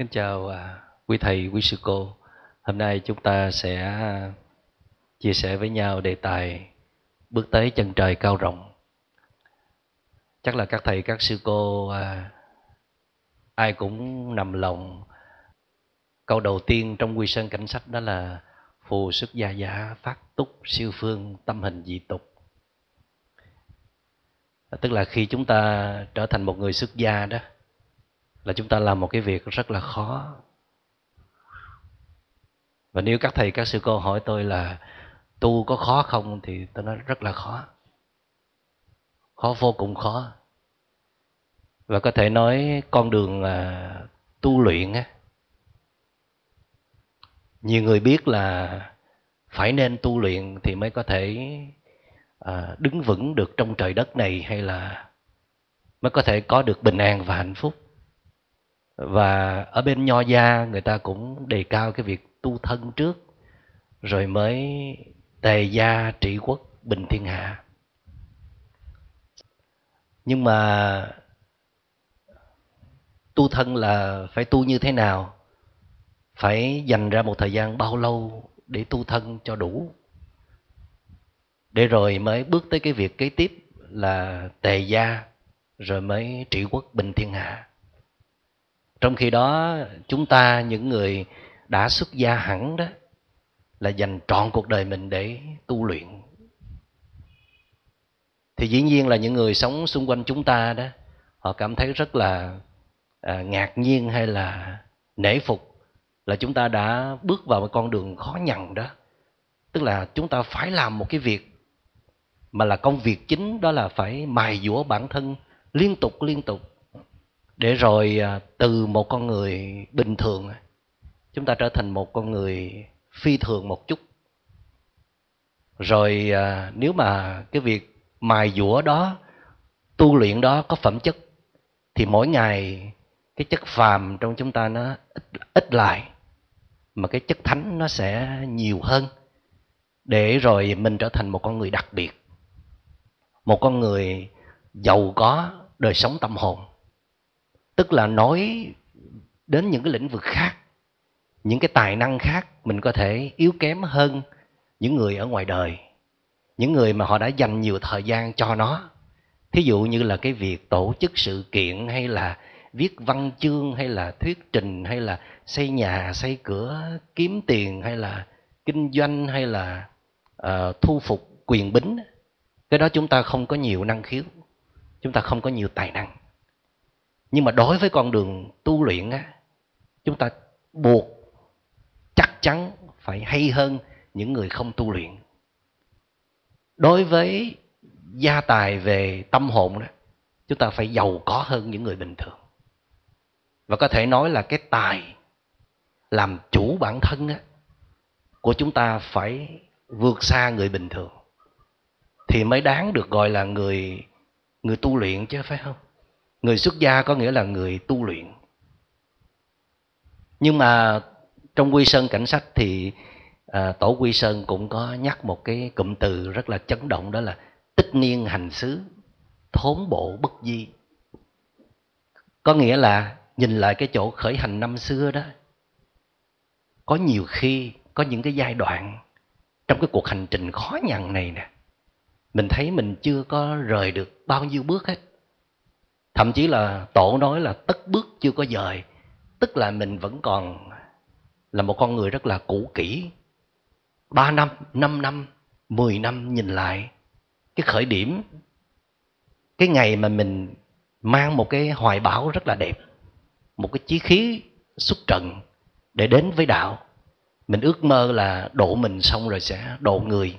Kính chào quý thầy, quý sư cô. Hôm nay chúng ta sẽ chia sẻ với nhau đề tài bước tới chân trời cao rộng. Chắc là các thầy, các sư cô ai cũng nằm lòng câu đầu tiên trong Quy Sơn Cảnh Sách, đó là phù xuất gia giả phát túc siêu phương tâm hình dị tục. Tức là khi chúng ta trở thành một người xuất gia đó, là chúng ta làm một cái việc rất là khó. Và nếu các thầy, các sư cô hỏi tôi là tu có khó không, thì tôi nói rất là khó. Khó, vô cùng khó. Và có thể nói con đường tu luyện á, nhiều người biết là phải nên tu luyện thì mới có thể đứng vững được trong trời đất này, hay là mới có thể có được bình an và hạnh phúc. Và ở bên Nho gia người ta cũng đề cao cái việc tu thân trước, rồi mới tề gia trị quốc bình thiên hạ. Nhưng mà tu thân là phải tu như thế nào? Phải dành ra một thời gian bao lâu để tu thân cho đủ, để rồi mới bước tới cái việc kế tiếp là tề gia, rồi mới trị quốc bình thiên hạ. Trong khi đó chúng ta, những người đã xuất gia hẳn đó, là dành trọn cuộc đời mình để tu luyện. Thì dĩ nhiên là những người sống xung quanh chúng ta đó, họ cảm thấy rất là ngạc nhiên hay là nể phục là chúng ta đã bước vào một con đường khó nhằn đó. Tức là chúng ta phải làm một cái việc mà là công việc chính, đó là phải mài dũa bản thân liên tục. Để rồi từ một con người bình thường, chúng ta trở thành một con người phi thường một chút. Rồi nếu mà cái việc mài dũa đó, tu luyện đó có phẩm chất, thì mỗi ngày cái chất phàm trong chúng ta nó ít lại, mà cái chất thánh nó sẽ nhiều hơn. Để rồi mình trở thành một con người đặc biệt, một con người giàu có đời sống tâm hồn. Tức là nói đến những cái lĩnh vực khác, những cái tài năng khác, mình có thể yếu kém hơn những người ở ngoài đời, những người mà họ đã dành nhiều thời gian cho nó. Thí dụ như là cái việc tổ chức sự kiện, hay là viết văn chương, hay là thuyết trình, hay là xây nhà, xây cửa, kiếm tiền, hay là kinh doanh, hay là thu phục quyền bính. Cái đó chúng ta không có nhiều năng khiếu, chúng ta không có nhiều tài năng. Nhưng mà đối với con đường tu luyện á, chúng ta buộc chắc chắn phải hay hơn những người không tu luyện. Đối với gia tài về tâm hồn đó, chúng ta phải giàu có hơn những người bình thường. Và có thể nói là cái tài làm chủ bản thân á, của chúng ta phải vượt xa người bình thường, thì mới đáng được gọi là người tu luyện chứ, phải không? Người xuất gia có nghĩa là người tu luyện. Nhưng mà trong Quy Sơn Cảnh Sách thì Tổ Quy Sơn cũng có nhắc một cái cụm từ rất là chấn động, đó là tích niên hành xứ, thốn bộ bất di. Có nghĩa là nhìn lại cái chỗ khởi hành năm xưa đó, có nhiều khi có những cái giai đoạn trong cái cuộc hành trình khó nhằn này nè, mình thấy mình chưa có rời được bao nhiêu bước hết. Thậm chí là Tổ nói là tất bước chưa có dời. Tức là mình vẫn còn là một con người rất là cũ kỹ. 3 năm, 5 năm, 10 năm nhìn lại cái khởi điểm, cái ngày mà mình mang một cái hoài bão rất là đẹp, một cái chí khí xuất trần để đến với đạo. Mình ước mơ là độ mình xong rồi sẽ độ người,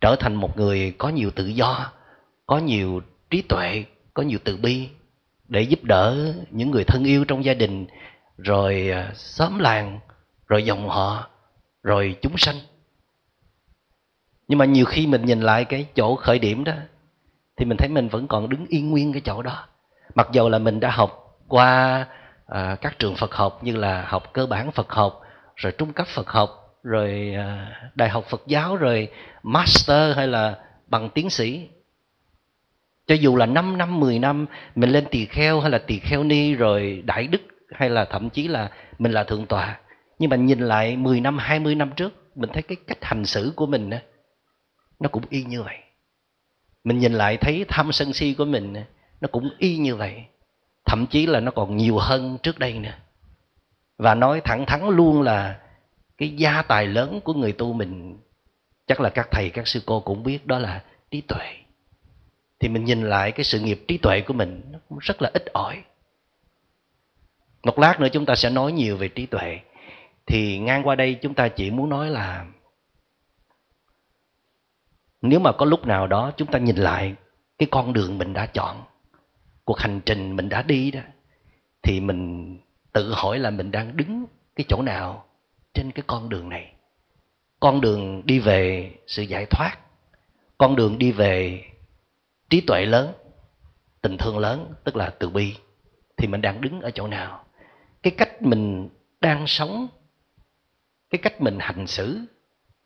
trở thành một người có nhiều tự do, có nhiều trí tuệ, có nhiều từ bi, để giúp đỡ những người thân yêu trong gia đình, rồi xóm làng, rồi dòng họ, rồi chúng sanh. Nhưng mà nhiều khi mình nhìn lại cái chỗ khởi điểm đó, thì mình thấy mình vẫn còn đứng yên nguyên cái chỗ đó. Mặc dù là mình đã học qua các trường Phật học, như là học cơ bản Phật học, rồi trung cấp Phật học, rồi đại học Phật giáo, rồi master hay là bằng tiến sĩ. Cho dù là 5 năm, 10 năm, mình lên tỳ kheo hay là tỳ kheo ni, rồi đại đức, hay là thậm chí là mình là thượng tọa, nhưng mà nhìn lại 10 năm, 20 năm trước, mình thấy cái cách hành xử của mình nó cũng y như vậy. Mình nhìn lại thấy tham sân si của mình nó cũng y như vậy, thậm chí là nó còn nhiều hơn trước đây nữa. Và nói thẳng thắn luôn là cái gia tài lớn của người tu mình, chắc là các thầy, các sư cô cũng biết, đó là trí tuệ. Thì mình nhìn lại cái sự nghiệp trí tuệ của mình nó cũng rất là ít ỏi. Một lát nữa chúng ta sẽ nói nhiều về trí tuệ. Thì ngang qua đây chúng ta chỉ muốn nói là nếu mà có lúc nào đó chúng ta nhìn lại cái con đường mình đã chọn, cuộc hành trình mình đã đi đó, thì mình tự hỏi là mình đang đứng cái chỗ nào trên cái con đường này. Con đường đi về sự giải thoát, con đường đi về trí tuệ lớn, tình thương lớn, tức là từ bi, thì mình đang đứng ở chỗ nào? Cái cách mình đang sống, cái cách mình hành xử,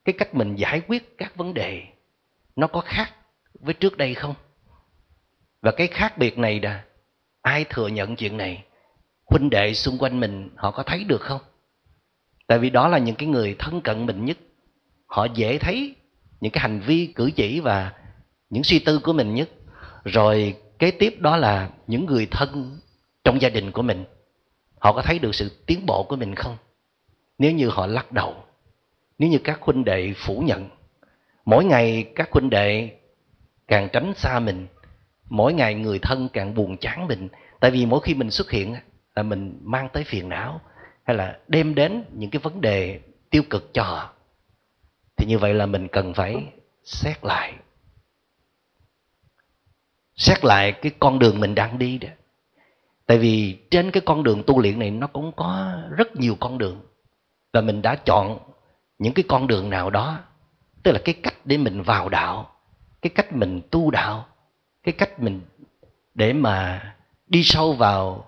cái cách mình giải quyết các vấn đề, nó có khác với trước đây không? Và cái khác biệt này là ai thừa nhận chuyện này? Huynh đệ xung quanh mình họ có thấy được không? Tại vì đó là những cái người thân cận mình nhất, họ dễ thấy những cái hành vi, cử chỉ và những suy tư của mình nhất. Rồi kế tiếp đó là những người thân trong gia đình của mình, họ có thấy được sự tiến bộ của mình không? Nếu như họ lắc đầu, nếu như các huynh đệ phủ nhận, mỗi ngày các huynh đệ càng tránh xa mình, mỗi ngày người thân càng buồn chán mình. Tại vì mỗi khi mình xuất hiện là mình mang tới phiền não, hay là đem đến những cái vấn đề tiêu cực cho họ. Thì như vậy là mình cần phải xét lại, xét lại cái con đường mình đang đi đó. Tại vì trên cái con đường tu luyện này nó cũng có rất nhiều con đường, và mình đã chọn những cái con đường nào đó, tức là cái cách để mình vào đạo, cái cách mình tu đạo, cái cách mình để mà đi sâu vào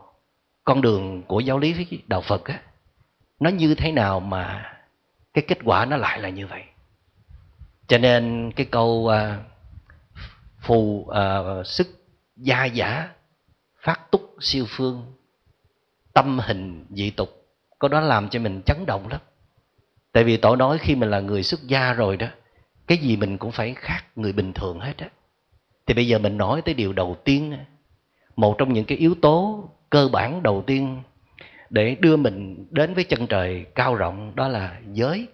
con đường của giáo lý đạo Phật á, nó như thế nào mà cái kết quả nó lại là như vậy. Cho nên cái câu phù sức gia giả phát túc siêu phương, tâm hình dị tục, câu đó làm cho mình chấn động lắm. Tại vì tổ nói khi mình là người xuất gia rồi đó, cái gì mình cũng phải khác người bình thường hết á. Thì bây giờ mình nói tới điều đầu tiên, một trong những cái yếu tố cơ bản đầu tiên để đưa mình đến với chân trời cao rộng, đó là giới.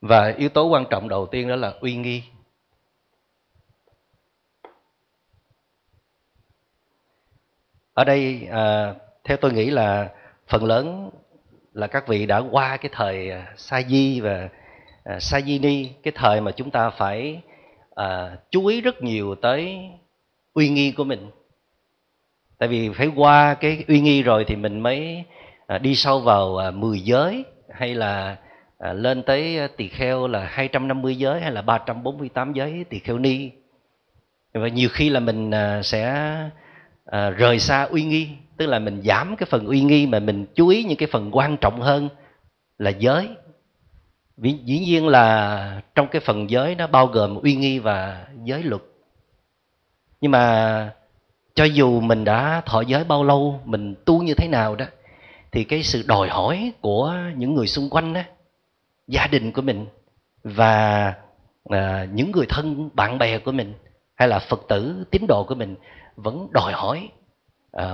Và yếu tố quan trọng đầu tiên đó là uy nghi. Ở đây theo tôi nghĩ là phần lớn là các vị đã qua cái thời Sayadaw và Tejaniya, cái thời mà chúng ta phải chú ý rất nhiều tới uy nghi của mình. Tại vì phải qua cái uy nghi rồi thì mình mới đi sâu vào 10 giới, hay là lên tới tỳ kheo là 250 giới, hay là 348 giới tỳ kheo ni. Và nhiều khi là mình sẽ rời xa uy nghi, tức là mình giảm cái phần uy nghi mà mình chú ý những cái phần quan trọng hơn là giới. Dĩ nhiên là trong cái phần giới nó bao gồm uy nghi và giới luật. Nhưng mà cho dù mình đã thọ giới bao lâu, mình tu như thế nào đó, thì cái sự đòi hỏi của những người xung quanh đó, gia đình của mình và những người thân, bạn bè của mình, hay là Phật tử, tín đồ của mình, vẫn đòi hỏi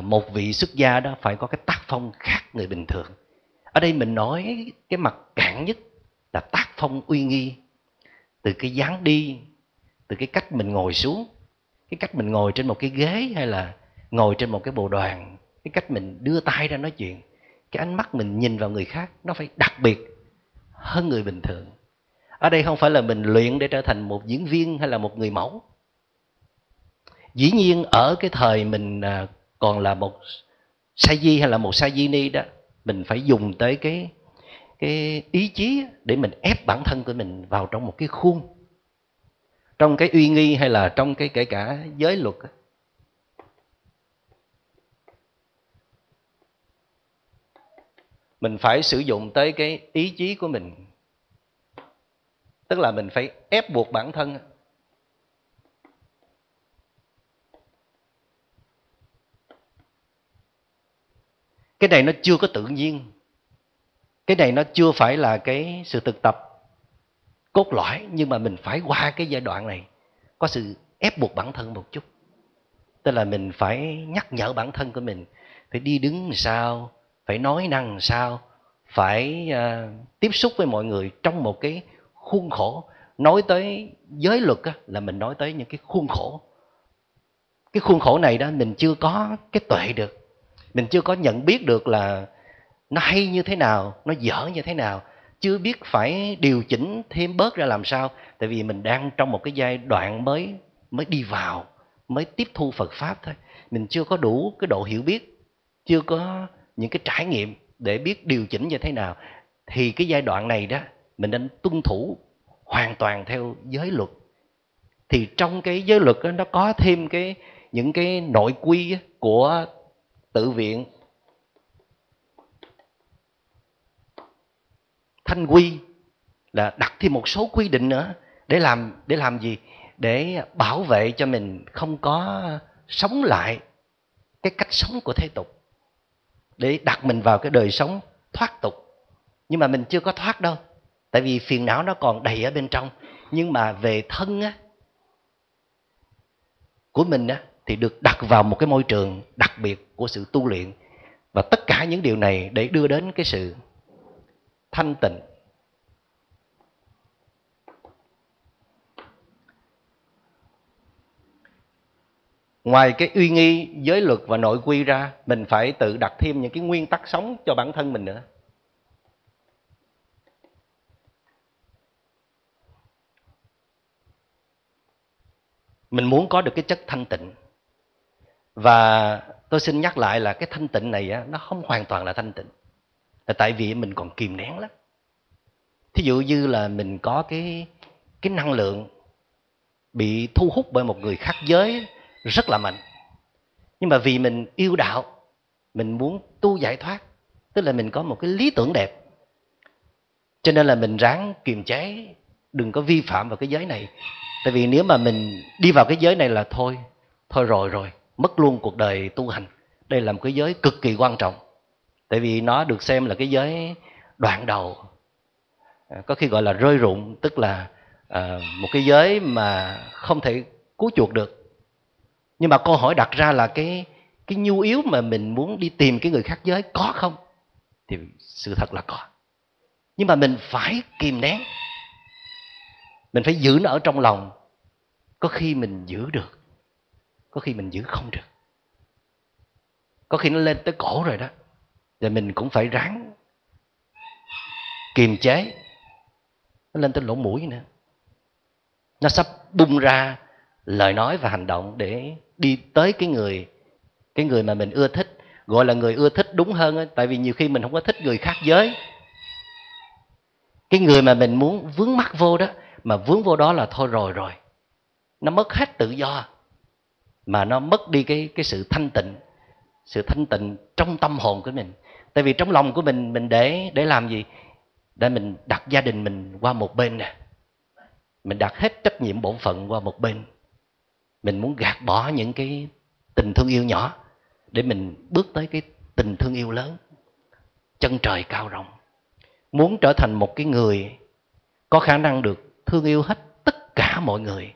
một vị xuất gia đó phải có cái tác phong khác người bình thường. Ở đây mình nói cái mặt cạn nhất là tác phong uy nghi. Từ cái dáng đi, từ cái cách mình ngồi xuống, cái cách mình ngồi trên một cái ghế hay là ngồi trên một cái bồ đoàn, cái cách mình đưa tay ra nói chuyện, cái ánh mắt mình nhìn vào người khác, nó phải đặc biệt hơn người bình thường. Ở đây không phải là mình luyện để trở thành một diễn viên hay là một người mẫu. Dĩ nhiên ở cái thời mình còn là một Sayadaw hay là một Tejaniya đó, mình phải dùng tới cái ý chí để mình ép bản thân của mình vào trong một cái khuôn, trong cái uy nghi hay là trong cái kể cả giới luật. Mình phải sử dụng tới cái ý chí của mình. Tức là mình phải ép buộc bản thân. Cái này nó chưa có tự nhiên. Cái này nó chưa phải là cái sự thực tập cốt lõi. Nhưng mà mình phải qua cái giai đoạn này. Có sự ép buộc bản thân một chút. Tức là mình phải nhắc nhở bản thân của mình. Phải đi đứng sao, phải nói năng sao, phải tiếp xúc với mọi người trong một cái khuôn khổ. Nói tới giới luật á, là mình nói tới những cái khuôn khổ. Cái khuôn khổ này đó mình chưa có cái tuệ được. Mình chưa có nhận biết được là nó hay như thế nào, nó dở như thế nào. Chưa biết phải điều chỉnh thêm bớt ra làm sao. Tại vì mình đang trong một cái giai đoạn mới đi vào, mới tiếp thu Phật Pháp thôi. Mình chưa có đủ cái độ hiểu biết, chưa có những cái trải nghiệm để biết điều chỉnh như thế nào. Thì cái giai đoạn này đó, mình nên tuân thủ hoàn toàn theo giới luật. Thì trong cái giới luật đó, nó có thêm cái những cái nội quy của tự viện, thanh quy, là đặt thêm một số quy định nữa. Để làm gì? Để bảo vệ cho mình không có sống lại cái cách sống của thế tục, để đặt mình vào cái đời sống thoát tục. Nhưng mà mình chưa có thoát đâu, tại vì phiền não nó còn đầy ở bên trong. Nhưng mà về thân á, của mình á, thì được đặt vào một cái môi trường đặc biệt của sự tu luyện. Và tất cả những điều này để đưa đến cái sự thanh tịnh. Ngoài cái uy nghi, giới luật và nội quy ra, mình phải tự đặt thêm những cái nguyên tắc sống cho bản thân mình nữa. Mình muốn có được cái chất thanh tịnh. Và tôi xin nhắc lại là cái thanh tịnh này á, nó không hoàn toàn là thanh tịnh. Là tại vì mình còn kìm nén lắm. Thí dụ như là mình có cái năng lượng bị thu hút bởi một người khác giới rất là mạnh. Nhưng mà vì mình yêu đạo, mình muốn tu giải thoát, tức là mình có một cái lý tưởng đẹp, cho nên là mình ráng kiềm chế, đừng có vi phạm vào cái giới này. Tại vì nếu mà mình đi vào cái giới này là thôi rồi, mất luôn cuộc đời tu hành. Đây là một cái giới cực kỳ quan trọng. Tại vì nó được xem là cái giới đoạn đầu, có khi gọi là rơi rụng, tức là một cái giới mà không thể cứu chuộc được. Nhưng mà câu hỏi đặt ra là cái nhu yếu mà mình muốn đi tìm cái người khác giới có không? Thì sự thật là có. Nhưng mà mình phải kìm nén, mình phải giữ nó ở trong lòng. Có khi mình giữ được, có khi mình giữ không được. Có khi nó lên tới cổ rồi đó, rồi mình cũng phải ráng kiềm chế. Nó lên tới lỗ mũi nữa, nó sắp bung ra lời nói và hành động để đi tới cái người mà mình ưa thích. Gọi là người ưa thích đúng hơn ấy, tại vì nhiều khi mình không có thích người khác giới. Cái người mà mình muốn vướng mắc vô đó, mà vướng vô đó là thôi rồi. Nó mất hết tự do, mà nó mất đi cái sự thanh tịnh. Sự thanh tịnh trong tâm hồn của mình. Tại vì trong lòng của mình để làm gì? Để mình đặt gia đình mình qua một bên nè. Mình đặt hết trách nhiệm bổn phận qua một bên. Mình muốn gạt bỏ những cái tình thương yêu nhỏ để mình bước tới cái tình thương yêu lớn, chân trời cao rộng. Muốn trở thành một cái người có khả năng được thương yêu hết tất cả mọi người.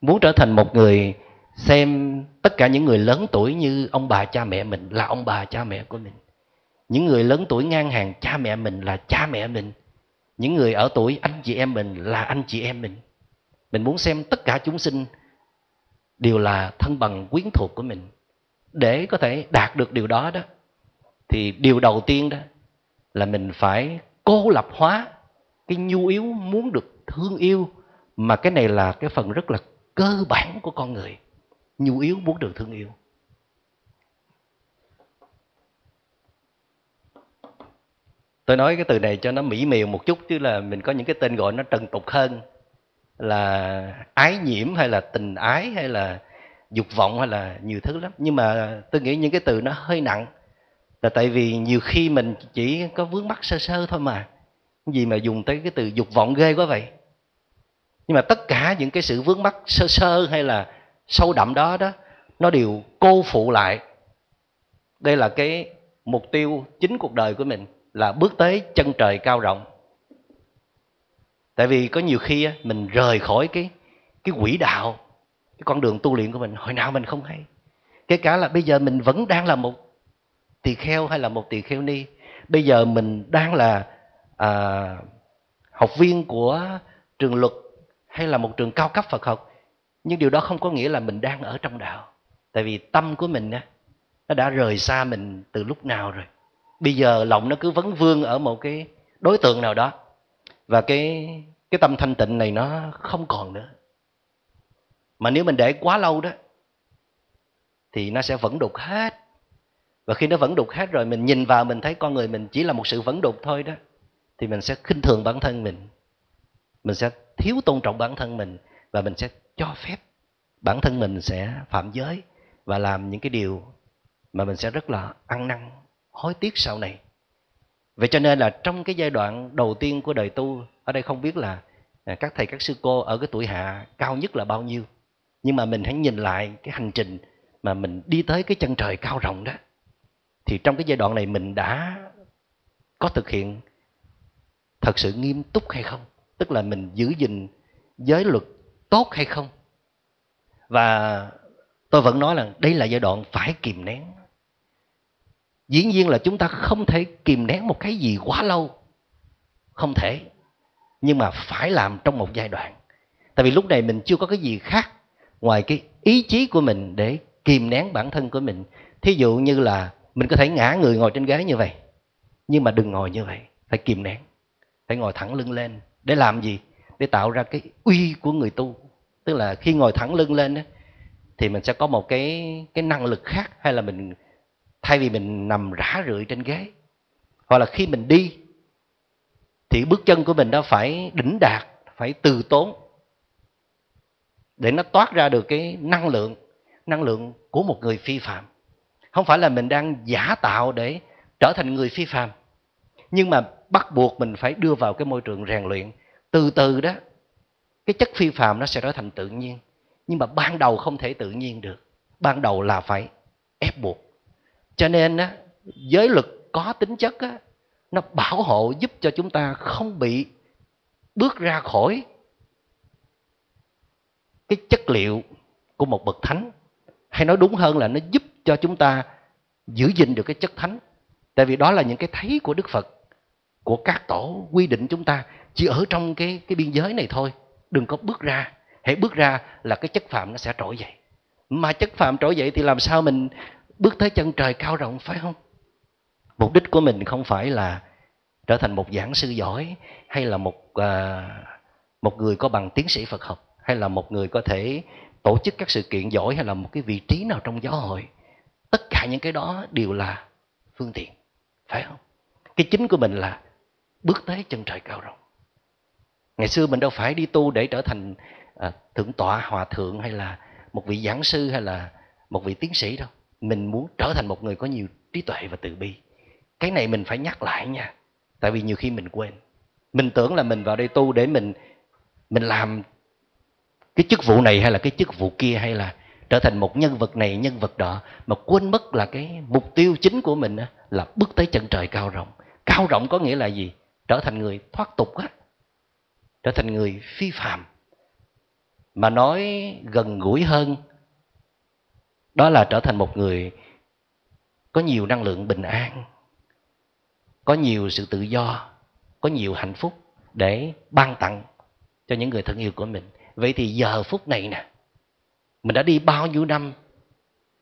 Muốn trở thành một người xem tất cả những người lớn tuổi như ông bà cha mẹ mình là ông bà cha mẹ của mình. Những người lớn tuổi ngang hàng cha mẹ mình là cha mẹ mình. Những người ở tuổi anh chị em mình là anh chị em mình. Mình muốn xem tất cả chúng sinh đều là thân bằng quyến thuộc của mình. Để có thể đạt được điều đó đó, thì điều đầu tiên đó là mình phải cô lập hóa cái nhu yếu muốn được thương yêu. Mà cái này là cái phần rất là cơ bản của con người. Nhu yếu muốn được thương yêu. Tôi nói cái từ này cho nó mỹ miều một chút, chứ là mình có những cái tên gọi nó trần tục hơn, là ái nhiễm hay là tình ái hay là dục vọng hay là nhiều thứ lắm. Nhưng mà tôi nghĩ những cái từ nó hơi nặng. Là tại vì nhiều khi mình chỉ có vướng mắc sơ sơ thôi mà. Cái gì mà dùng tới cái từ dục vọng ghê quá vậy. Nhưng mà tất cả những cái sự vướng mắc sơ sơ hay là sâu đậm đó đó, nó đều cô phụ lại. Đây là cái mục tiêu chính cuộc đời của mình, là bước tới chân trời cao rộng. Tại vì có nhiều khi mình rời khỏi cái quỹ đạo, cái con đường tu luyện của mình hồi nào mình không hay. Kể cả là bây giờ mình vẫn đang là một tỳ kheo hay là một tỳ kheo ni. Bây giờ mình đang là học viên của trường luật hay là một trường cao cấp Phật học. Nhưng điều đó không có nghĩa là mình đang ở trong đạo. Tại vì tâm của mình nó đã rời xa mình từ lúc nào rồi. Bây giờ lòng nó cứ vấn vương ở một cái đối tượng nào đó. Và cái tâm thanh tịnh này nó không còn nữa. Mà nếu mình để quá lâu đó thì nó sẽ vẫn đục hết. Và khi nó vẫn đục hết rồi, mình nhìn vào mình thấy con người mình chỉ là một sự vẫn đục thôi đó, thì mình sẽ khinh thường bản thân mình. Mình sẽ thiếu tôn trọng bản thân mình. Và mình sẽ cho phép bản thân mình sẽ phạm giới và làm những cái điều mà mình sẽ rất là ăn năn hối tiếc sau này. Vậy cho nên là trong cái giai đoạn đầu tiên của đời tu, ở đây không biết là các thầy các sư cô ở cái tuổi hạ cao nhất là bao nhiêu, nhưng mà mình hãy nhìn lại cái hành trình mà mình đi tới cái chân trời cao rộng đó, thì trong cái giai đoạn này mình đã có thực hiện thật sự nghiêm túc hay không, tức là mình giữ gìn giới luật tốt hay không. Và tôi vẫn nói là đây là giai đoạn phải kìm nén. Dĩ nhiên là chúng ta không thể kìm nén một cái gì quá lâu, không thể. Nhưng mà phải làm trong một giai đoạn. Tại vì lúc này mình chưa có cái gì khác ngoài cái ý chí của mình để kìm nén bản thân của mình. Thí dụ như là mình có thể ngã người ngồi trên ghế như vậy, nhưng mà đừng ngồi như vậy, phải kìm nén, phải ngồi thẳng lưng lên. Để làm gì? Để tạo ra cái uy của người tu. Tức là khi ngồi thẳng lưng lên thì mình sẽ có một cái năng lực khác. Hay là mình thay vì mình nằm rã rượi trên ghế, hoặc là khi mình đi thì bước chân của mình đó phải đỉnh đạt, phải từ tốn để nó toát ra được cái năng lượng của một người phi phàm. Không phải là mình đang giả tạo để trở thành người phi phàm, nhưng mà bắt buộc mình phải đưa vào cái môi trường rèn luyện. Từ từ đó, cái chất phi phàm nó sẽ trở thành tự nhiên. Nhưng mà ban đầu không thể tự nhiên được. Ban đầu là phải ép buộc. Cho nên á, giới luật có tính chất á, nó bảo hộ giúp cho chúng ta không bị bước ra khỏi cái chất liệu của một bậc thánh. Hay nói đúng hơn là nó giúp cho chúng ta giữ gìn được cái chất thánh. Tại vì đó là những cái thấy của Đức Phật, của các tổ quy định chúng ta chỉ ở trong cái biên giới này thôi. Đừng có bước ra. Hãy bước ra là cái chất phạm nó sẽ trỗi dậy. Mà chất phạm trỗi dậy thì làm sao mình bước tới chân trời cao rộng, phải không? Mục đích của mình không phải là trở thành một giảng sư giỏi, hay là một người có bằng tiến sĩ Phật học, hay là một người có thể tổ chức các sự kiện giỏi, hay là một cái vị trí nào trong giáo hội. Tất cả những cái đó đều là phương tiện, phải không? Cái chính của mình là bước tới chân trời cao rộng. Ngày xưa mình đâu phải đi tu để trở thành thượng tọa, hòa thượng, hay là một vị giảng sư, hay là một vị tiến sĩ đâu. Mình muốn trở thành một người có nhiều trí tuệ và từ bi. Cái này mình phải nhắc lại nha. Tại vì nhiều khi mình quên. Mình tưởng là mình vào đây tu để mình làm cái chức vụ này hay là cái chức vụ kia, hay là trở thành một nhân vật này, nhân vật đó. Mà quên mất là cái mục tiêu chính của mình là bước tới chân trời cao rộng. Cao rộng có nghĩa là gì? Trở thành người thoát tục á, trở thành người phi phàm. Mà nói gần gũi hơn, đó là trở thành một người có nhiều năng lượng bình an, có nhiều sự tự do, có nhiều hạnh phúc để ban tặng cho những người thân yêu của mình. Vậy thì giờ phút này nè, mình đã đi bao nhiêu năm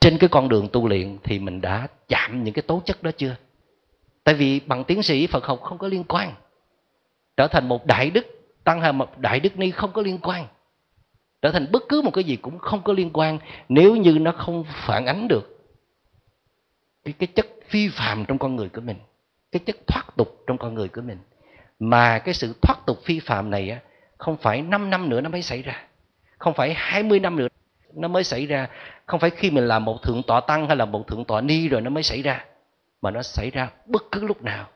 trên cái con đường tu luyện thì mình đã chạm những cái tố chất đó chưa? Tại vì bằng tiến sĩ Phật học không có liên quan. Trở thành một đại đức tăng hay một đại đức ni không có liên quan. Trở thành bất cứ một cái gì cũng không có liên quan nếu như nó không phản ánh được cái chất phi phàm trong con người của mình, cái chất thoát tục trong con người của mình. Mà cái sự thoát tục phi phàm này không phải 5 năm nữa nó mới xảy ra, không phải 20 năm nữa nó mới xảy ra, không phải khi mình làm một thượng tọa tăng hay là một thượng tọa ni rồi nó mới xảy ra. mà nó xảy ra bất cứ lúc nào.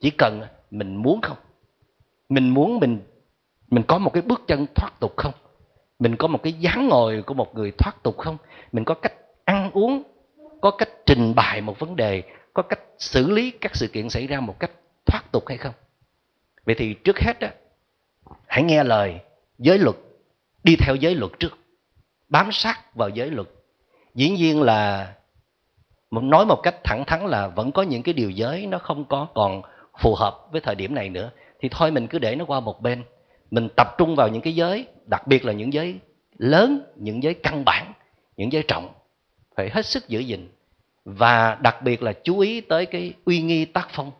Chỉ cần mình muốn không? Mình muốn mình có một cái bước chân thoát tục không? Mình có một cái dáng ngồi của một người thoát tục không? Mình có cách ăn uống, có cách trình bày một vấn đề, có cách xử lý các sự kiện xảy ra một cách thoát tục hay không? Vậy thì trước hết đó, hãy nghe lời giới luật, đi theo giới luật trước, bám sát vào giới luật. Dĩ nhiên là nói một cách thẳng thắn là vẫn có những cái điều giới nó không có còn phù hợp với thời điểm này nữa, thì thôi mình cứ để nó qua một bên. Mình tập trung vào những cái giới, đặc biệt là những giới lớn, những giới căn bản, những giới trọng, phải hết sức giữ gìn. Và đặc biệt là chú ý tới cái uy nghi tác phong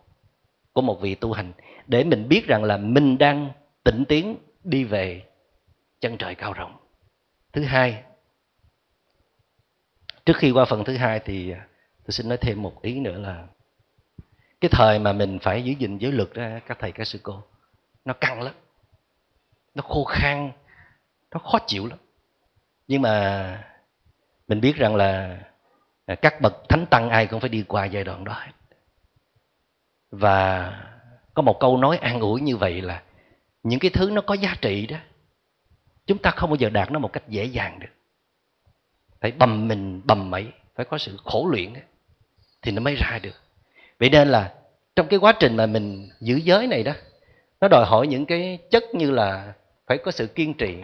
của một vị tu hành, để mình biết rằng là mình đang tĩnh tiến đi về chân trời cao rộng. Thứ hai, trước khi qua phần thứ hai thì tôi xin nói thêm một ý nữa là cái thời mà mình phải giữ gìn giới luật đó, các thầy các sư cô, nó căng lắm, nó khô khan, nó khó chịu lắm. Nhưng mà mình biết rằng là các bậc thánh tăng ai cũng phải đi qua giai đoạn đó. Và có một câu nói an ủi như vậy là những cái thứ nó có giá trị đó, chúng ta không bao giờ đạt nó một cách dễ dàng được. Phải bầm mình bầm mẩy, phải có sự khổ luyện thì nó mới ra được. Vậy nên là trong cái quá trình mà mình giữ giới này đó, nó đòi hỏi những cái chất như là phải có sự kiên trì,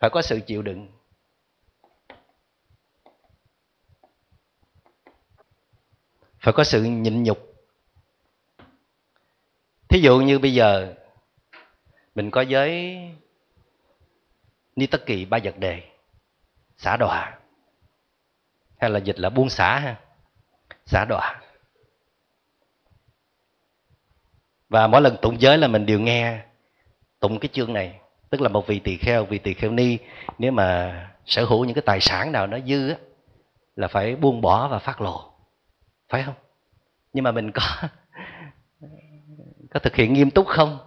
phải có sự chịu đựng, phải có sự nhịn nhục. Thí dụ như bây giờ mình có giới ni tất kỳ ba vật đề, xả đọa, hay là dịch là buông xả ha, xả đọa. Và mỗi lần tụng giới là mình đều nghe tụng cái chương này, tức là một vị tỳ kheo, vị tỳ kheo ni nếu mà sở hữu những cái tài sản nào nó dư á, là phải buông bỏ và phát lộ, phải không? Nhưng mà mình có thực hiện nghiêm túc không?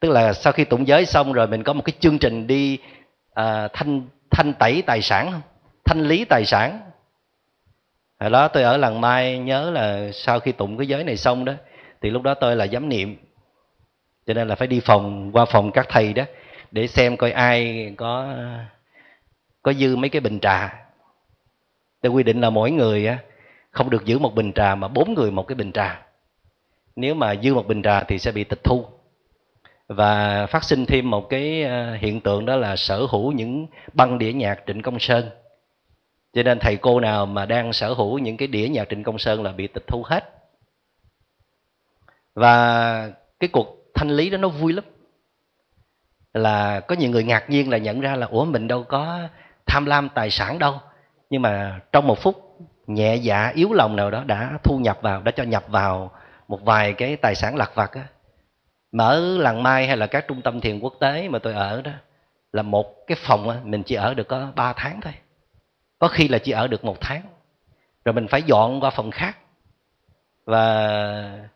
Tức là sau khi tụng giới xong rồi mình có một cái chương trình đi thanh tẩy tài sản không? Thanh lý tài sản. Hồi đó tôi ở Làng Mai nhớ là sau khi tụng cái giới này xong đó, thì lúc đó tôi là giám niệm, cho nên là phải đi qua phòng các thầy đó để xem coi ai có dư mấy cái bình trà. Tôi quy định là mỗi người không được giữ một bình trà mà 4 người một cái bình trà. Nếu mà dư một bình trà thì sẽ bị tịch thu. Và phát sinh thêm một cái hiện tượng đó là sở hữu những băng đĩa nhạc Trịnh Công Sơn. Cho nên thầy cô nào mà đang sở hữu những cái đĩa nhạc Trịnh Công Sơn là bị tịch thu hết. Và cái cuộc thanh lý đó nó vui lắm. Là có nhiều người ngạc nhiên là nhận ra là ủa mình đâu có tham lam tài sản đâu. Nhưng mà trong một phút nhẹ dạ yếu lòng nào đó đã thu nhập vào, đã cho nhập vào một vài cái tài sản lặt vặt á. Mà ở Làng Mai hay là các trung tâm thiền quốc tế mà tôi ở đó, là một cái phòng mình chỉ ở được có 3 tháng thôi, có khi là chỉ ở được 1 tháng, rồi mình phải dọn qua phòng khác. Và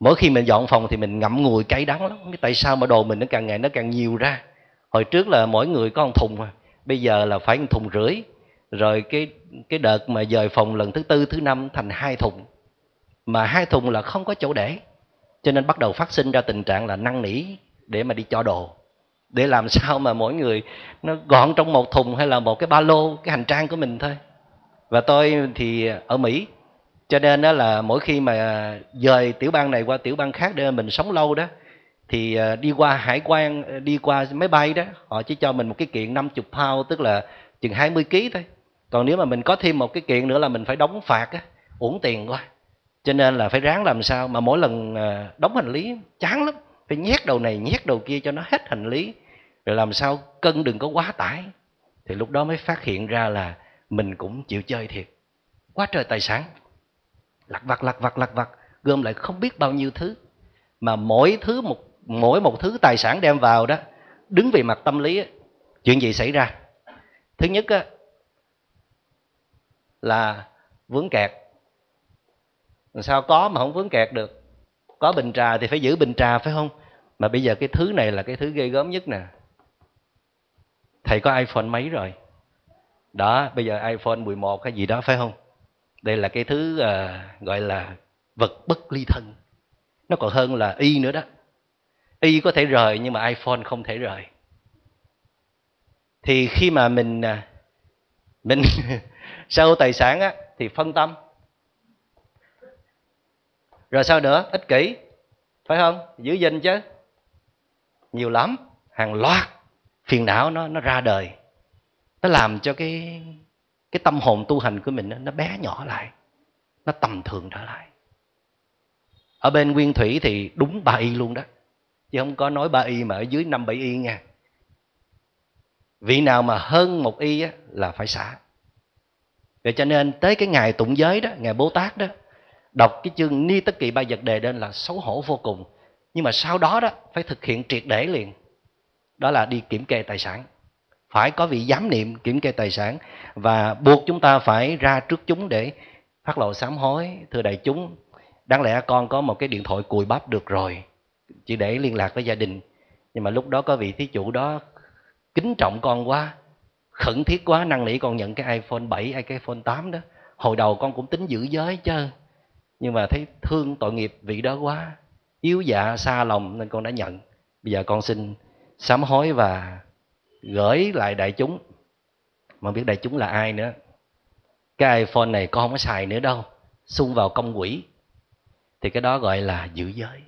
mỗi khi mình dọn phòng thì mình ngậm ngùi cay đắng lắm. Tại sao mà đồ mình nó càng ngày nó càng nhiều ra. Hồi trước là mỗi người có 1 thùng, bây giờ là phải 1,5 thùng. Rồi cái đợt mà dời phòng lần thứ 4, thứ 5 thành 2 thùng. Mà 2 thùng là không có chỗ để. Cho nên bắt đầu phát sinh ra tình trạng là năn nỉ để mà đi cho đồ, để làm sao mà mỗi người nó gọn trong 1 thùng hay là một cái ba lô, cái hành trang của mình thôi. Và tôi thì ở Mỹ, cho nên đó là mỗi khi mà dời tiểu bang này qua tiểu bang khác để mình sống lâu đó, thì đi qua hải quan, đi qua máy bay đó, họ chỉ cho mình một cái kiện 50 pound, tức là chừng 20 kg thôi. Còn nếu mà mình có thêm một cái kiện nữa là mình phải đóng phạt á, uổng tiền quá. Cho nên là phải ráng làm sao mà mỗi lần đóng hành lý chán lắm, phải nhét đầu này nhét đầu kia cho nó hết hành lý, rồi làm sao cân đừng có quá tải. Thì lúc đó mới phát hiện ra là mình cũng chịu chơi thiệt, quá trời tài sản lặt vặt, gom lại không biết bao nhiêu thứ. Mà mỗi một thứ tài sản đem vào đó, đứng về mặt tâm lý, chuyện gì xảy ra? Thứ nhất là vướng kẹt. Sao có mà không vướng kẹt được? Có bình trà thì phải giữ bình trà, phải không? Mà bây giờ cái thứ này là cái thứ ghê gớm nhất nè. Thầy có iPhone mấy rồi? Đó, bây giờ iPhone 11 hay gì đó, phải không? Đây là cái thứ gọi là vật bất ly thân. Nó còn hơn là y nữa đó. Y có thể rời nhưng mà iPhone không thể rời. Thì khi mà mình sau tài sản á, thì phân tâm. Rồi sao nữa? Ích kỷ. Phải không? Giữ gìn chứ. Nhiều lắm. Hàng loạt phiền não nó ra đời. Nó làm cho cái tâm hồn tu hành của mình nó bé nhỏ lại. Nó tầm thường trở lại. Ở bên Nguyên Thủy thì đúng 3 y luôn đó. Chứ không có nói 3 y mà ở dưới 5-7 y nha. Vị nào mà hơn 1 y á, là phải xả. Vậy cho nên tới cái ngày tụng giới đó, ngày Bồ Tát đó, đọc cái chương Ni Tất Kỳ Ba Vật Đề lên là xấu hổ vô cùng. Nhưng mà sau đó đó phải thực hiện triệt để liền. Đó là đi kiểm kê tài sản. Phải có vị giám niệm kiểm kê tài sản. Và buộc chúng ta phải ra trước chúng để phát lộ sám hối. Thưa đại chúng, đáng lẽ con có một cái điện thoại cùi bắp được rồi, chỉ để liên lạc với gia đình. Nhưng mà lúc đó có vị thí chủ đó kính trọng con quá, khẩn thiết quá, năn nỉ con nhận cái iPhone 7 hay cái iPhone 8 đó. Hồi đầu con cũng tính giữ giới chứ, nhưng mà thấy thương tội nghiệp vị đó quá, yếu dạ xa lòng nên con đã nhận. Bây giờ con xin sám hối và gửi lại đại chúng. Mà biết đại chúng là ai nữa. Cái iPhone này con không có xài nữa đâu, xung vào công quỹ. Thì cái đó gọi là giữ giới.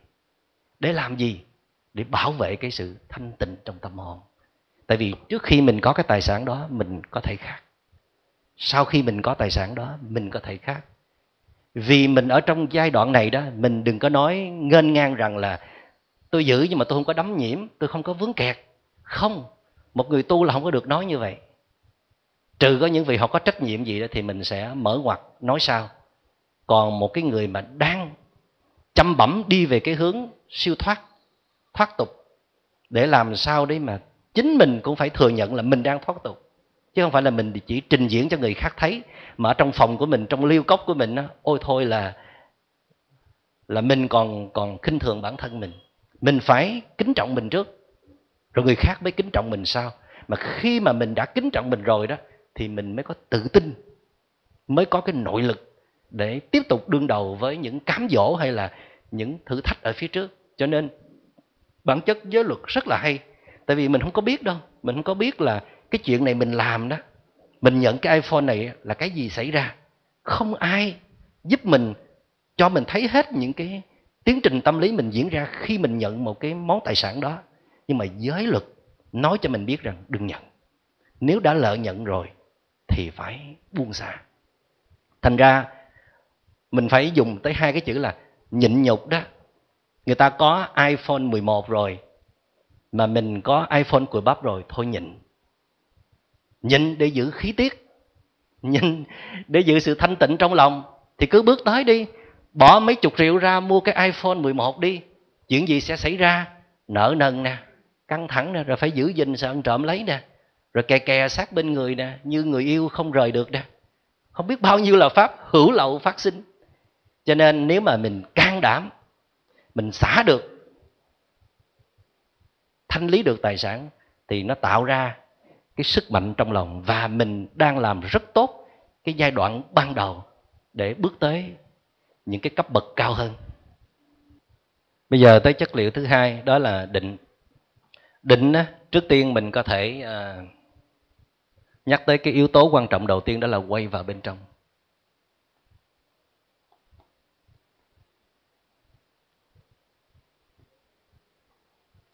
Để làm gì? Để bảo vệ cái sự thanh tịnh trong tâm hồn. Tại vì trước khi mình có cái tài sản đó, mình có thể khác. Sau khi mình có tài sản đó, mình có thể khác. Vì mình ở trong giai đoạn này đó, mình đừng có nói nghênh ngang rằng là tôi giữ nhưng mà tôi không có đắm nhiễm, tôi không có vướng kẹt. Không, một người tu là không có được nói như vậy. Trừ có những vị họ có trách nhiệm gì đó thì mình sẽ mở ngoặt nói sao. Còn một cái người mà đang chăm bẩm đi về cái hướng siêu thoát, thoát tục, để làm sao đấy mà chính mình cũng phải thừa nhận là mình đang thoát tục. Chứ không phải là mình chỉ trình diễn cho người khác thấy. Mà trong phòng của mình, trong liêu cốc của mình, ôi thôi là mình còn khinh thường bản thân mình. Mình phải kính trọng mình trước, rồi người khác mới kính trọng mình sau. Mà khi mà mình đã kính trọng mình rồi đó, thì mình mới có tự tin, mới có cái nội lực để tiếp tục đương đầu với những cám dỗ hay là những thử thách ở phía trước. Cho nên bản chất giới luật rất là hay. Tại vì mình không có biết đâu. Mình không có biết là cái chuyện này mình làm đó, mình nhận cái iPhone này là cái gì xảy ra. Không ai giúp mình, cho mình thấy hết những cái tiến trình tâm lý mình diễn ra khi mình nhận một cái món tài sản đó. Nhưng mà giới luật nói cho mình biết rằng đừng nhận. Nếu đã lỡ nhận rồi thì phải buông xả. Thành ra mình phải dùng tới 2 cái chữ là nhịn nhục đó. Người ta có iPhone 11 rồi, mà mình có iPhone cùi bắp rồi, thôi nhịn. Nhịn để giữ khí tiết, nhịn để giữ sự thanh tịnh trong lòng. Thì cứ bước tới đi, bỏ mấy chục triệu ra mua cái iPhone 11 đi. Chuyện gì sẽ xảy ra? Nợ nần nè, căng thẳng nè, rồi phải giữ gìn sợ ăn trộm lấy nè, rồi kè sát bên người nè, như người yêu không rời được nè. Không biết bao nhiêu là pháp hữu lậu phát sinh. Cho nên nếu mà mình can đảm, mình xả được, thanh lý được tài sản, thì nó tạo ra cái sức mạnh trong lòng. Và mình đang làm rất tốt cái giai đoạn ban đầu để bước tới những cái cấp bậc cao hơn. Bây giờ tới chất liệu thứ 2, đó là định. Định trước tiên mình có thể nhắc tới cái yếu tố quan trọng đầu tiên, đó là quay vào bên trong.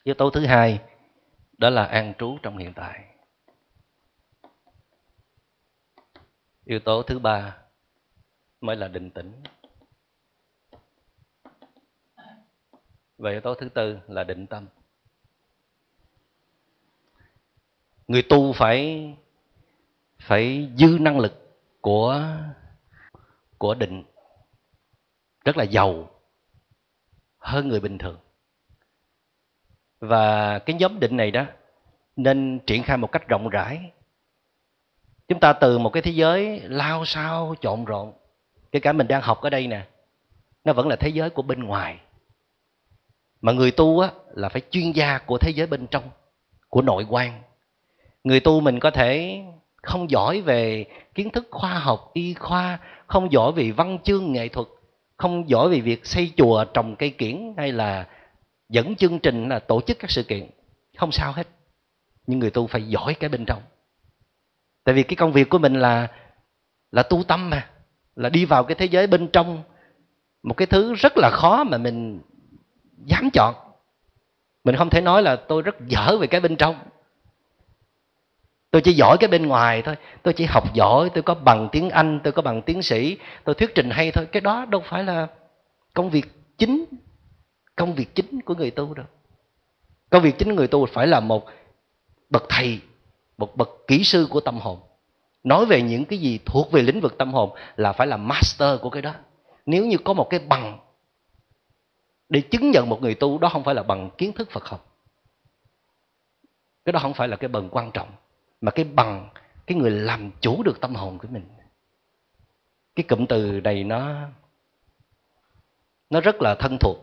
Yếu tố thứ 2, đó là an trú trong hiện tại. Yếu tố thứ 3 mới là định tĩnh. Và yếu tố thứ 4 là định tâm. Người tu phải dư năng lực của định, rất là giàu hơn người bình thường. Và cái nhóm định này đó nên triển khai một cách rộng rãi. Chúng ta từ một cái thế giới lao sao trộn rộn, kể cả mình đang học ở đây nè, nó vẫn là thế giới của bên ngoài. Mà người tu á, là phải chuyên gia của thế giới bên trong, của nội quan. Người tu mình có thể không giỏi về kiến thức khoa học, y khoa, không giỏi vì văn chương nghệ thuật, không giỏi vì việc xây chùa, trồng cây kiển hay là dẫn chương trình, là tổ chức các sự kiện. Không sao hết. Nhưng người tu phải giỏi cái bên trong. Tại vì cái công việc của mình là tu tâm mà, là đi vào cái thế giới bên trong, một cái thứ rất là khó mà mình dám chọn. Mình không thể nói là tôi rất dở về cái bên trong, tôi chỉ giỏi cái bên ngoài thôi, tôi chỉ học giỏi, tôi có bằng tiếng Anh, tôi có bằng tiến sĩ, tôi thuyết trình hay thôi. Cái đó đâu phải là công việc chính của người tu đâu. Công việc chính người tu phải là một bậc thầy, một bậc kỹ sư của tâm hồn. Nói về những cái gì thuộc về lĩnh vực tâm hồn là phải là master của cái đó. Nếu như có một cái bằng để chứng nhận một người tu, đó không phải là bằng kiến thức Phật học. Cái đó không phải là cái bằng quan trọng, mà cái bằng cái người làm chủ được tâm hồn của mình. Cái cụm từ này nó rất là thân thuộc,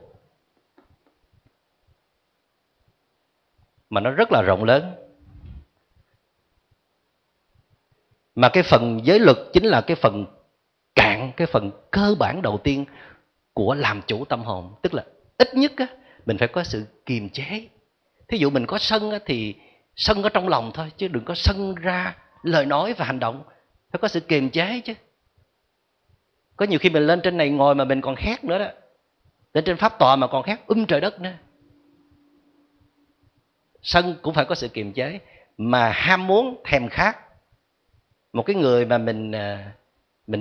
mà nó rất là rộng lớn. Mà cái phần giới luật chính là cái phần cạn, cái phần cơ bản đầu tiên của làm chủ tâm hồn. Tức là ít nhất á, mình phải có sự kiềm chế. Thí dụ mình có sân á, thì sân ở trong lòng thôi, chứ đừng có sân ra lời nói và hành động. Phải có sự kiềm chế chứ. Có nhiều khi mình lên trên này ngồi mà mình còn hét nữa đó. Lên trên pháp tòa mà còn hét trời đất nữa. Sân cũng phải có sự kiềm chế. Mà ham muốn, thèm khát, một cái người mà mình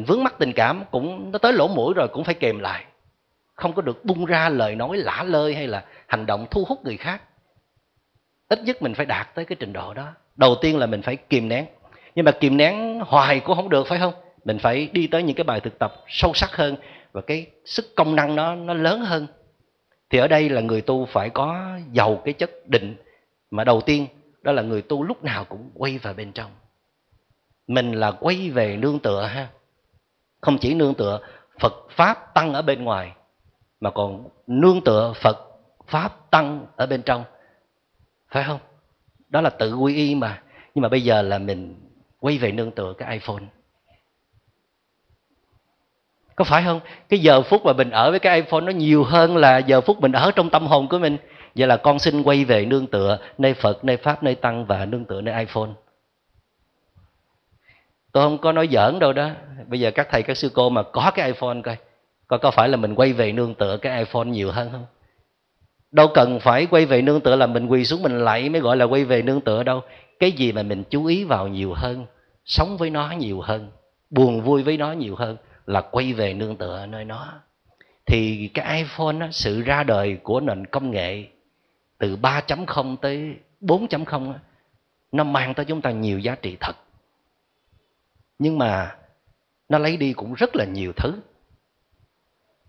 vướng mắc tình cảm, cũng nó tới lỗ mũi rồi cũng phải kèm lại, không có được bung ra lời nói lả lơi hay là hành động thu hút người khác. Ít nhất mình phải đạt tới cái trình độ đó. Đầu tiên là mình phải kìm nén. Nhưng mà kìm nén hoài cũng không được, phải không? Mình phải đi tới những cái bài thực tập sâu sắc hơn, và cái sức công năng nó lớn hơn. Thì ở đây là người tu phải có giàu cái chất định. Mà đầu tiên đó là người tu lúc nào cũng quay vào bên trong. Mình là quay về nương tựa ha. Không chỉ nương tựa Phật Pháp Tăng ở bên ngoài, mà còn nương tựa Phật Pháp Tăng ở bên trong, phải không? Đó là tự quy y mà. Nhưng mà bây giờ là mình quay về nương tựa cái iPhone. Có phải không? Cái giờ phút mà mình ở với cái iPhone nó nhiều hơn là giờ phút mình ở trong tâm hồn của mình. Vậy là con xin quay về nương tựa nơi Phật, nơi Pháp, nơi Tăng, và nương tựa nơi iPhone. Tôi không có nói giỡn đâu đó. Bây giờ các thầy, các sư cô mà có cái iPhone coi có phải là mình quay về nương tựa cái iPhone nhiều hơn không? Đâu cần phải quay về nương tựa là mình quỳ xuống mình lạy mới gọi là quay về nương tựa đâu. Cái gì mà mình chú ý vào nhiều hơn, sống với nó nhiều hơn, buồn vui với nó nhiều hơn, là quay về nương tựa nơi nó. Thì cái iPhone đó, sự ra đời của nền công nghệ từ 3.0 tới 4.0 đó, nó mang tới chúng ta nhiều giá trị thật. Nhưng mà nó lấy đi cũng rất là nhiều thứ.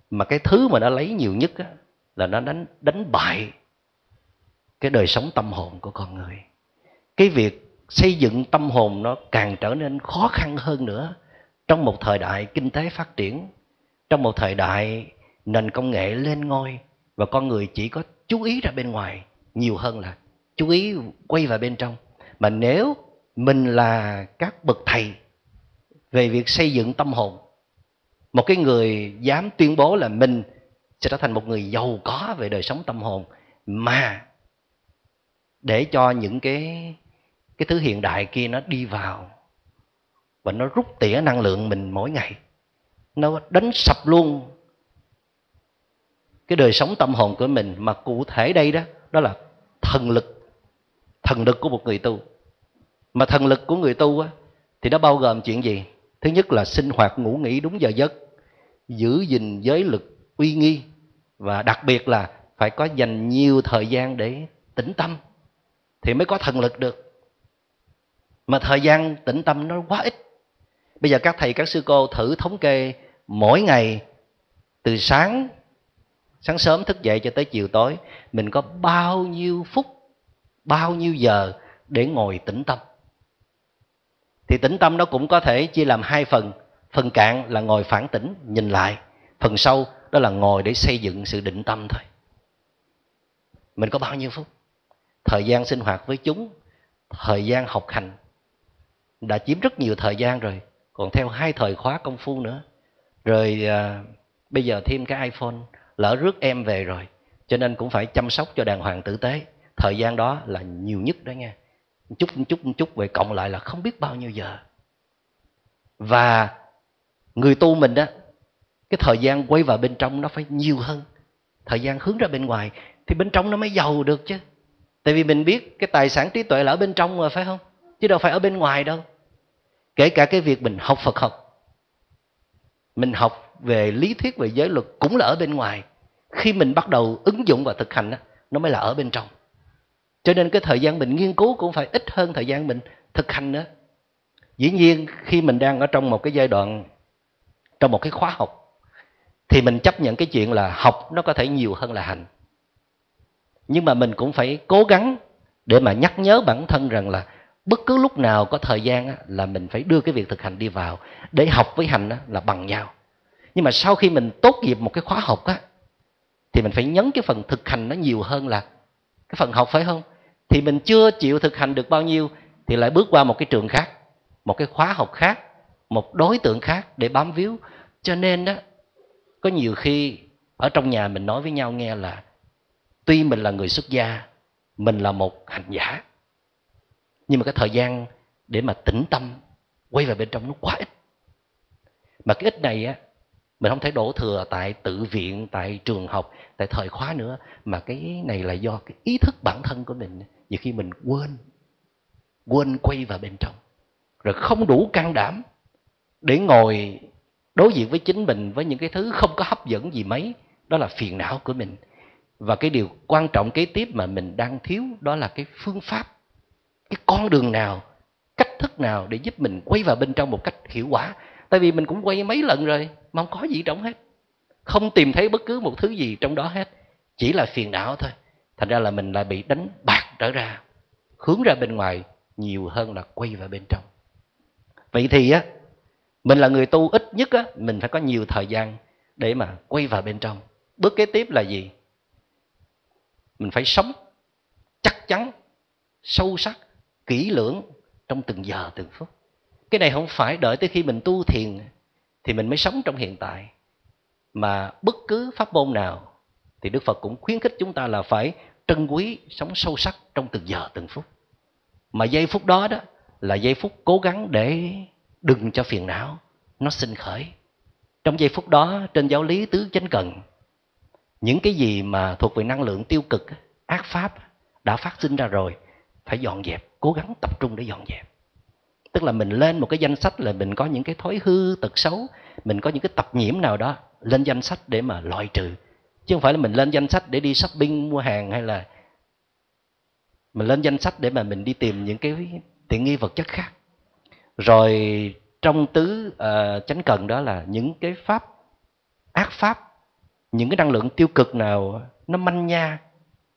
Mà cái thứ mà nó lấy nhiều nhất là nó đánh bại cái đời sống tâm hồn của con người. Cái việc xây dựng tâm hồn nó càng trở nên khó khăn hơn nữa trong một thời đại kinh tế phát triển, trong một thời đại nền công nghệ lên ngôi, và con người chỉ có chú ý ra bên ngoài nhiều hơn là chú ý quay vào bên trong. Mà nếu mình là các bậc thầy về việc xây dựng tâm hồn, một cái người dám tuyên bố là mình sẽ trở thành một người giàu có về đời sống tâm hồn, mà để cho những cái thứ hiện đại kia nó đi vào và nó rút tỉa năng lượng mình mỗi ngày, nó đánh sập luôn cái đời sống tâm hồn của mình. Mà cụ thể đây đó là thần lực của một người tu. Mà thần lực của người tu á, thì nó bao gồm chuyện gì? Thứ nhất là sinh hoạt ngủ nghỉ đúng giờ giấc, giữ gìn giới luật uy nghi, và đặc biệt là phải có dành nhiều thời gian để tĩnh tâm thì mới có thần lực được. Mà thời gian tĩnh tâm nó quá ít. Bây giờ các thầy, các sư cô thử thống kê mỗi ngày từ sáng sớm thức dậy cho tới chiều tối, mình có bao nhiêu phút, bao nhiêu giờ để ngồi tĩnh tâm. Thì tĩnh tâm nó cũng có thể chia làm hai phần. Phần cạn là ngồi phản tĩnh, nhìn lại. Phần sâu đó là ngồi để xây dựng sự định tâm thôi. Mình có bao nhiêu phút? Thời gian sinh hoạt với chúng, thời gian học hành đã chiếm rất nhiều thời gian rồi. còn theo 2 thời khóa công phu nữa. Rồi bây giờ thêm cái iPhone, lỡ rước em về rồi, cho nên cũng phải chăm sóc cho đàng hoàng tử tế. Thời gian đó là nhiều nhất đó nghe, chút về cộng lại là không biết bao nhiêu giờ. Và người tu mình đó, cái thời gian quay vào bên trong nó phải nhiều hơn thời gian hướng ra bên ngoài, thì bên trong nó mới giàu được chứ. Tại vì mình biết cái tài sản trí tuệ là ở bên trong mà, phải không? Chứ đâu phải ở bên ngoài đâu. Kể cả cái việc mình học Phật học, mình học về lý thuyết, về giới luật cũng là ở bên ngoài. Khi mình bắt đầu ứng dụng và thực hành đó, nó mới là ở bên trong. Cho nên cái thời gian mình nghiên cứu cũng phải ít hơn thời gian mình thực hành nữa. Dĩ nhiên khi mình đang ở trong một cái giai đoạn, trong một cái khóa học, thì mình chấp nhận cái chuyện là học nó có thể nhiều hơn là hành. Nhưng mà mình cũng phải cố gắng để mà nhắc nhớ bản thân rằng là bất cứ lúc nào có thời gian là mình phải đưa cái việc thực hành đi vào, để học với hành là bằng nhau. Nhưng mà sau khi mình tốt nghiệp một cái khóa học á, thì mình phải nhấn cái phần thực hành nó nhiều hơn là cái phần học, phải không? Thì mình chưa chịu thực hành được bao nhiêu thì lại bước qua một cái trường khác, một cái khóa học khác, một đối tượng khác để bám víu. Cho nên đó, có nhiều khi ở trong nhà mình nói với nhau nghe là tuy mình là người xuất gia, mình là một hành giả, nhưng mà cái thời gian để mà tĩnh tâm quay về bên trong nó quá ít. Mà cái ít này á, mình không thể đổ thừa tại tự viện, tại trường học, tại thời khóa nữa. Mà cái này là do cái ý thức bản thân của mình. Vì khi mình quên quay vào bên trong, rồi không đủ can đảm để ngồi đối diện với chính mình, với những cái thứ không có hấp dẫn gì mấy. Đó là phiền não của mình. Và cái điều quan trọng kế tiếp mà mình đang thiếu đó là cái phương pháp, cái con đường nào, cách thức nào để giúp mình quay vào bên trong một cách hiệu quả. Tại vì mình cũng quay mấy lần rồi mà không có gì trong hết, không tìm thấy bất cứ một thứ gì trong đó hết, chỉ là phiền não thôi. Thành ra là mình lại bị đánh bạc trở ra, hướng ra bên ngoài nhiều hơn là quay vào bên trong. Vậy thì á, mình là người tu ít nhất á, mình phải có nhiều thời gian để mà quay vào bên trong. Bước kế tiếp là gì? Mình phải sống chắc chắn, sâu sắc, kỹ lưỡng trong từng giờ từng phút. Cái này không phải đợi tới khi mình tu thiền thì mình mới sống trong hiện tại. Mà bất cứ pháp môn nào thì Đức Phật cũng khuyến khích chúng ta là phải trân quý, sống sâu sắc trong từng giờ từng phút. Mà giây phút đó đó là giây phút cố gắng để đừng cho phiền não nó sinh khởi. Trong giây phút đó, trên giáo lý tứ chánh cần, những cái gì mà thuộc về năng lượng tiêu cực, ác pháp đã phát sinh ra rồi, phải dọn dẹp, cố gắng tập trung để dọn dẹp. Tức là mình lên một cái danh sách là mình có những cái thói hư tật xấu, mình có những cái tập nhiễm nào đó, lên danh sách để mà loại trừ. Chứ không phải là mình lên danh sách để đi shopping mua hàng, hay là mình lên danh sách để mà mình đi tìm những cái tiện nghi vật chất khác. Rồi trong tứ chánh cần đó là những cái pháp, ác pháp, những cái năng lượng tiêu cực nào nó manh nha,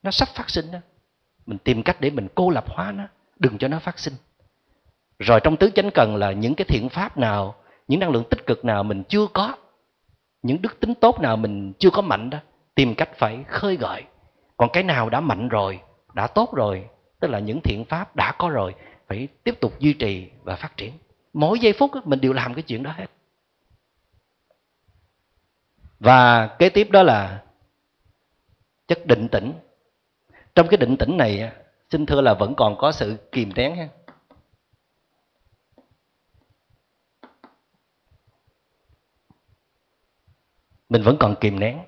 nó sắp phát sinh đó, mình tìm cách để mình cô lập hóa nó, đừng cho nó phát sinh. Rồi trong tứ chánh cần là những cái thiện pháp nào, những năng lượng tích cực nào mình chưa có, những đức tính tốt nào mình chưa có mạnh đó, tìm cách phải khơi gợi. Còn cái nào đã mạnh rồi, đã tốt rồi, tức là những thiện pháp đã có rồi, phải tiếp tục duy trì và phát triển. Mỗi giây phút mình đều làm cái chuyện đó hết. Và kế tiếp đó là chất định tĩnh. Trong cái định tĩnh này, xin thưa là vẫn còn có sự kìm nén ha. Mình vẫn còn kìm nén.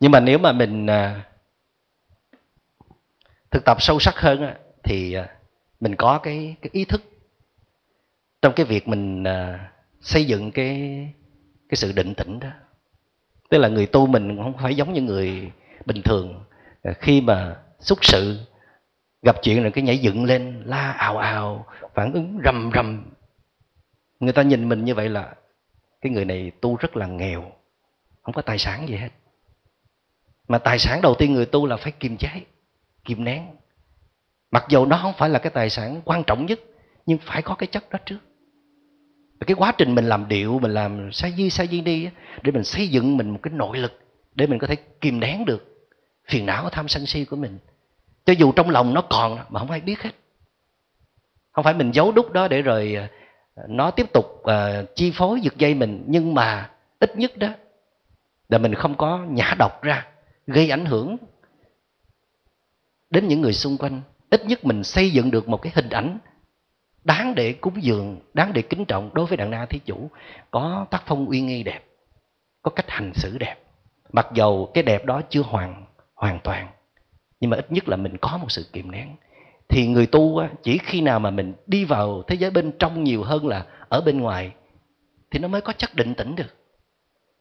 Nhưng mà nếu mà mình thực tập sâu sắc hơn thì mình có cái ý thức trong cái việc mình xây dựng cái sự định tĩnh đó. Tức là người tu mình không phải giống như người bình thường, khi mà xúc sự gặp chuyện là cái nhảy dựng lên, la ào ào, phản ứng rầm rầm. Người ta nhìn mình như vậy là cái người này tu rất là nghèo, không có tài sản gì hết. Mà tài sản đầu tiên người tu là phải kiềm chế, kiềm nén. Mặc dù nó không phải là cái tài sản quan trọng nhất, nhưng phải có cái chất đó trước. Cái quá trình mình làm điệu, mình làm sa di đi, để mình xây dựng mình một cái nội lực, để mình có thể kiềm nén được phiền não tham sân si của mình. Cho dù trong lòng nó còn mà không ai biết hết, Không phải mình giấu đúc đó để rồi nó tiếp tục chi phối giật dây mình, nhưng mà ít nhất đó là mình không có nhả độc ra, gây ảnh hưởng đến những người xung quanh. Ít nhất mình xây dựng được một cái hình ảnh đáng để cúng dường, đáng để kính trọng đối với đàn na thí chủ. Có tác phong uy nghi đẹp, có cách hành xử đẹp. Mặc dầu cái đẹp đó chưa hoàn toàn, nhưng mà ít nhất là mình có một sự kiềm nén. Thì người tu chỉ khi nào mà mình đi vào thế giới bên trong nhiều hơn là ở bên ngoài thì nó mới có chất định tĩnh được.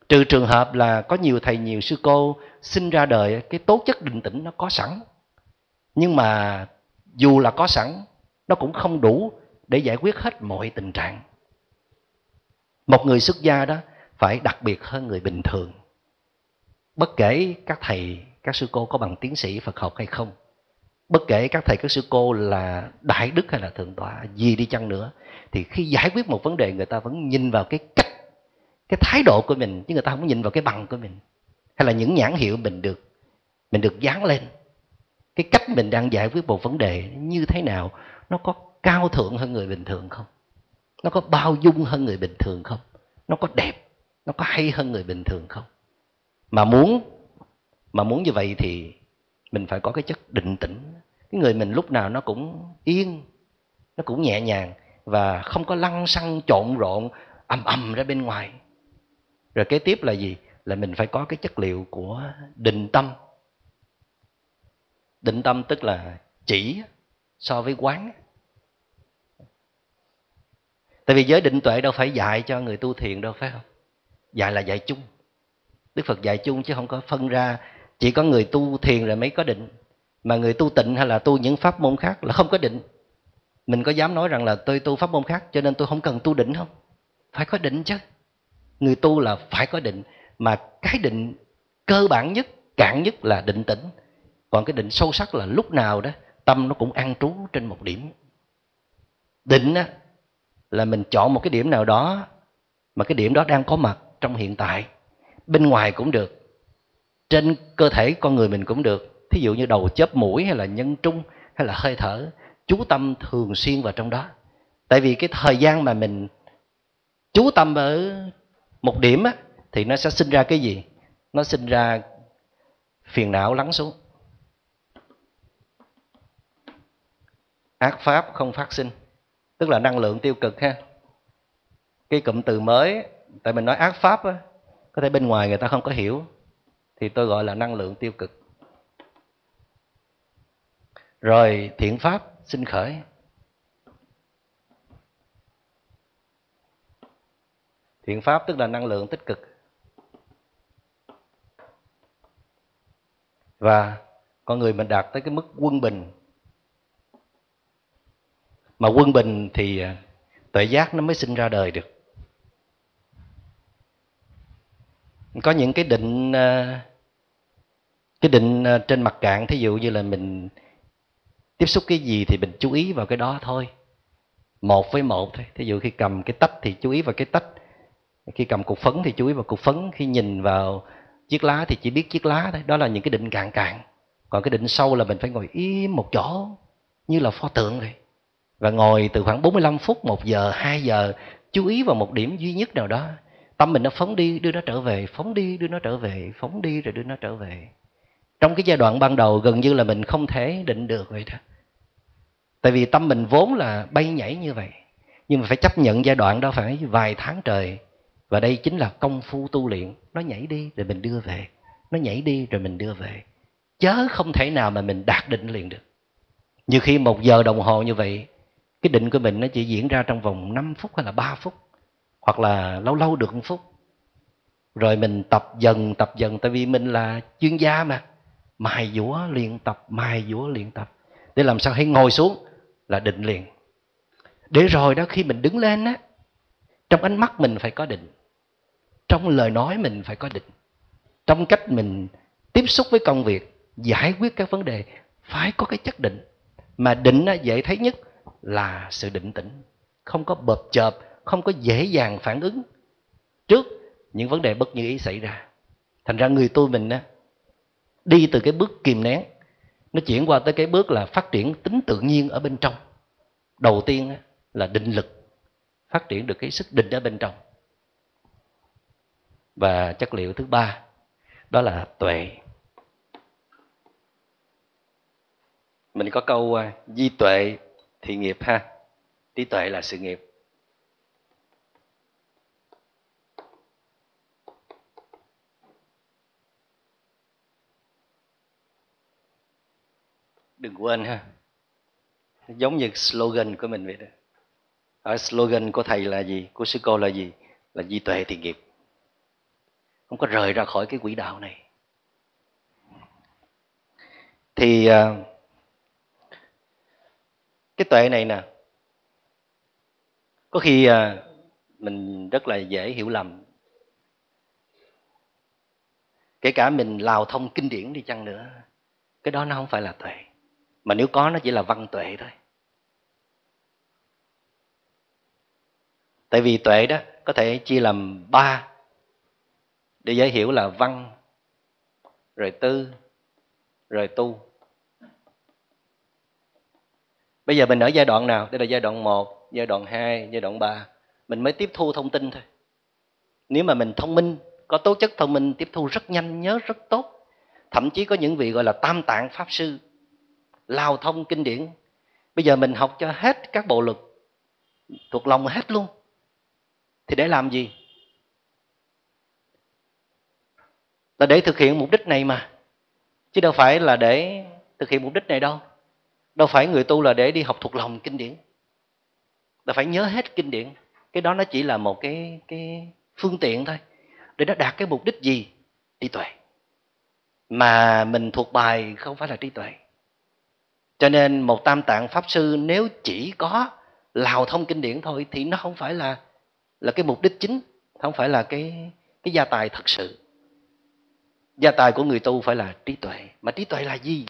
Trừ trường hợp là có nhiều thầy, nhiều sư cô sinh ra đời cái tố chất định tĩnh nó có sẵn. Nhưng mà dù là có sẵn, nó cũng không đủ để giải quyết hết mọi tình trạng. Một người xuất gia đó phải đặc biệt hơn người bình thường. Bất kể các thầy, các sư cô có bằng tiến sĩ Phật học hay không, bất kể các thầy, các sư cô là đại đức hay là thượng tọa gì đi chăng nữa, thì khi giải quyết một vấn đề người ta vẫn nhìn vào cái cách, cái thái độ của mình, chứ người ta không nhìn vào cái bằng của mình, hay là những nhãn hiệu mình được dán lên. Cái cách mình đang giải quyết một vấn đề như thế nào, nó có cao thượng hơn người bình thường không? Nó có bao dung hơn người bình thường không? Nó có đẹp, nó có hay hơn người bình thường không? Mà muốn như vậy thì mình phải có cái chất định tĩnh. Cái người mình lúc nào nó cũng yên, nó cũng nhẹ nhàng, và không có lăng xăng trộn rộn ầm ầm ra bên ngoài. Rồi kế tiếp là gì? Là mình phải có cái chất liệu của định tâm. Định tâm tức là chỉ so với quán. Tại vì giới định tuệ đâu phải dạy cho người tu thiền đâu, phải không? Dạy là dạy chung. Đức Phật dạy chung chứ không có phân ra chỉ có người tu thiền rồi mới có định. Mà người tu tịnh hay là tu những pháp môn khác là không có định. Mình có dám nói rằng là tôi tu pháp môn khác cho nên tôi không cần tu định không? Phải có định chứ. Người tu là phải có định. Mà cái định cơ bản nhất, cạn nhất là định tĩnh. Còn cái định sâu sắc là lúc nào đó tâm nó cũng an trú trên một điểm. Định á, là mình chọn một cái điểm nào đó mà cái điểm đó đang có mặt trong hiện tại. Bên ngoài cũng được, trên cơ thể con người mình cũng được. Thí dụ như đầu, chớp, mũi hay là nhân trung hay là hơi thở, chú tâm thường xuyên vào trong đó. Tại vì cái thời gian mà mình chú tâm ở một điểm á, thì nó sẽ sinh ra cái gì? Nó sinh ra phiền não lắng xuống, ác pháp không phát sinh, tức là năng lượng tiêu cực ha. Cái cụm từ mới, tại mình nói ác pháp á, có thể bên ngoài người ta không có hiểu, thì tôi gọi là năng lượng tiêu cực. Rồi thiện pháp sinh khởi. Thiện pháp tức là năng lượng tích cực. Và con người mình đạt tới cái mức quân bình. Mà quân bình thì tuệ giác nó mới sinh ra đời được. Có những cái định trên mặt cạn, thí dụ như là mình tiếp xúc cái gì thì mình chú ý vào cái đó thôi. Một với một thôi. Thí dụ khi cầm cái tách thì chú ý vào cái tách. Khi cầm cục phấn thì chú ý vào cục phấn. Khi nhìn vào chiếc lá thì chỉ biết chiếc lá thôi. Đó là những cái định cạn cạn. Còn cái định sâu là mình phải ngồi im một chỗ như là pho tượng vậy. Và ngồi từ khoảng 45 phút, 1 giờ, 2 giờ, chú ý vào một điểm duy nhất nào đó. Tâm mình nó phóng đi, đưa nó trở về, phóng đi, đưa nó trở về, phóng đi rồi đưa nó trở về. Trong cái giai đoạn ban đầu gần như là mình không thể định được vậy đó. Tại vì tâm mình vốn là bay nhảy như vậy. Nhưng mà phải chấp nhận giai đoạn đó phải vài tháng trời. Và đây chính là công phu tu luyện. Nó nhảy đi rồi mình đưa về. Nó nhảy đi rồi mình đưa về. Chớ không thể nào mà mình đạt định liền được. Nhiều khi 1 giờ đồng hồ như vậy, cái định của mình nó chỉ diễn ra trong vòng 5 phút hay là 3 phút. Hoặc là lâu lâu được 1 phút. Rồi mình tập dần. Tại vì mình là chuyên gia mà. Mài dũa luyện tập. Để làm sao hãy ngồi xuống là định liền. Để rồi đó khi mình đứng lên á, trong ánh mắt mình phải có định. Trong lời nói mình phải có định. Trong cách mình tiếp xúc với công việc, giải quyết các vấn đề, phải có cái chất định. Mà định á, dễ thấy nhất là sự định tĩnh, không có bợp chợp, không có dễ dàng phản ứng trước những vấn đề bất như ý xảy ra. Thành ra người tu mình đi từ cái bước kìm nén, nó chuyển qua tới cái bước là phát triển tính tự nhiên ở bên trong. đầu tiên là định lực, phát triển được cái sức định ở bên trong. Và chất liệu thứ ba đó là tuệ. Mình có câu di tuệ thì nghiệp ha, trí tuệ là sự nghiệp. Đừng quên ha, giống như slogan của mình vậy đó. Ở slogan của thầy là gì, của sư cô là gì? Là di tuệ thì nghiệp. Không có rời ra khỏi cái quỹ đạo này. Thì cái tuệ này nè, có khi mình rất là dễ hiểu lầm. Kể cả mình lào thông kinh điển đi chăng nữa, cái đó nó không phải là tuệ. Mà nếu có nó chỉ là văn tuệ thôi. Tại vì tuệ đó có thể chia làm ba để dễ hiểu, là văn, rồi tư, rồi tu. Bây giờ mình ở giai đoạn nào? Đây là giai đoạn 1, giai đoạn 2, giai đoạn 3. Mình mới tiếp thu thông tin thôi. Nếu mà mình thông minh, có tố chất thông minh, tiếp thu rất nhanh, nhớ rất tốt. Thậm chí có những vị gọi là tam tạng pháp sư, lao thông kinh điển. Bây giờ mình học cho hết các bộ luật, thuộc lòng hết luôn. Thì để làm gì? Là để thực hiện mục đích này mà. Chứ đâu phải là để thực hiện mục đích này đâu. Đâu phải người tu là để đi học thuộc lòng kinh điển, là phải nhớ hết kinh điển. Cái đó nó chỉ là một cái phương tiện thôi. Để nó đạt cái mục đích gì? Trí tuệ. Mà mình thuộc bài không phải là trí tuệ. Cho nên một tam tạng pháp sư nếu chỉ có lào thông kinh điển thôi thì nó không phải là cái mục đích chính, không phải là cái gia tài thật sự. Gia tài của người tu phải là trí tuệ. Mà trí tuệ là gì?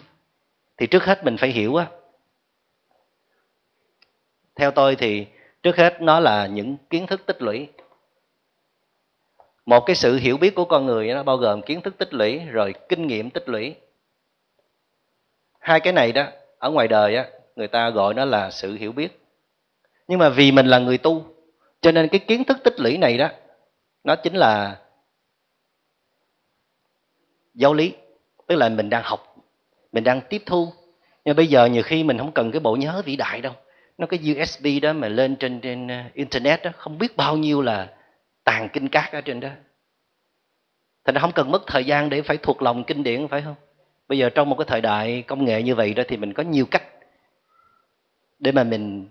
Thì trước hết mình phải hiểu á. Theo tôi thì trước hết nó là những kiến thức tích lũy. Một cái sự hiểu biết của con người nó bao gồm kiến thức tích lũy rồi kinh nghiệm tích lũy. Hai cái này đó, ở ngoài đời á, người ta gọi nó là sự hiểu biết. Nhưng mà vì mình là người tu, cho nên cái kiến thức tích lũy này đó, nó chính là giáo lý. Tức là mình đang học, mình đang tiếp thu. Nhưng bây giờ nhiều khi mình không cần cái bộ nhớ vĩ đại đâu. Nó cái USB đó mà lên trên internet đó, không biết bao nhiêu là tàng kinh cát ở trên đó. Thì nó không cần mất thời gian để phải thuộc lòng kinh điển, phải không? Bây giờ trong một cái thời đại công nghệ như vậy đó thì mình có nhiều cách để mà mình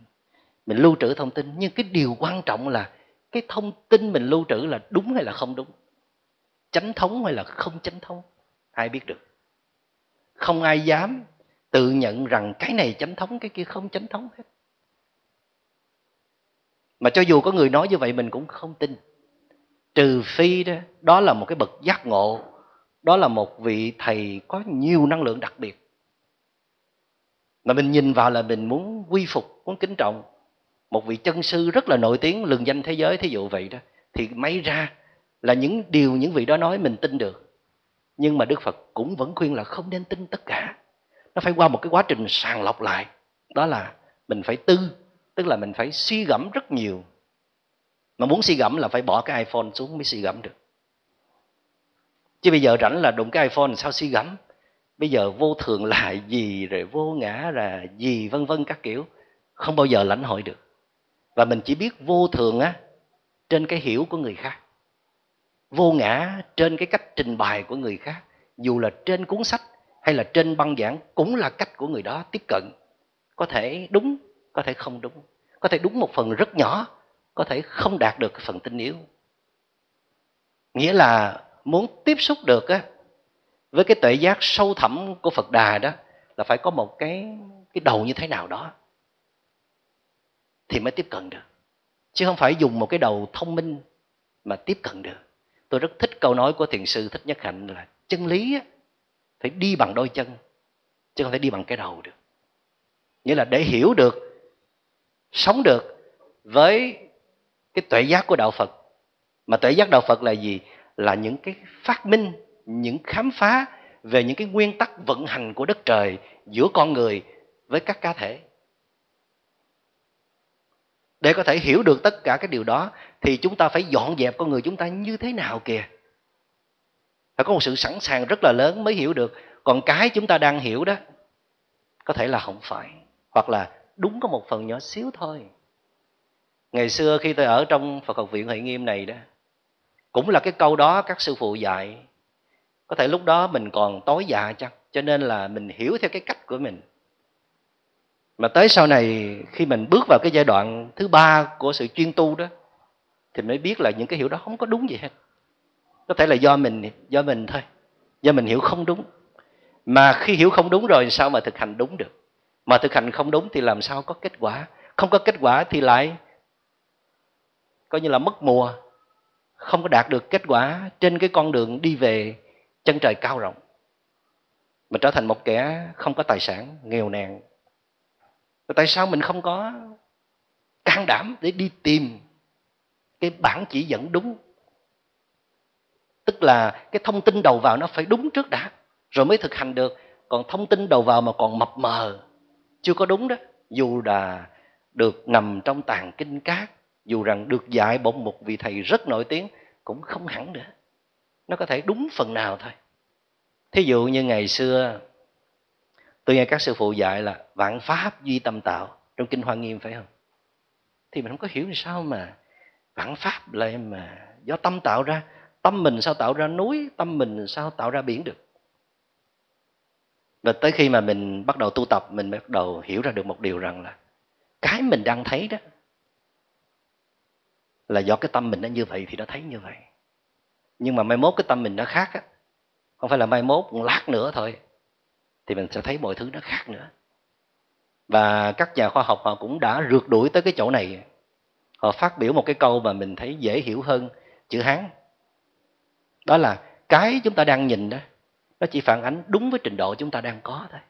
lưu trữ thông tin. Nhưng cái điều quan trọng là cái thông tin mình lưu trữ là đúng hay là không đúng, chánh thống hay là không chánh thống, ai biết được. Không ai dám tự nhận rằng cái này chánh thống, cái kia không chánh thống hết. Mà cho dù có người nói như vậy mình cũng không tin. Trừ phi đó là một cái bậc giác ngộ, đó là một vị thầy có nhiều năng lượng đặc biệt, mà mình nhìn vào là mình muốn quy phục, muốn kính trọng. Một vị chân sư rất là nổi tiếng, lừng danh thế giới, thí dụ vậy đó, thì may ra là những điều những vị đó nói mình tin được. Nhưng mà Đức Phật cũng vẫn khuyên là không nên tin tất cả. Nó phải qua một cái quá trình sàng lọc lại. Đó là mình phải tư, tức là mình phải suy gẫm rất nhiều. Mà muốn suy gẫm là phải bỏ cái iPhone xuống mới suy gẫm được. Chứ bây giờ rảnh là đụng cái iPhone sao suy gẫm. Bây giờ vô thường là gì, rồi vô ngã là gì, vân vân các kiểu, không bao giờ lãnh hội được. Và mình chỉ biết vô thường á trên cái hiểu của người khác, vô ngã trên cái cách trình bày của người khác, dù là trên cuốn sách hay là trên băng giảng, cũng là cách của người đó tiếp cận. Có thể đúng, có thể không đúng. Có thể đúng một phần rất nhỏ, có thể không đạt được cái phần tinh yếu. Nghĩa là muốn tiếp xúc được với cái tuệ giác sâu thẳm của Phật Đà đó, là phải có một cái đầu như thế nào đó thì mới tiếp cận được. Chứ không phải dùng một cái đầu thông minh mà tiếp cận được. Tôi rất thích câu nói của thiền sư Thích Nhất Hạnh là chân lý phải đi bằng đôi chân, chứ không phải đi bằng cái đầu được. Nghĩa là để hiểu được, sống được với cái tuệ giác của Đạo Phật. Mà tuệ giác Đạo Phật là gì? Là những cái phát minh, những khám phá về những cái nguyên tắc vận hành của đất trời giữa con người với các cá thể. Để có thể hiểu được tất cả cái điều đó thì chúng ta phải dọn dẹp con người chúng ta như thế nào kìa. Phải có một sự sẵn sàng rất là lớn mới hiểu được. Còn cái chúng ta đang hiểu đó có thể là không phải, hoặc là đúng có một phần nhỏ xíu thôi. Ngày xưa khi tôi ở trong Phật Học Viện Hội Nghiêm này đó, cũng là cái câu đó các sư phụ dạy. Có thể lúc đó mình còn tối dạ chăng, cho nên là mình hiểu theo cái cách của mình. Mà tới sau này khi mình bước vào cái giai đoạn thứ ba của sự chuyên tu đó, thì mới biết là những cái hiểu đó không có đúng gì hết. Có thể là do mình thôi, do mình hiểu không đúng. Mà khi hiểu không đúng rồi sao mà thực hành đúng được? Mà thực hành không đúng thì làm sao có kết quả? Không có kết quả thì lại coi như là mất mùa, không có đạt được kết quả trên cái con đường đi về chân trời cao rộng. Mình trở thành một kẻ không có tài sản, nghèo nàn. Và tại sao mình không có can đảm để đi tìm cái bản chỉ dẫn đúng? Tức là cái thông tin đầu vào nó phải đúng trước đã, rồi mới thực hành được. Còn thông tin đầu vào mà còn mập mờ, chưa có đúng đó, dù là được nằm trong tàng kinh cát, dù rằng được dạy bởi một vị thầy rất nổi tiếng, cũng không hẳn nữa. Nó có thể đúng phần nào thôi. Thí dụ như ngày xưa tôi nghe các sư phụ dạy là vạn pháp duy tâm tạo trong kinh Hoa Nghiêm, phải không? Thì mình không có hiểu sao mà vạn pháp lại mà do tâm tạo ra. Tâm mình sao tạo ra núi, tâm mình sao tạo ra biển được? Và tới khi mà mình bắt đầu tu tập, mình bắt đầu hiểu ra được một điều rằng là cái mình đang thấy đó là do cái tâm mình nó như vậy thì nó thấy như vậy. Nhưng mà mai mốt cái tâm mình nó khác á, không phải là mai mốt, một lát nữa thôi, thì mình sẽ thấy mọi thứ nó khác nữa. Và các nhà khoa học họ cũng đã rượt đuổi tới cái chỗ này. Họ phát biểu một cái câu mà mình thấy dễ hiểu hơn chữ Hán. Đó là cái chúng ta đang nhìn đó, nó chỉ phản ánh đúng với trình độ chúng ta đang có thôi.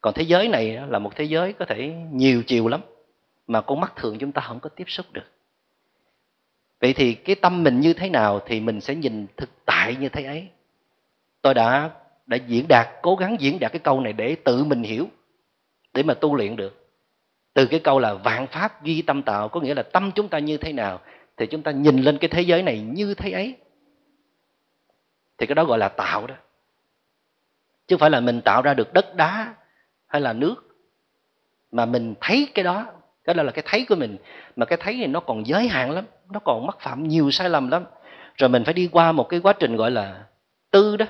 Còn thế giới này là một thế giới có thể nhiều chiều lắm, mà con mắt thường chúng ta không có tiếp xúc được. Vậy thì cái tâm mình như thế nào thì mình sẽ nhìn thực tại như thế ấy. Tôi đã cố gắng diễn đạt cái câu này để tự mình hiểu, để mà tu luyện được. Từ cái câu là vạn pháp duy tâm tạo, có nghĩa là tâm chúng ta như thế nào thì chúng ta nhìn lên cái thế giới này như thế ấy. Thì cái đó gọi là tạo đó. Chứ không phải là mình tạo ra được đất đá hay là nước, mà mình thấy cái đó. Cái đó là cái thấy của mình. Mà cái thấy này nó còn giới hạn lắm, nó còn mắc phạm nhiều sai lầm lắm. Rồi mình phải đi qua một cái quá trình gọi là tư đó,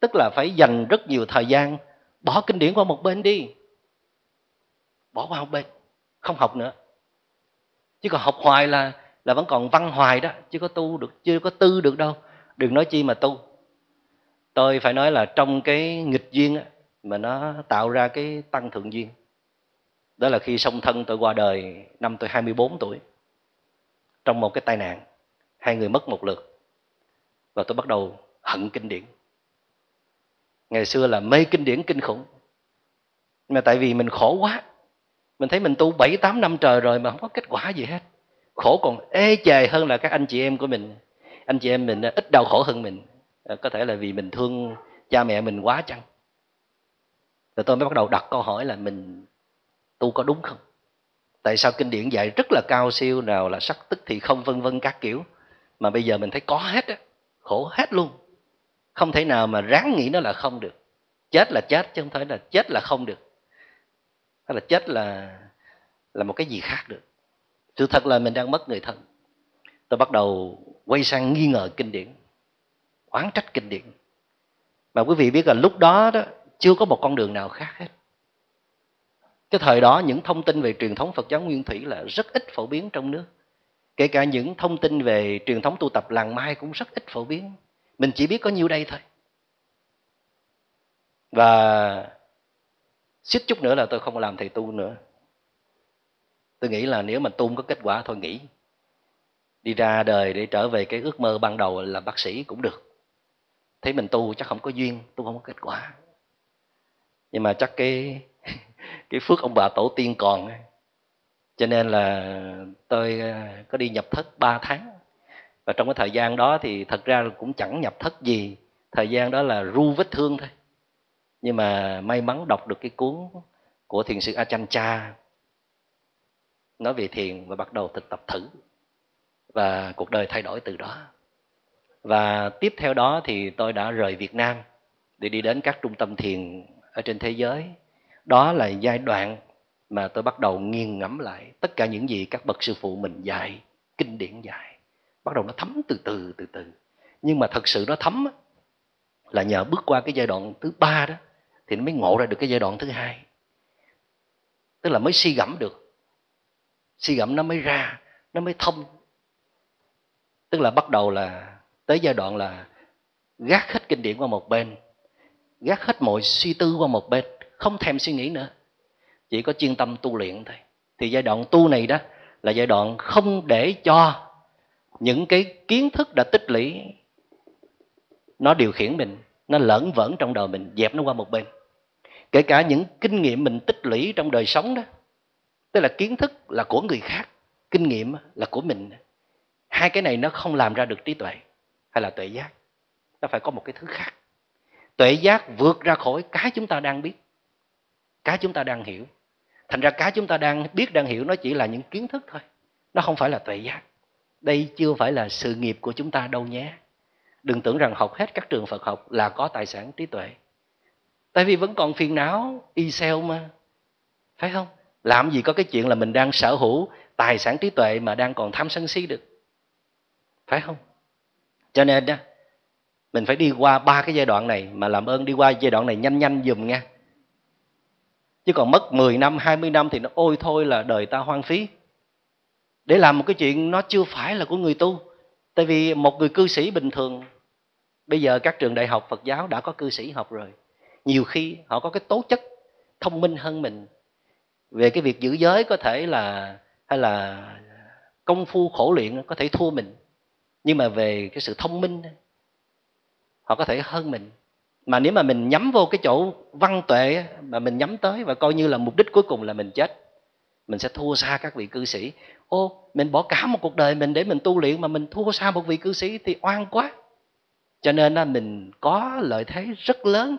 tức là phải dành rất nhiều thời gian bỏ kinh điển qua một bên đi. Bỏ qua một bên, không học nữa. Chứ còn học hoài là vẫn còn văn hoài đó, chứ có tu được, chưa có tư được đâu. Đừng nói chi mà tu. Tôi phải nói là trong cái nghịch duyên á, mà nó tạo ra cái tăng thượng duyên. Đó là khi song thân tôi qua đời năm tôi 24 tuổi. Trong một cái tai nạn, hai người mất một lượt. Và tôi bắt đầu hận kinh điển. Ngày xưa là mê kinh điển kinh khủng. Mà tại vì mình khổ quá. Mình thấy mình tu 7-8 năm trời rồi mà không có kết quả gì hết. Khổ còn ê chề hơn là các anh chị em của mình. Anh chị em mình ít đau khổ hơn mình. Có thể là vì mình thương cha mẹ mình quá chăng. Rồi tôi mới bắt đầu đặt câu hỏi là mình tu có đúng không? Tại sao kinh điển dạy rất là cao siêu, nào là sắc tức thì không, vân vân các kiểu, mà bây giờ mình thấy có hết á, khổ hết luôn. Không thể nào mà ráng nghĩ nó là không được. Chết là chết chứ không thể là chết là không được, hay là chết là một cái gì khác được. Sự thật là mình đang mất người thân. Tôi bắt đầu quay sang nghi ngờ kinh điển, oán trách kinh điển. Mà quý vị biết là lúc đó chưa có một con đường nào khác hết. Cái thời đó những thông tin về truyền thống Phật giáo Nguyên Thủy là rất ít phổ biến trong nước. Kể cả những thông tin về truyền thống tu tập làng Mai cũng rất ít phổ biến. Mình chỉ biết có nhiêu đây thôi. Và suýt chút nữa là tôi không làm thầy tu nữa. Tôi nghĩ là nếu mà tu không có kết quả thôi nghỉ. Đi ra đời để trở về cái ước mơ ban đầu là bác sĩ cũng được. Thấy mình tu chắc không có duyên, tu không có kết quả. Nhưng mà chắc cái phước ông bà tổ tiên còn. Cho nên là tôi có đi nhập thất 3 tháng. Và trong cái thời gian đó thì thật ra cũng chẳng nhập thất gì. Thời gian đó là ru vết thương thôi. Nhưng mà may mắn đọc được cái cuốn của thiền sư Achan Cha. nói về thiền và bắt đầu thực tập thử. Và cuộc đời thay đổi từ đó. Và tiếp theo đó thì tôi đã rời Việt Nam để đi đến các trung tâm thiền ở trên thế giới. Đó là giai đoạn mà tôi bắt đầu nghiền ngẫm lại tất cả những gì các bậc sư phụ mình dạy, kinh điển dạy. Bắt đầu nó thấm từ từ. Nhưng mà thật sự nó thấm là nhờ bước qua cái giai đoạn thứ ba đó, thì nó mới ngộ ra được cái giai đoạn thứ hai. Tức là mới suy gẫm được. Suy gẫm nó mới ra, nó mới thông. Tức là bắt đầu là tới giai đoạn là gác hết kinh điển qua một bên, gác hết mọi suy tư qua một bên, không thèm suy nghĩ nữa, chỉ có chuyên tâm tu luyện thôi. Thì giai đoạn tu này đó là giai đoạn không để cho những cái kiến thức đã tích lũy nó điều khiển mình, nó lởn vởn trong đời mình, dẹp nó qua một bên. Kể cả những kinh nghiệm mình tích lũy trong đời sống đó, tức là kiến thức là của người khác, kinh nghiệm là của mình. Hai cái này nó không làm ra được trí tuệ hay là tuệ giác. Nó phải có một cái thứ khác. Tuệ giác vượt ra khỏi cái chúng ta đang biết, cái chúng ta đang hiểu. Thành ra cái chúng ta đang biết, đang hiểu nó chỉ là những kiến thức thôi. Nó không phải là tuệ giác. Đây chưa phải là sự nghiệp của chúng ta đâu nhé. Đừng tưởng rằng học hết các trường Phật học là có tài sản trí tuệ. Tại vì vẫn còn phiền não, y xeo mà. Phải không? Làm gì có cái chuyện là mình đang sở hữu tài sản trí tuệ mà đang còn tham sân si được. Phải không? Cho nên đó, mình phải đi qua ba cái giai đoạn này. Mà làm ơn đi qua giai đoạn này nhanh dùm nha. Chứ còn mất 10 năm, 20 năm thì nó ôi thôi là đời ta hoang phí. Để làm một cái chuyện nó chưa phải là của người tu. Tại vì một người cư sĩ bình thường, bây giờ các trường đại học Phật giáo đã có cư sĩ học rồi. Nhiều khi họ có cái tố chất thông minh hơn mình. Về cái việc giữ giới có thể là, hay là công phu khổ luyện có thể thua mình. Nhưng mà về cái sự thông minh, họ có thể hơn mình. Mà nếu mà mình nhắm vô cái chỗ văn tuệ mà mình nhắm tới và coi như là mục đích cuối cùng là mình chết, mình sẽ thua xa các vị cư sĩ. Ô, mình bỏ cả một cuộc đời mình để mình tu luyện mà mình thua xa một vị cư sĩ thì oan quá. Cho nên là mình có lợi thế rất lớn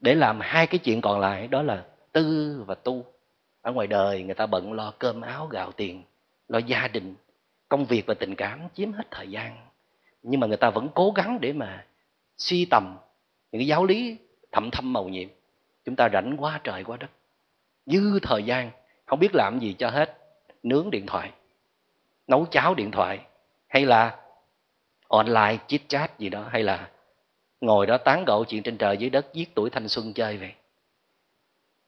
để làm hai cái chuyện còn lại, đó là tư và tu. Ở ngoài đời người ta bận lo cơm áo gạo tiền, lo gia đình, công việc và tình cảm chiếm hết thời gian. Nhưng mà người ta vẫn cố gắng để mà suy tầm những cái giáo lý thậm thâm mầu nhiệm. Chúng ta rảnh quá trời quá đất, dư thời gian, không biết làm gì cho hết. Nướng điện thoại, nấu cháo điện thoại, hay là online chit chat gì đó, hay là ngồi đó tán gẫu chuyện trên trời dưới đất, giết tuổi thanh xuân chơi vậy.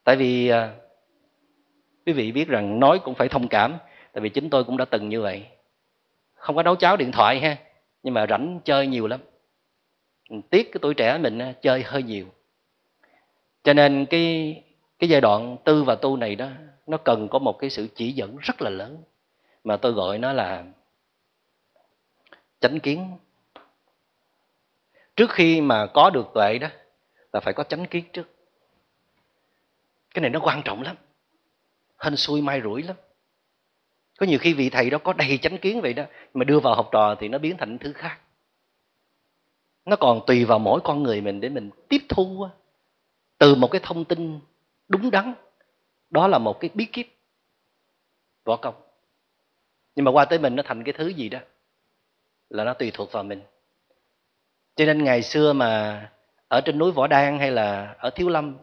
Tại vì quý vị biết rằng nói cũng phải thông cảm. Tại vì chính tôi cũng đã từng như vậy. Không có nấu cháo điện thoại ha, nhưng mà rảnh chơi nhiều lắm. Tiếc cái tuổi trẻ mình chơi hơi nhiều. Cho nên cái giai đoạn tư và tu này đó, nó cần có một cái sự chỉ dẫn rất là lớn. Mà tôi gọi nó là chánh kiến. Trước khi mà có được tuệ đó, là phải có chánh kiến trước. Cái này nó quan trọng lắm. Hên xui mai rủi lắm. Có nhiều khi vị thầy đó có đầy chánh kiến vậy đó, mà đưa vào học trò thì nó biến thành thứ khác. Nó còn tùy vào mỗi con người mình để mình tiếp thu từ một cái thông tin đúng đắn. Đó là một cái bí kíp võ công. Nhưng mà qua tới mình nó thành cái thứ gì đó là nó tùy thuộc vào mình. Cho nên ngày xưa mà ở trên núi Võ Đan hay là ở Thiếu Lâm,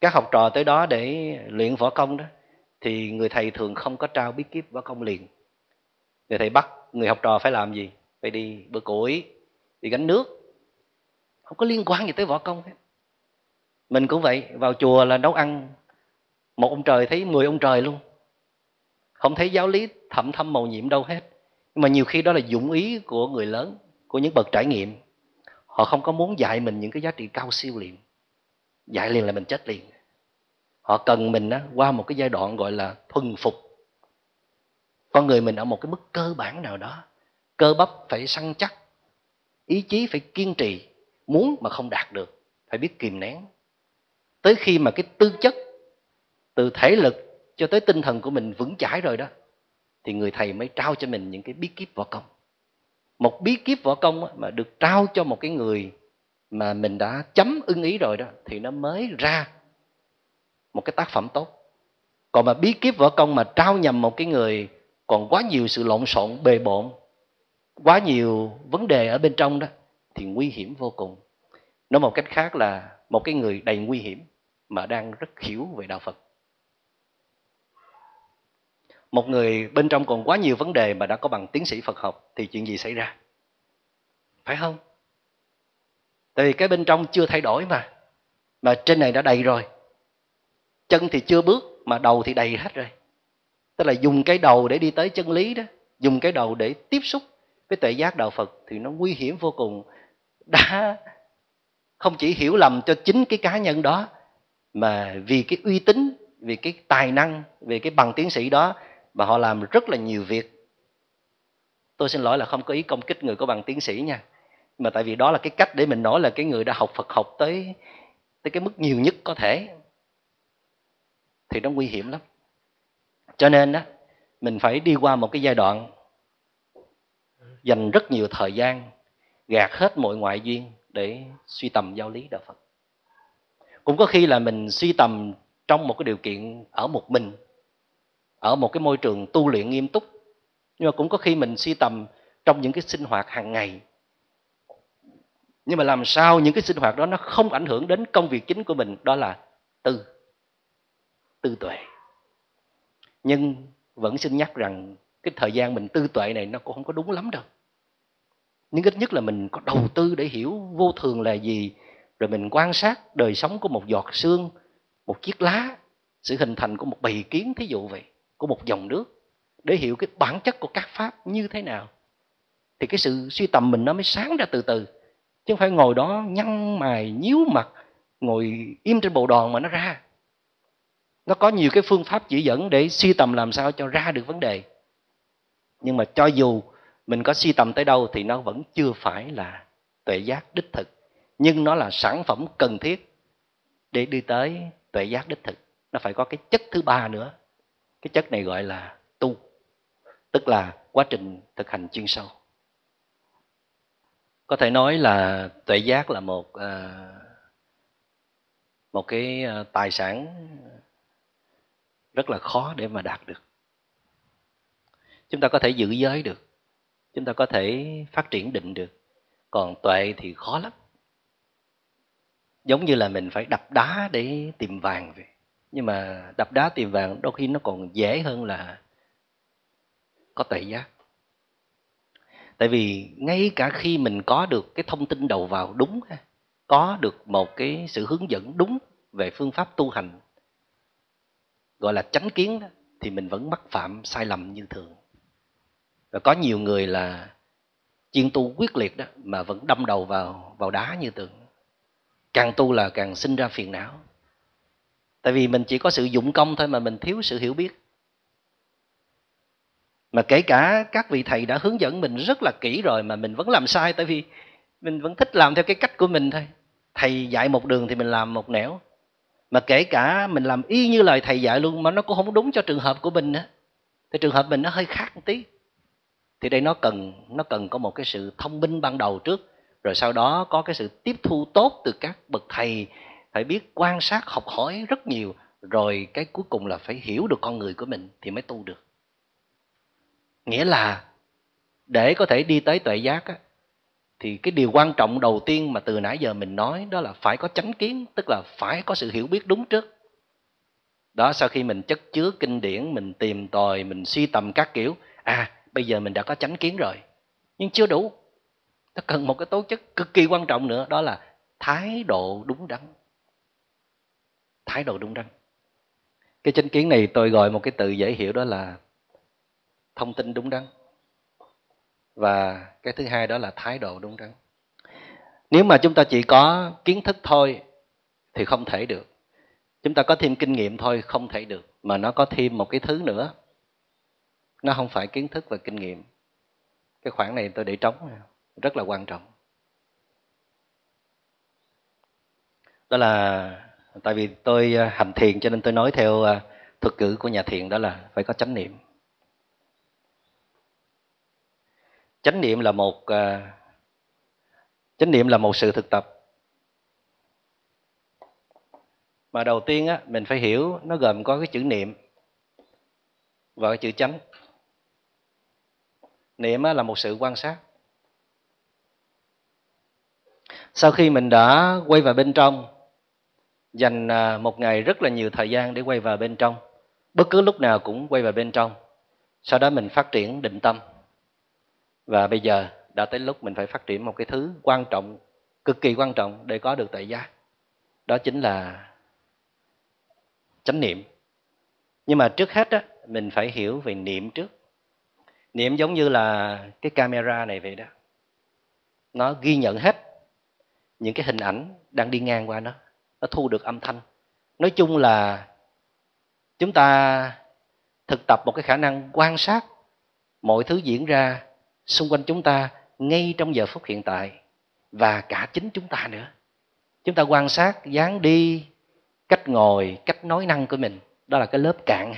các học trò tới đó để luyện võ công đó, thì người thầy thường không có trao bí kíp võ công liền. Người thầy bắt người học trò phải làm gì? Phải đi bữa củi, đi gánh nước. Không có liên quan gì tới võ công hết. Mình cũng vậy, vào chùa là nấu ăn. Một ông trời thấy 10 ông trời luôn. Không thấy giáo lý thậm thâm mầu nhiệm đâu hết. Nhưng mà nhiều khi đó là dụng ý của người lớn, của những bậc trải nghiệm. Họ không có muốn dạy mình những cái giá trị cao siêu liền. Dạy liền là mình chết liền. Họ cần mình qua một cái giai đoạn gọi là thuần phục. Con người mình ở một cái mức cơ bản nào đó. Cơ bắp phải săn chắc. Ý chí phải kiên trì. Muốn mà không đạt được, phải biết kìm nén. Tới khi mà cái tư chất, từ thể lực cho tới tinh thần của mình vững chãi rồi đó, thì người thầy mới trao cho mình những cái bí kíp võ công. Một bí kíp võ công mà được trao cho một cái người mà mình đã chấm ưng ý rồi đó, thì nó mới ra một cái tác phẩm tốt. Còn mà bí kíp võ công mà trao nhầm một cái người còn quá nhiều sự lộn xộn, bề bộn, quá nhiều vấn đề ở bên trong đó, thì nguy hiểm vô cùng. Nói một cách khác là một cái người đầy nguy hiểm mà đang rất hiểu về đạo Phật. Một người bên trong còn quá nhiều vấn đề mà đã có bằng tiến sĩ Phật học thì chuyện gì xảy ra? Phải không? Tại vì cái bên trong chưa thay đổi mà trên này đã đầy rồi. Chân thì chưa bước mà đầu thì đầy hết rồi. Tức là dùng cái đầu để đi tới chân lý đó, dùng cái đầu để tiếp xúc với tuệ giác đạo Phật thì nó nguy hiểm vô cùng. Đã không chỉ hiểu lầm cho chính cái cá nhân đó, mà vì cái uy tín, vì cái tài năng, vì cái bằng tiến sĩ đó mà họ làm rất là nhiều việc. Tôi xin lỗi là không có ý công kích người có bằng tiến sĩ nha, mà tại vì đó là cái cách để mình nói là cái người đã học Phật học tới cái mức nhiều nhất có thể, thì nó nguy hiểm lắm. Cho nên đó, mình phải đi qua một cái giai đoạn dành rất nhiều thời gian, gạt hết mọi ngoại duyên để suy tầm giáo lý đạo Phật. Cũng có khi là mình suy tầm trong một cái điều kiện ở một mình, ở một cái môi trường tu luyện nghiêm túc. Nhưng mà cũng có khi mình suy tầm trong những cái sinh hoạt hàng ngày. Nhưng mà làm sao những cái sinh hoạt đó nó không ảnh hưởng đến công việc chính của mình, đó là tư tuệ. Nhưng vẫn xin nhắc rằng cái thời gian mình tư tuệ này nó cũng không có đúng lắm đâu. Nhưng ít nhất là mình có đầu tư để hiểu vô thường là gì, rồi mình quan sát đời sống của một giọt sương, một chiếc lá, sự hình thành của một bầy kiến, thí dụ vậy, của một dòng nước, để hiểu cái bản chất của các pháp như thế nào. Thì cái sự suy tầm mình nó mới sáng ra từ từ, chứ không phải ngồi đó nhăn mày, nhíu mặt, ngồi im trên bồ đòn mà nó ra. Nó có nhiều cái phương pháp chỉ dẫn để suy tầm làm sao cho ra được vấn đề. Nhưng mà cho dù mình có suy tầm tới đâu thì nó vẫn chưa phải là tuệ giác đích thực. Nhưng nó là sản phẩm cần thiết để đi tới tuệ giác đích thực. Nó phải có cái chất thứ ba nữa. Cái chất này gọi là tu, tức là quá trình thực hành chuyên sâu. Có thể nói là tuệ giác là một cái tài sản rất là khó để mà đạt được. Chúng ta có thể giữ giới được, chúng ta có thể phát triển định được, còn tuệ thì khó lắm. Giống như là mình phải đập đá để tìm vàng vậy. Nhưng mà đập đá tìm vàng đôi khi nó còn dễ hơn là có tuệ giác. Tại vì ngay cả khi mình có được cái thông tin đầu vào đúng, có được một cái sự hướng dẫn đúng về phương pháp tu hành, gọi là chánh kiến, thì mình vẫn mắc phạm sai lầm như thường. Và có nhiều người là chuyên tu quyết liệt đó mà vẫn đâm đầu vào đá như thường. Càng tu là càng sinh ra phiền não. Tại vì mình chỉ có sự dụng công thôi mà mình thiếu sự hiểu biết. Mà kể cả các vị thầy đã hướng dẫn mình rất là kỹ rồi mà mình vẫn làm sai, tại vì mình vẫn thích làm theo cái cách của mình thôi. Thầy dạy một đường thì mình làm một nẻo. Mà kể cả mình làm y như lời thầy dạy luôn mà nó cũng không đúng cho trường hợp của mình á. Thì trường hợp mình nó hơi khác một tí. Thì đây nó cần có một cái sự thông minh ban đầu trước, rồi sau đó có cái sự tiếp thu tốt từ các bậc thầy, phải biết quan sát, học hỏi rất nhiều, rồi cái cuối cùng là phải hiểu được con người của mình thì mới tu được. Nghĩa là để có thể đi tới tuệ giác á, thì cái điều quan trọng đầu tiên mà từ nãy giờ mình nói đó là phải có chánh kiến, tức là phải có sự hiểu biết đúng trước. Đó, sau khi mình chất chứa kinh điển, mình tìm tòi, mình suy tầm các kiểu, bây giờ mình đã có chánh kiến rồi. Nhưng chưa đủ. Nó cần một cái tố chất cực kỳ quan trọng nữa, đó là thái độ đúng đắn. Thái độ đúng đắn. Cái chánh kiến này tôi gọi một cái từ dễ hiểu, đó là thông tin đúng đắn. Và cái thứ hai đó là thái độ đúng đắn. Nếu mà chúng ta chỉ có kiến thức thôi thì không thể được. Chúng ta có thêm kinh nghiệm thôi không thể được. Mà nó có thêm một cái thứ nữa. Nó không phải kiến thức và kinh nghiệm. Cái khoảng này tôi để trống, rất là quan trọng. Đó là tại vì tôi hành thiền cho nên tôi nói theo thuật ngữ của nhà thiền, đó là phải có chánh niệm. Chánh niệm là một sự thực tập. Mà đầu tiên á, mình phải hiểu nó gồm có cái chữ niệm. và cái chữ chánh. Niệm là một sự quan sát. Sau khi mình đã quay vào bên trong, dành một ngày rất là nhiều thời gian để quay vào bên trong, bất cứ lúc nào cũng quay vào bên trong. Sau đó mình phát triển định tâm. Và bây giờ đã tới lúc mình phải phát triển một cái thứ quan trọng, cực kỳ quan trọng để có được tại gia. Đó chính là chánh niệm. Nhưng mà trước hết á, mình phải hiểu về niệm trước. Niệm giống như là cái camera này vậy đó. Nó ghi nhận hết những cái hình ảnh đang đi ngang qua nó thu được âm thanh. Nói chung là chúng ta thực tập một cái khả năng quan sát mọi thứ diễn ra xung quanh chúng ta ngay trong giờ phút hiện tại, và cả chính chúng ta nữa. Chúng ta quan sát dáng đi, cách ngồi, cách nói năng của mình. Đó là cái lớp cạn.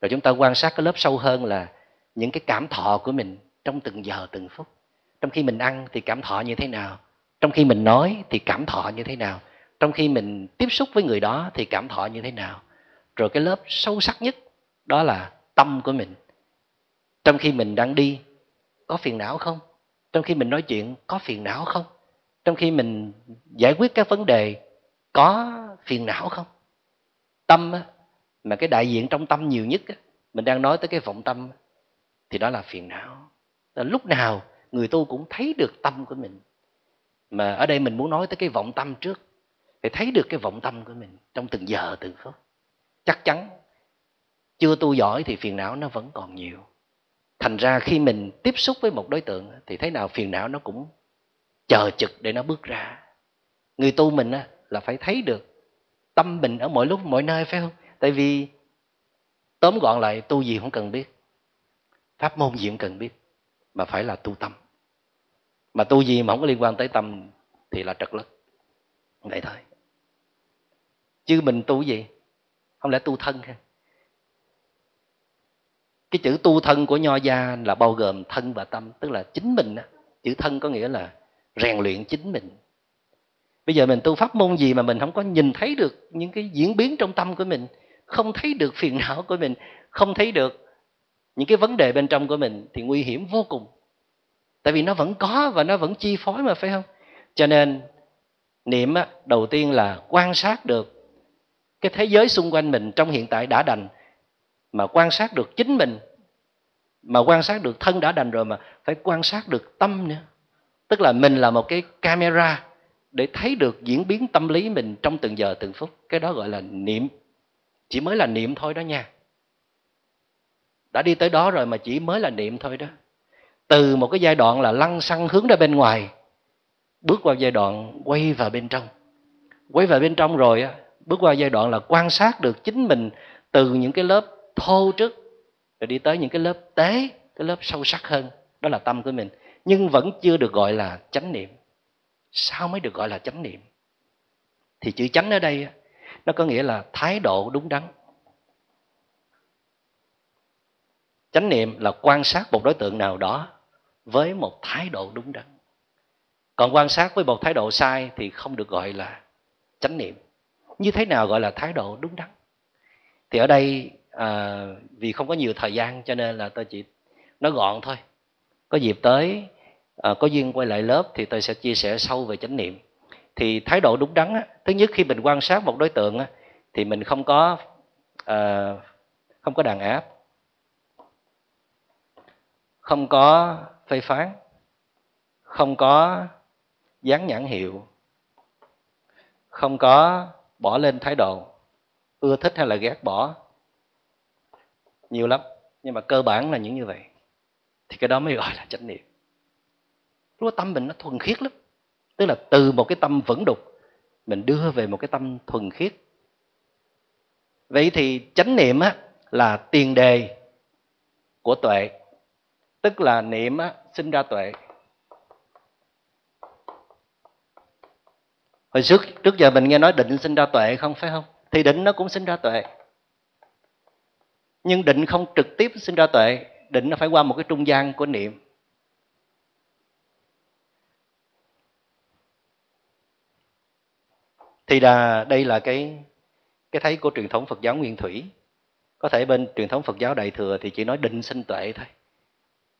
Rồi chúng ta quan sát cái lớp sâu hơn là những cái cảm thọ của mình trong từng giờ từng phút. Trong khi mình ăn thì cảm thọ như thế nào, trong khi mình nói thì cảm thọ như thế nào, trong khi mình tiếp xúc với người đó thì cảm thọ như thế nào. Rồi cái lớp sâu sắc nhất đó là tâm của mình. Trong khi mình đang đi có phiền não không? Trong khi mình nói chuyện có phiền não không? Trong khi mình giải quyết các vấn đề có phiền não không? Tâm mà cái đại diện trong tâm nhiều nhất, mình đang nói tới cái vọng tâm, thì đó là phiền não. Lúc nào người tu cũng thấy được tâm của mình. Mà ở đây mình muốn nói tới cái vọng tâm trước. Phải thấy được cái vọng tâm của mình trong từng giờ từng phút. Chắc chắn chưa tu giỏi thì phiền não nó vẫn còn nhiều. Thành ra khi mình tiếp xúc với một đối tượng thì thế nào phiền não nó cũng chờ chực để nó bước ra. Người tu mình là phải thấy được tâm mình ở mọi lúc, mọi nơi, phải không? Tại vì tóm gọn lại, tu gì không cần biết, pháp môn gì cũng cần biết, mà phải là tu tâm. Mà tu gì mà không có liên quan tới tâm thì là trật lất. Vậy thôi. Chứ mình tu gì? Không lẽ tu thân ha? Cái chữ tu thân của Nho gia là bao gồm thân và tâm. Tức là chính mình. Chữ thân có nghĩa là rèn luyện chính mình. Bây giờ mình tu pháp môn gì mà mình không có nhìn thấy được những cái diễn biến trong tâm của mình, không thấy được phiền não của mình, không thấy được những cái vấn đề bên trong của mình, thì nguy hiểm vô cùng. Tại vì nó vẫn có và nó vẫn chi phối mà, phải không? Cho nên niệm đầu tiên là quan sát được cái thế giới xung quanh mình trong hiện tại đã đành, mà quan sát được chính mình, mà quan sát được thân đã đành rồi, mà phải quan sát được tâm nữa. Tức là mình là một cái camera để thấy được diễn biến tâm lý mình trong từng giờ từng phút. Cái đó gọi là niệm. Chỉ mới là niệm thôi đó nha. Đã đi tới đó rồi mà chỉ mới là niệm thôi đó. Từ một cái giai đoạn là lăng xăng hướng ra bên ngoài, bước qua giai đoạn quay vào bên trong. Quay vào bên trong rồi bước qua giai đoạn là quan sát được chính mình từ những cái lớp thô trước, rồi đi tới những cái lớp tế, cái lớp sâu sắc hơn. Đó là tâm của mình. Nhưng vẫn chưa được gọi là chánh niệm. Sao mới được gọi là chánh niệm? Thì chữ chánh ở đây nó có nghĩa là thái độ đúng đắn. Chánh niệm là quan sát một đối tượng nào đó với một thái độ đúng đắn. Còn quan sát với một thái độ sai thì không được gọi là chánh niệm. Như thế nào gọi là thái độ đúng đắn? Thì ở đây vì không có nhiều thời gian cho nên là tôi chỉ nói gọn thôi. Có dịp tới có duyên quay lại lớp thì tôi sẽ chia sẻ sâu về chánh niệm. Thì thái độ đúng đắn, thứ nhất khi mình quan sát một đối tượng thì mình không có đàn áp, không có phê phán, không có dán nhãn hiệu, không có bỏ lên thái độ ưa thích hay là ghét bỏ. Nhiều lắm, nhưng mà cơ bản là những như vậy. Thì cái đó mới gọi là chánh niệm. Lúc tâm mình nó thuần khiết lắm. Tức là từ một cái tâm vẩn đục mình đưa về một cái tâm thuần khiết. Vậy thì chánh niệm là tiền đề của tuệ. Tức là niệm sinh ra tuệ. Hồi trước giờ mình nghe nói định sinh ra tuệ không, phải không? Thì định nó cũng sinh ra tuệ. Nhưng định không trực tiếp sinh ra tuệ. Định nó phải qua một cái trung gian của niệm. Thì đây là cái thấy của truyền thống Phật giáo Nguyên Thủy. Có thể bên truyền thống Phật giáo Đại Thừa thì chỉ nói định sanh tuệ thôi.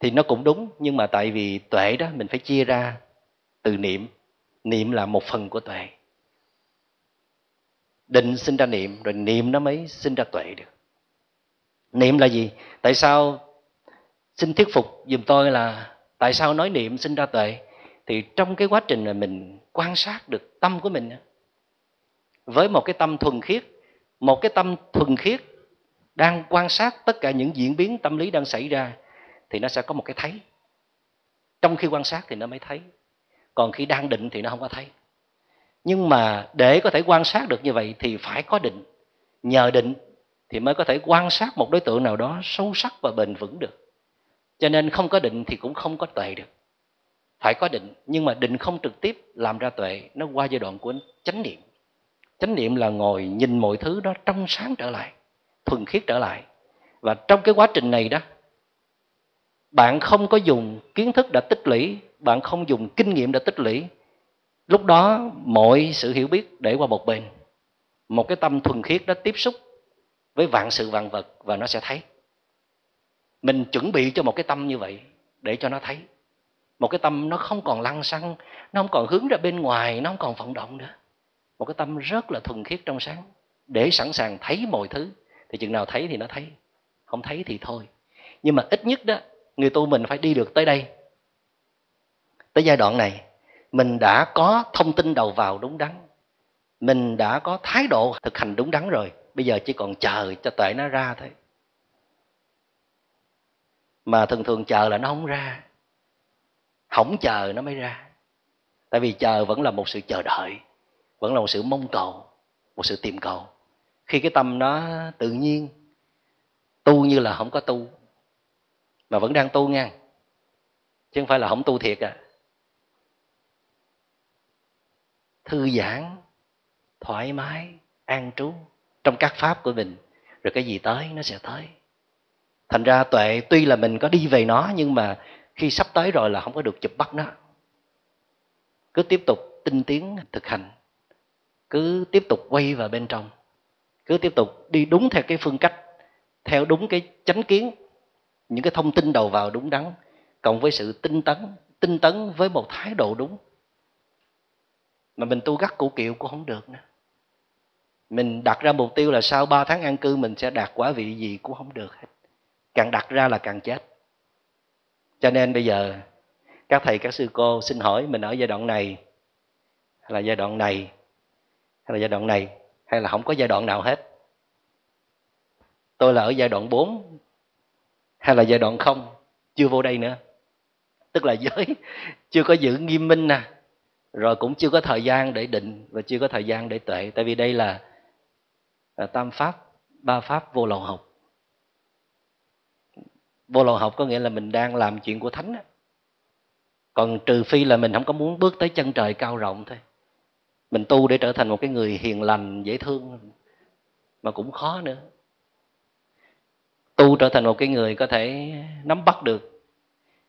Thì nó cũng đúng, nhưng mà tại vì tuệ đó mình phải chia ra từ niệm. Niệm là một phần của tuệ. Định sinh ra niệm, rồi niệm nó mới sinh ra tuệ được. Niệm là gì? Tại sao, xin thuyết phục giùm tôi là tại sao nói niệm sinh ra tuệ? Thì trong cái quá trình mà mình quan sát được tâm của mình, với một cái tâm thuần khiết, một cái tâm thuần khiết đang quan sát tất cả những diễn biến tâm lý đang xảy ra, thì nó sẽ có một cái thấy. Trong khi quan sát thì nó mới thấy, còn khi đang định thì nó không có thấy. Nhưng mà để có thể quan sát được như vậy thì phải có định. Nhờ định thì mới có thể quan sát một đối tượng nào đó sâu sắc và bền vững được. Cho nên không có định thì cũng không có tuệ được. Phải có định, nhưng mà định không trực tiếp làm ra tuệ. Nó qua giai đoạn của chánh niệm. Chánh niệm là ngồi nhìn mọi thứ đó trong sáng trở lại, thuần khiết trở lại. Và trong cái quá trình này đó, bạn không có dùng kiến thức đã tích lũy, bạn không dùng kinh nghiệm đã tích lũy. Lúc đó mọi sự hiểu biết để qua một bên. Một cái tâm thuần khiết đó tiếp xúc với vạn sự vạn vật và nó sẽ thấy. Mình chuẩn bị cho một cái tâm như vậy để cho nó thấy. Một cái tâm nó không còn lăng xăng, nó không còn hướng ra bên ngoài, nó không còn vận động nữa. Một cái tâm rất là thuần khiết trong sáng, để sẵn sàng thấy mọi thứ. Thì chừng nào thấy thì nó thấy, không thấy thì thôi. Nhưng mà ít nhất đó, người tu mình phải đi được tới đây. Tới giai đoạn này, mình đã có thông tin đầu vào đúng đắn, mình đã có thái độ thực hành đúng đắn rồi. Bây giờ chỉ còn chờ cho tuệ nó ra thôi. Mà thường thường chờ là nó không ra, không chờ nó mới ra. Tại vì chờ vẫn là một sự chờ đợi, vẫn là một sự mong cầu, một sự tìm cầu. Khi cái tâm nó tự nhiên, tu như là không có tu, mà vẫn đang tu nha, chứ không phải là không tu thiệt à. Thư giãn, thoải mái, an trú trong các pháp của mình, rồi cái gì tới nó sẽ tới. Thành ra tuệ tuy là mình có đi về nó, nhưng mà khi sắp tới rồi là không có được chụp bắt nó. Cứ tiếp tục tinh tiến thực hành, cứ tiếp tục quay vào bên trong, cứ tiếp tục đi đúng theo cái phương cách, theo đúng cái chánh kiến, những cái thông tin đầu vào đúng đắn, cộng với sự tinh tấn với một thái độ đúng. Mà mình tu gắt củ kiệu cũng không được nữa. Mình đặt ra mục tiêu là sau 3 tháng an cư mình sẽ đạt quả vị gì cũng không được. Càng đặt ra là càng chết. Cho nên bây giờ các thầy các sư cô xin hỏi mình ở giai đoạn này, hay là giai đoạn này, hay là giai đoạn này, hay là không có giai đoạn nào hết. Tôi là ở giai đoạn 4 hay là giai đoạn 0, chưa vô đây nữa. Tức là giới chưa có giữ nghiêm minh nè, rồi cũng chưa có thời gian để định và chưa có thời gian để tuệ. Tại vì đây là tam pháp, ba pháp vô lậu học. Vô lậu học có nghĩa là mình đang làm chuyện của thánh. Còn trừ phi là mình không có muốn bước tới chân trời cao rộng thôi. Mình tu để trở thành một cái người hiền lành, dễ thương mà cũng khó nữa. Tu trở thành một cái người có thể nắm bắt được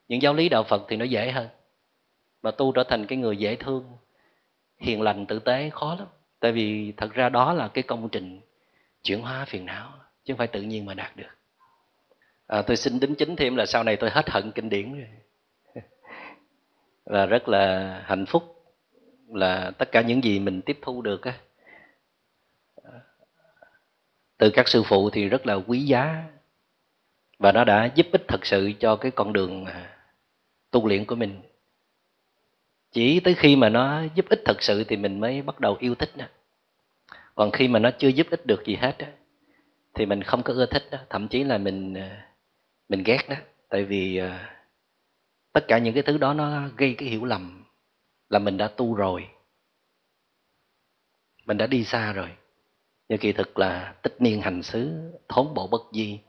những giáo lý đạo Phật thì nó dễ hơn. Mà tu trở thành cái người dễ thương, hiền lành, tử tế khó lắm. Tại vì thật ra đó là cái công trình chuyển hóa phiền não, chứ không phải tự nhiên mà đạt được. Tôi xin đính chính thêm là sau này tôi hết hận kinh điển rồi. Và rất là hạnh phúc là tất cả những gì mình tiếp thu được từ các sư phụ thì rất là quý giá. Và nó đã giúp ích thật sự cho cái con đường tu luyện của mình. Chỉ tới khi mà nó giúp ích thật sự thì mình mới bắt đầu yêu thích đó. Còn khi mà nó chưa giúp ích được gì hết đó, thì mình không có ưa thích đó. Thậm chí là mình ghét đó. Tại vì tất cả những cái thứ đó nó gây cái hiểu lầm là mình đã tu rồi, mình đã đi xa rồi. Nhưng kỳ thực là tích niên hành xứ, thốn bộ bất di,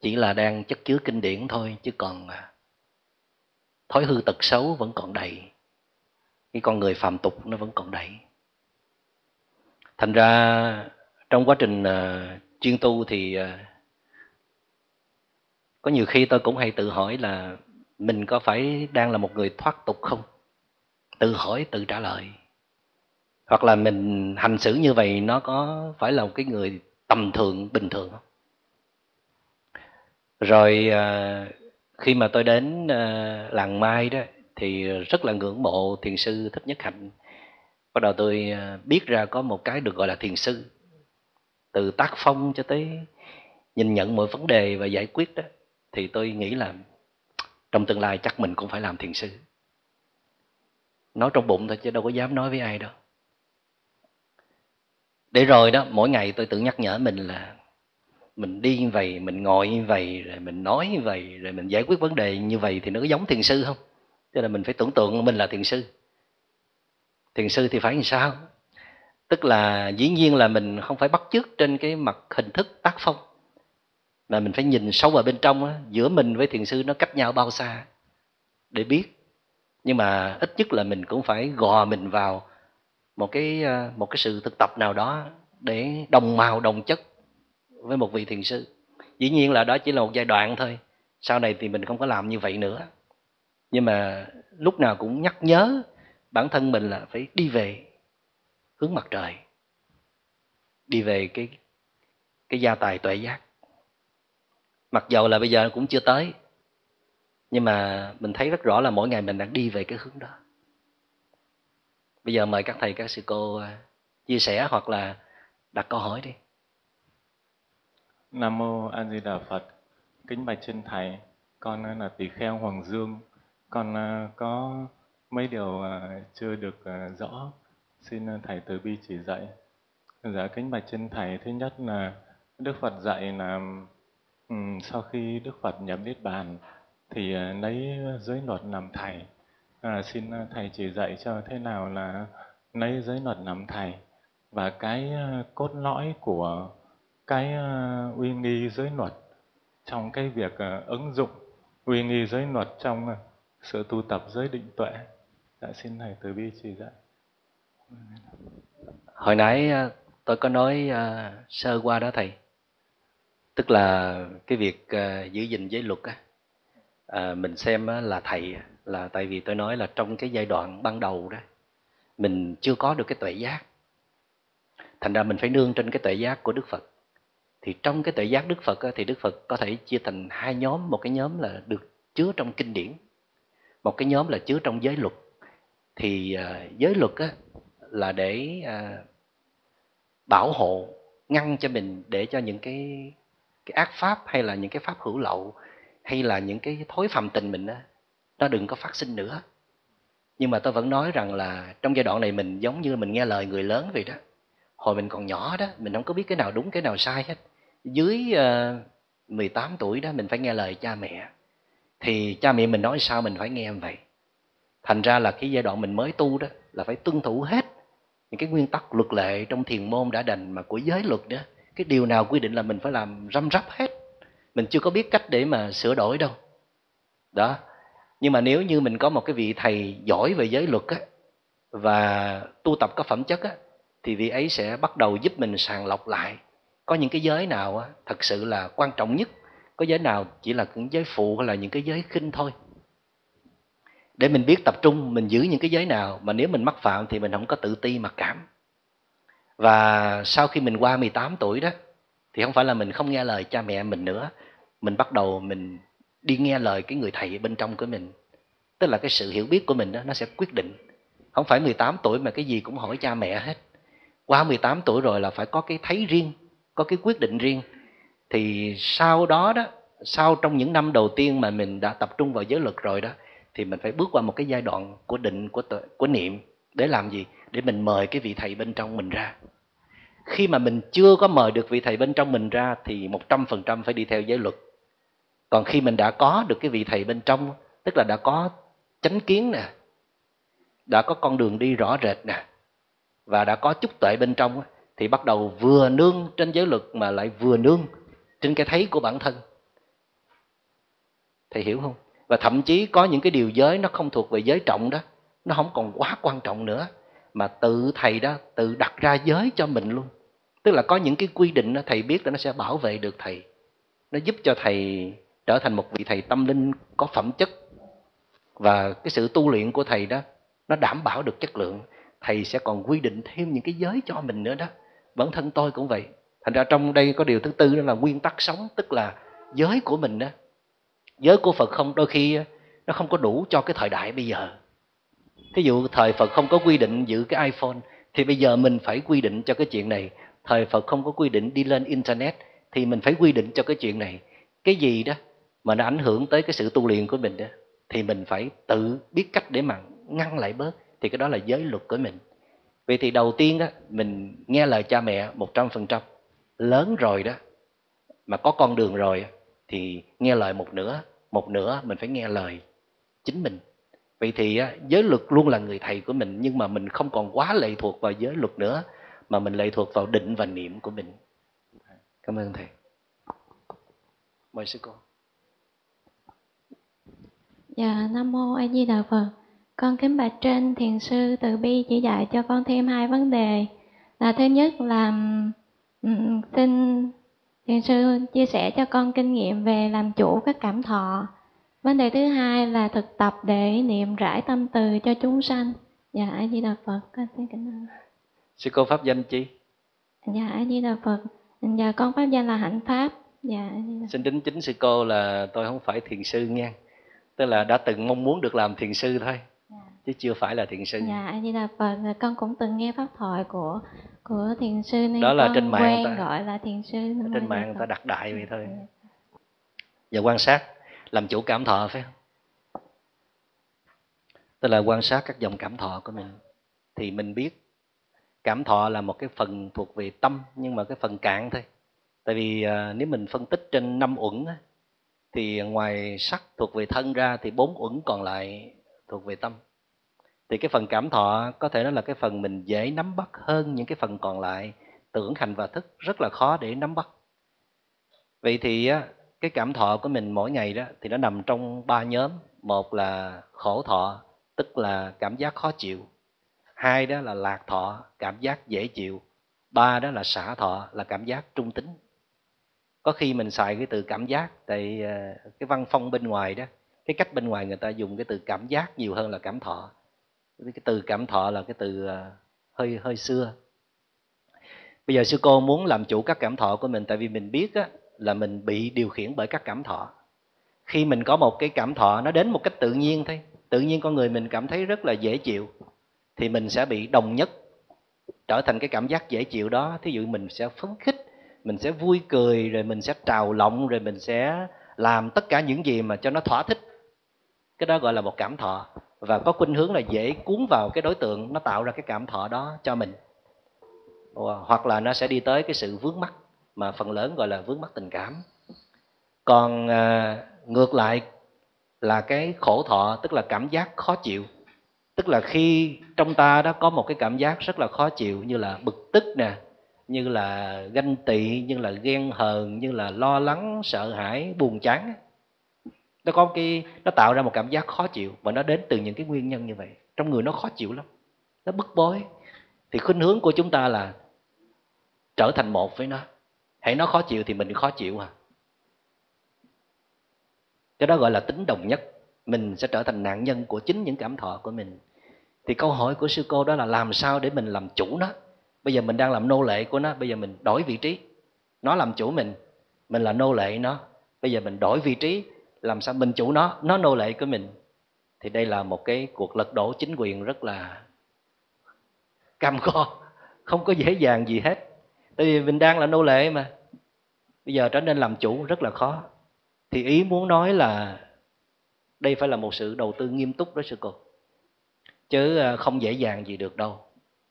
chỉ là đang chất chứa kinh điển thôi. Chứ còn thói hư tật xấu vẫn còn đầy, cái con người phàm tục nó vẫn còn đầy. Thành ra trong quá trình chuyên tu thì có nhiều khi tôi cũng hay tự hỏi là mình có phải đang là một người thoát tục không? Tự hỏi, tự trả lời. Hoặc là mình hành xử như vậy nó có phải là một cái người tầm thường, bình thường không? Rồi khi mà tôi đến làng Mai đó thì rất là ngưỡng mộ thiền sư Thích Nhất Hạnh. Bắt đầu tôi biết ra có một cái được gọi là thiền sư, từ tác phong cho tới nhìn nhận mọi vấn đề và giải quyết đó, thì tôi nghĩ là trong tương lai chắc mình cũng phải làm thiền sư. Nói trong bụng thôi chứ đâu có dám nói với ai đâu. Để rồi đó, mỗi ngày tôi tự nhắc nhở mình là mình đi như vậy, mình ngồi như vậy, rồi mình nói như vậy, rồi mình giải quyết vấn đề như vậy thì nó có giống thiền sư không? Cho nên mình phải tưởng tượng mình là thiền sư. Thiền sư thì phải làm sao? Tức là dĩ nhiên là mình không phải bắt chước trên cái mặt hình thức tác phong, mà mình phải nhìn sâu vào bên trong đó, giữa mình với thiền sư nó cách nhau bao xa để biết. Nhưng mà ít nhất là mình cũng phải gò mình vào một cái sự thực tập nào đó để đồng màu đồng chất với một vị thiền sư. Dĩ nhiên là đó chỉ là một giai đoạn thôi, sau này thì mình không có làm như vậy nữa. Nhưng mà lúc nào cũng nhắc nhớ bản thân mình là phải đi về hướng mặt trời, đi về cái gia tài tuệ giác. Mặc dầu là bây giờ cũng chưa tới, nhưng mà mình thấy rất rõ là mỗi ngày mình đang đi về cái hướng đó. Bây giờ mời các thầy, các sư cô chia sẻ hoặc là đặt câu hỏi đi. Nam Mô A Di Đà Phật. Kính bạch chân thầy, con là Tỳ Kheo Hoàng Dương. Con có mấy điều chưa được rõ, xin thầy từ bi chỉ dạy. Dạ kính bạch chân thầy, thứ nhất là Đức Phật dạy là sau khi Đức Phật nhập Niết Bàn thì lấy giới luật làm thầy. Xin thầy chỉ dạy cho thế nào là lấy giới luật làm thầy, và cái cốt lõi của cái uy nghi giới luật trong cái việc ứng dụng uy nghi giới luật trong sự tu tập giới định tuệ. Dạ xin thầy từ bi chỉ dạy. Hồi nãy tôi có nói sơ qua đó thầy, tức là cái việc giữ gìn giới luật á, mình xem là thầy là tại vì tôi nói là trong cái giai đoạn ban đầu đó mình chưa có được cái tuệ giác, thành ra mình phải nương trên cái tuệ giác của Đức Phật. Thì trong cái tuệ giác Đức Phật thì Đức Phật có thể chia thành hai nhóm, một cái nhóm là được chứa trong kinh điển, một cái nhóm là chứa trong giới luật. Thì giới luật là để bảo hộ, ngăn cho mình, để cho những cái ác pháp hay là những cái pháp hữu lậu hay là những cái thối phạm tình mình nó đừng có phát sinh nữa. Nhưng mà tôi vẫn nói rằng là trong giai đoạn này mình giống như mình nghe lời người lớn vậy đó. Hồi mình còn nhỏ đó, mình không có biết cái nào đúng cái nào sai hết. Dưới 18 tuổi đó mình phải nghe lời cha mẹ, thì cha mẹ mình nói sao mình phải nghe vậy. Thành ra là cái giai đoạn mình mới tu đó là phải tuân thủ hết những cái nguyên tắc luật lệ trong thiền môn đã đành, mà của giới luật đó, cái điều nào quy định là mình phải làm răm rắp hết. Mình chưa có biết cách để mà sửa đổi đâu đó. Nhưng mà nếu như mình có một cái vị thầy giỏi về giới luật á, và tu tập có phẩm chất á, thì vị ấy sẽ bắt đầu giúp mình sàng lọc lại có những cái giới nào á, thật sự là quan trọng nhất, có giới nào chỉ là những giới phụ hay là những cái giới khinh thôi, để mình biết tập trung mình giữ những cái giới nào. Mà nếu mình mắc phạm thì mình không có tự ti mặc cảm. Và sau khi mình qua 18 tuổi đó thì không phải là mình không nghe lời cha mẹ mình nữa, mình bắt đầu mình đi nghe lời cái người thầy bên trong của mình. Tức là cái sự hiểu biết của mình đó, nó sẽ quyết định. Không phải 18 tuổi mà cái gì cũng hỏi cha mẹ hết. Qua 18 tuổi rồi là phải có cái thấy riêng, có cái quyết định riêng. Thì sau đó đó, sau trong những năm đầu tiên mà mình đã tập trung vào giới luật rồi đó, thì mình phải bước qua một cái giai đoạn của định, của niệm. Để làm gì? Để mình mời cái vị thầy bên trong mình ra. Khi mà mình chưa có mời được vị thầy bên trong mình ra thì 100% phải đi theo giới luật. Còn khi mình đã có được cái vị thầy bên trong, tức là đã có chánh kiến nè, đã có con đường đi rõ rệt nè, và đã có chút tuệ bên trong, thì bắt đầu vừa nương trên giới luật mà lại vừa nương trên cái thấy của bản thân. Thầy hiểu không? Và thậm chí có những cái điều giới nó không thuộc về giới trọng đó, nó không còn quá quan trọng nữa, mà tự thầy đó tự đặt ra giới cho mình luôn. Tức là có những cái quy định đó, thầy biết là nó sẽ bảo vệ được thầy, nó giúp cho thầy trở thành một vị thầy tâm linh có phẩm chất. Và cái sự tu luyện của thầy đó nó đảm bảo được chất lượng. Thầy sẽ còn quy định thêm những cái giới cho mình nữa đó. Bản thân tôi cũng vậy. Thành ra trong đây có điều thứ tư đó là nguyên tắc sống. Tức là giới của mình đó, giới của Phật không, đôi khi nó không có đủ cho cái thời đại bây giờ. Thí dụ thời Phật không có quy định giữ cái iPhone, thì bây giờ mình phải quy định cho cái chuyện này. Thời Phật không có quy định đi lên Internet, thì mình phải quy định cho cái chuyện này. Cái gì đó mà nó ảnh hưởng tới cái sự tu luyện của mình đó, thì mình phải tự biết cách để mà ngăn lại bớt. Thì cái đó là giới luật của mình. Vậy thì đầu tiên đó, mình nghe lời cha mẹ 100%. Lớn rồi đó, mà có con đường rồi, thì nghe lời một nửa mình phải nghe lời chính mình. Vậy thì giới luật luôn là người thầy của mình, nhưng mà mình không còn quá lệ thuộc vào giới luật nữa, mà mình lệ thuộc vào định và niệm của mình. Cảm ơn thầy. Mời sư cô. Dạ, Nam Mô A Di Đà Phật. Con kính bạch trên thiền sư từ bi chỉ dạy cho con thêm hai vấn đề. Là thứ nhất là xin thiền sư chia sẻ cho con kinh nghiệm về làm chủ các cảm thọ. Vấn đề thứ hai là thực tập để niệm rải tâm từ cho chúng sanh. Dạ, A Di Đà Phật, con xin kính ơn. Sư cô pháp danh chi? Dạ, A Di Đà Phật. Dạ, con pháp danh là Hạnh Pháp. Dạ, xin đính chính sư cô là tôi không phải thiền sư nha. Tức là đã từng mong muốn được làm thiền sư thôi, chứ chưa phải là thiền sư. Dạ, A Di Đà Phật. Con cũng từng nghe pháp thoại của thiền sư nên đó là con trên mạng quen ta, gọi là thiền sư. Trên mạng người ta đặt đại vậy thôi. Giờ quan sát làm chủ cảm thọ phải không? Tức là quan sát các dòng cảm thọ của mình, thì mình biết cảm thọ là một cái phần thuộc về tâm, nhưng mà cái phần cạn thôi. Tại vì nếu mình phân tích trên 5 uẩn thì ngoài sắc thuộc về thân ra thì 4 uẩn còn lại thuộc về tâm. Thì cái phần cảm thọ có thể nói là cái phần mình dễ nắm bắt hơn những cái phần còn lại. Tưởng, hành và thức rất là khó để nắm bắt. Vậy thì cái cảm thọ của mình mỗi ngày đó thì nó nằm trong 3 nhóm. Một là khổ thọ, tức là cảm giác khó chịu. Hai đó là lạc thọ, cảm giác dễ chịu. Ba đó là xả thọ, là cảm giác trung tính. Có khi mình xài cái từ cảm giác, tại cái văn phong bên ngoài đó, cái cách bên ngoài người ta dùng cái từ cảm giác nhiều hơn là cảm thọ. Cái từ cảm thọ là cái từ hơi xưa. Bây giờ sư cô muốn làm chủ các cảm thọ của mình, tại vì mình biết á, là mình bị điều khiển bởi các cảm thọ. Khi mình có một cái cảm thọ nó đến một cách tự nhiên thôi, tự nhiên con người mình cảm thấy rất là dễ chịu, thì mình sẽ bị đồng nhất trở thành cái cảm giác dễ chịu đó. Thí dụ mình sẽ phấn khích, mình sẽ vui cười, rồi mình sẽ trào lộng, rồi mình sẽ làm tất cả những gì mà cho nó thỏa thích. Cái đó gọi là một cảm thọ. Và có khuynh hướng là dễ cuốn vào cái đối tượng nó tạo ra cái cảm thọ đó cho mình. Hoặc là nó sẽ đi tới cái sự vướng mắc, mà phần lớn gọi là vướng mắc tình cảm. Còn ngược lại là cái khổ thọ, tức là cảm giác khó chịu. Tức là khi trong ta đó có một cái cảm giác rất là khó chịu, như là bực tức nè, như là ganh tị, như là ghen hờn, như là lo lắng, sợ hãi, buồn chán. Nó có cái, nó tạo ra một cảm giác khó chịu, và nó đến từ những cái nguyên nhân như vậy. Trong người nó khó chịu lắm, nó bức bối. Thì khuynh hướng của chúng ta là trở thành một với nó. Hãy nó khó chịu thì mình khó chịu à. Cái đó gọi là tính đồng nhất. Mình sẽ trở thành nạn nhân của chính những cảm thọ của mình. Thì câu hỏi của sư cô đó là làm sao để mình làm chủ nó. Bây giờ mình đang làm nô lệ của nó, bây giờ mình đổi vị trí. Nó làm chủ mình là nô lệ nó. Bây giờ mình đổi vị trí, làm sao mình chủ nó nô lệ của mình. Thì đây là một cái cuộc lật đổ chính quyền rất là cam go, không có dễ dàng gì hết. Tại vì mình đang là nô lệ mà, bây giờ trở nên làm chủ rất là khó. Thì ý muốn nói là đây phải là một sự đầu tư nghiêm túc đó sư cô, chứ không dễ dàng gì được đâu.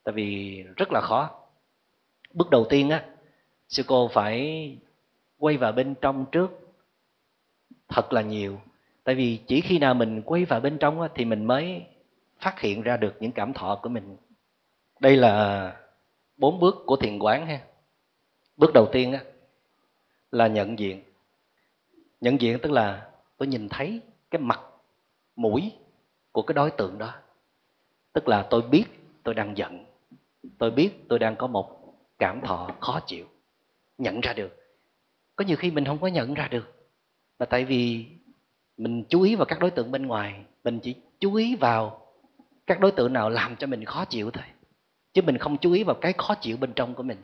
Tại vì rất là khó. Bước đầu tiên á, sư cô phải quay vào bên trong trước thật là nhiều. Tại vì chỉ khi nào mình quay vào bên trong á, thì mình mới phát hiện ra được những cảm thọ của mình. Đây là 4 bước của thiền quán ha. Bước đầu tiên á, là nhận diện. Nhận diện tức là tôi nhìn thấy cái mặt, mũi của cái đối tượng đó. Tức là tôi biết tôi đang giận, tôi biết tôi đang có một cảm thọ khó chịu. Nhận ra được. Có nhiều khi mình không có nhận ra được, là tại vì mình chú ý vào các đối tượng bên ngoài. Mình chỉ chú ý vào các đối tượng nào làm cho mình khó chịu thôi, chứ mình không chú ý vào cái khó chịu bên trong của mình.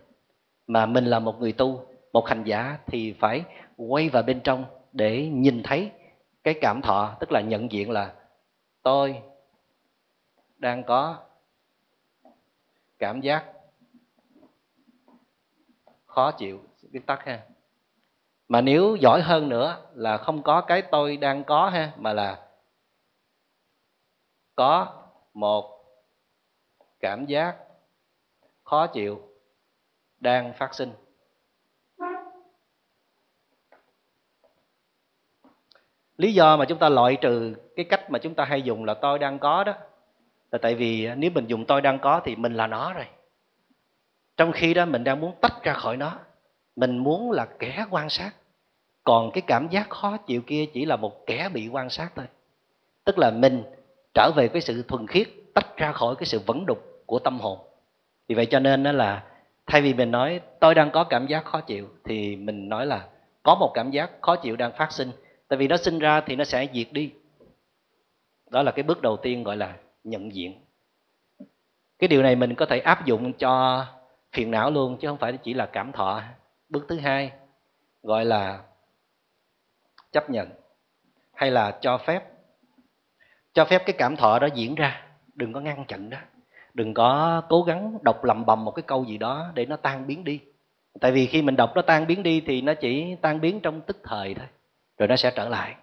Mà mình là một người tu, một hành giả thì phải quay vào bên trong để nhìn thấy cái cảm thọ, tức là nhận diện là tôi đang có cảm giác khó chịu, biết tắc ha. Mà nếu giỏi hơn nữa là không có cái tôi đang có ha, mà là có một cảm giác khó chịu đang phát sinh. Lý do mà chúng ta loại trừ cái cách mà chúng ta hay dùng là tôi đang có đó là tại vì nếu mình dùng tôi đang có thì mình là nó rồi. Trong khi đó mình đang muốn tách ra khỏi nó, mình muốn là kẻ quan sát. Còn cái cảm giác khó chịu kia chỉ là một kẻ bị quan sát thôi. Tức là mình trở về cái sự thuần khiết, tách ra khỏi cái sự vẫn đục của tâm hồn. Vì vậy cho nên đó là thay vì mình nói tôi đang có cảm giác khó chịu thì mình nói là có một cảm giác khó chịu đang phát sinh. Tại vì nó sinh ra thì nó sẽ diệt đi. Đó là cái bước đầu tiên gọi là nhận diện. Cái điều này mình có thể áp dụng cho phiền não luôn chứ không phải chỉ là cảm thọ. Bước thứ hai gọi là chấp nhận hay là cho phép. Cho phép cái cảm thọ đó diễn ra, đừng có ngăn chặn đó. Đừng có cố gắng đọc lầm bầm một cái câu gì đó để nó tan biến đi. Tại vì khi mình đọc nó tan biến đi thì nó chỉ tan biến trong tức thời thôi. Rồi nó sẽ trở lại.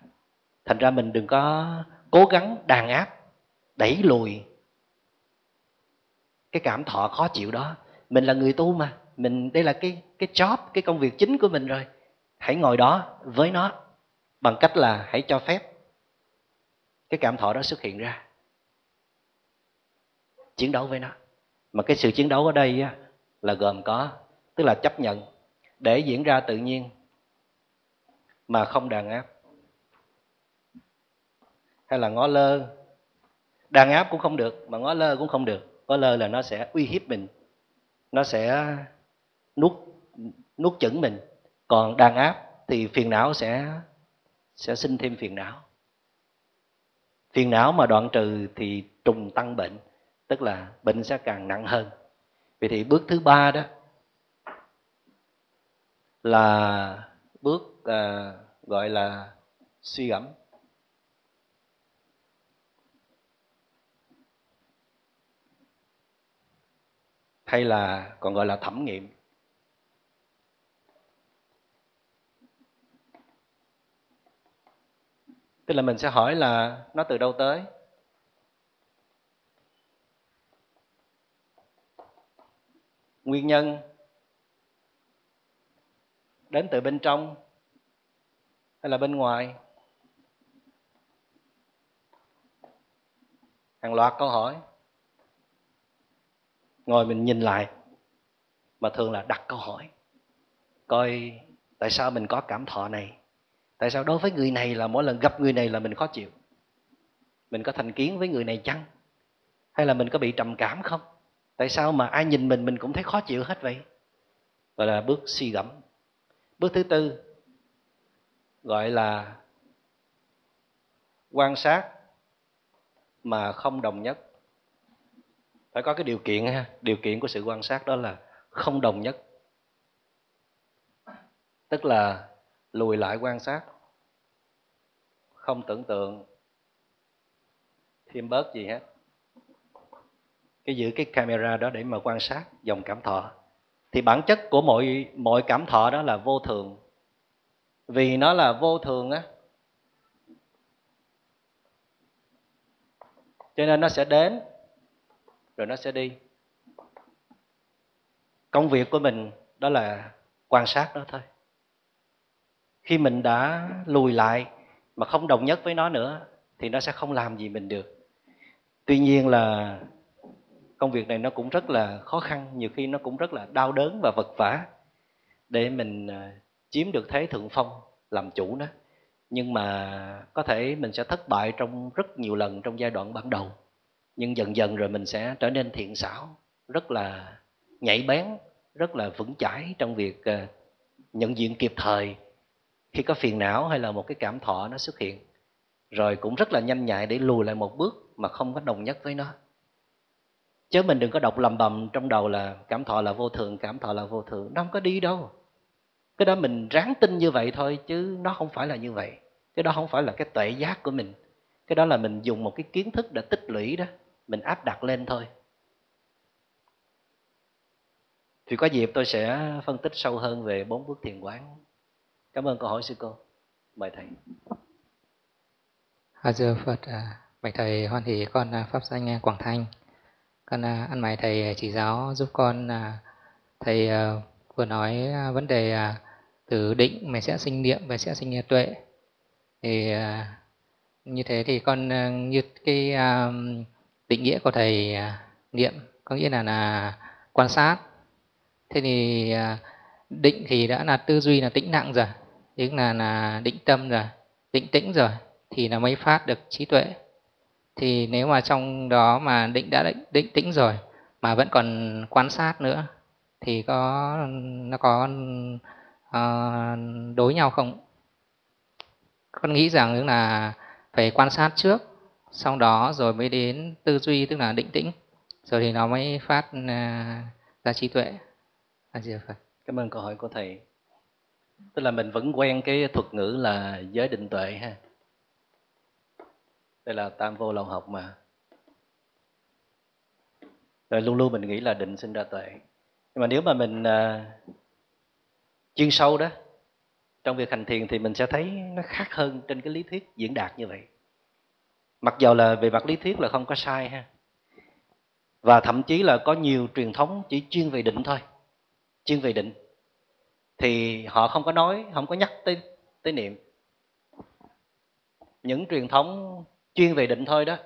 Thành ra mình đừng có cố gắng đàn áp, đẩy lùi cái cảm thọ khó chịu đó. Mình là người tu mà, mình đây là cái job, cái công việc chính của mình rồi. Hãy ngồi đó với nó bằng cách là hãy cho phép cái cảm thọ đó xuất hiện ra. Chiến đấu với nó. Mà cái sự chiến đấu ở đây á, là gồm có, tức là chấp nhận để diễn ra tự nhiên mà không đàn áp. Hay là ngó lơ. Đàn áp cũng không được, mà ngó lơ cũng không được. Ngó lơ là nó sẽ uy hiếp mình, nó sẽ nuốt chửng mình. Còn đàn áp thì phiền não sẽ sinh thêm phiền não. Phiền não mà đoạn trừ thì trùng tăng bệnh, tức là bệnh sẽ càng nặng hơn. Vậy thì bước thứ ba đó là bước gọi là suy gẫm. Hay là còn gọi là thẩm nghiệm. Tức là mình sẽ hỏi là nó từ đâu tới. Nguyên nhân đến từ bên trong hay là bên ngoài? Hàng loạt câu hỏi. Ngồi mình nhìn lại, mà thường là đặt câu hỏi. Coi tại sao mình có cảm thọ này? Tại sao đối với người này là mỗi lần gặp người này là mình khó chịu? Mình có thành kiến với người này chăng? Hay là mình có bị trầm cảm không? Tại sao mà ai nhìn mình cũng thấy khó chịu hết vậy? Gọi là bước suy gẫm. Bước thứ tư gọi là quan sát mà không đồng nhất. Phải có cái điều kiện ha. Điều kiện của sự quan sát đó là không đồng nhất. Tức là lùi lại quan sát, không tưởng tượng thêm bớt gì hết. Cái giữ cái camera đó để mà quan sát dòng cảm thọ. Thì bản chất của mọi cảm thọ đó là vô thường. Vì nó là vô thường á, cho nên nó sẽ đến rồi nó sẽ đi. Công việc của mình đó là quan sát nó thôi. Khi mình đã lùi lại mà không đồng nhất với nó nữa thì nó sẽ không làm gì mình được. Tuy nhiên là công việc này nó cũng rất là khó khăn, nhiều khi nó cũng rất là đau đớn và vất vả để mình chiếm được thế thượng phong làm chủ đó. Nhưng mà có thể mình sẽ thất bại trong rất nhiều lần trong giai đoạn ban đầu. Nhưng dần dần rồi mình sẽ trở nên thiện xảo, rất là nhạy bén, rất là vững chãi trong việc nhận diện kịp thời khi có phiền não hay là một cái cảm thọ nó xuất hiện. Rồi cũng rất là nhanh nhạy để lùi lại một bước mà không có đồng nhất với nó. Chứ mình đừng có đọc lầm bầm trong đầu là cảm thọ là vô thường, cảm thọ là vô thường. Nó không có đi đâu. Cái đó mình ráng tin như vậy thôi, chứ nó không phải là như vậy. Cái đó không phải là cái tuệ giác của mình. Cái đó là mình dùng một cái kiến thức đã tích lũy đó, mình áp đặt lên thôi. Thì có dịp tôi sẽ phân tích sâu hơn về 4 bước thiền quán. Cảm ơn câu hỏi sư cô. Mời thầy. A Di Phật. Bạch thầy, hoan hỷ con pháp danh Quảng Thanh. Con ăn mày thầy chỉ giáo giúp con. Thầy vừa nói vấn đề từ định mình sẽ sinh niệm và sẽ sinh tuệ. Thì như thế thì con như cái định nghĩa của thầy, niệm có nghĩa là quan sát. Thế thì định thì đã là tư duy, là tĩnh lặng rồi, tức là định tâm rồi, định tĩnh rồi, thì là mới phát được trí tuệ. Thì nếu mà trong đó mà định đã định tĩnh rồi mà vẫn còn quan sát nữa thì nó có đối nhau không? Con nghĩ rằng là phải quan sát trước, sau đó rồi mới đến tư duy, tức là định tĩnh, rồi thì nó mới phát ra trí tuệ. Cảm ơn câu hỏi của thầy. Tức là mình vẫn quen cái thuật ngữ là giới định tuệ ha. Đây là tam vô lậu học mà. Rồi luôn luôn mình nghĩ là định sinh ra tuệ. Nhưng mà nếu mà mình chuyên sâu đó trong việc hành thiền thì mình sẽ thấy nó khác hơn trên cái lý thuyết diễn đạt như vậy. Mặc dầu là về mặt lý thuyết là không có sai ha. Và thậm chí là có nhiều truyền thống chỉ chuyên về định thôi. Chuyên về định thì họ không có nói, không có nhắc tới niệm. Những truyền thống chuyên về định thôi đó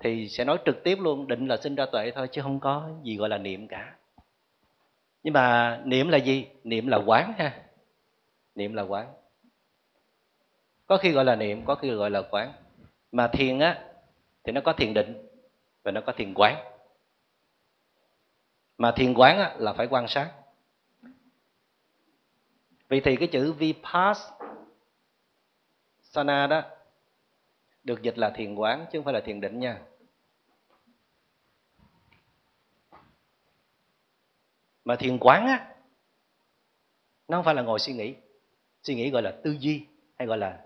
thì sẽ nói trực tiếp luôn định là sinh ra tuệ thôi, chứ không có gì gọi là niệm cả. Nhưng mà niệm là gì? Niệm là quán ha. Niệm là quán. Có khi gọi là niệm, có khi gọi là quán. Mà thiền á thì nó có thiền định và nó có thiền quán. Mà thiền quán á là phải quan sát. Vì thì cái chữ vipassana đó được dịch là thiền quán chứ không phải là thiền định nha. Mà thiền quán á, nó không phải là ngồi suy nghĩ. Suy nghĩ gọi là tư duy hay gọi là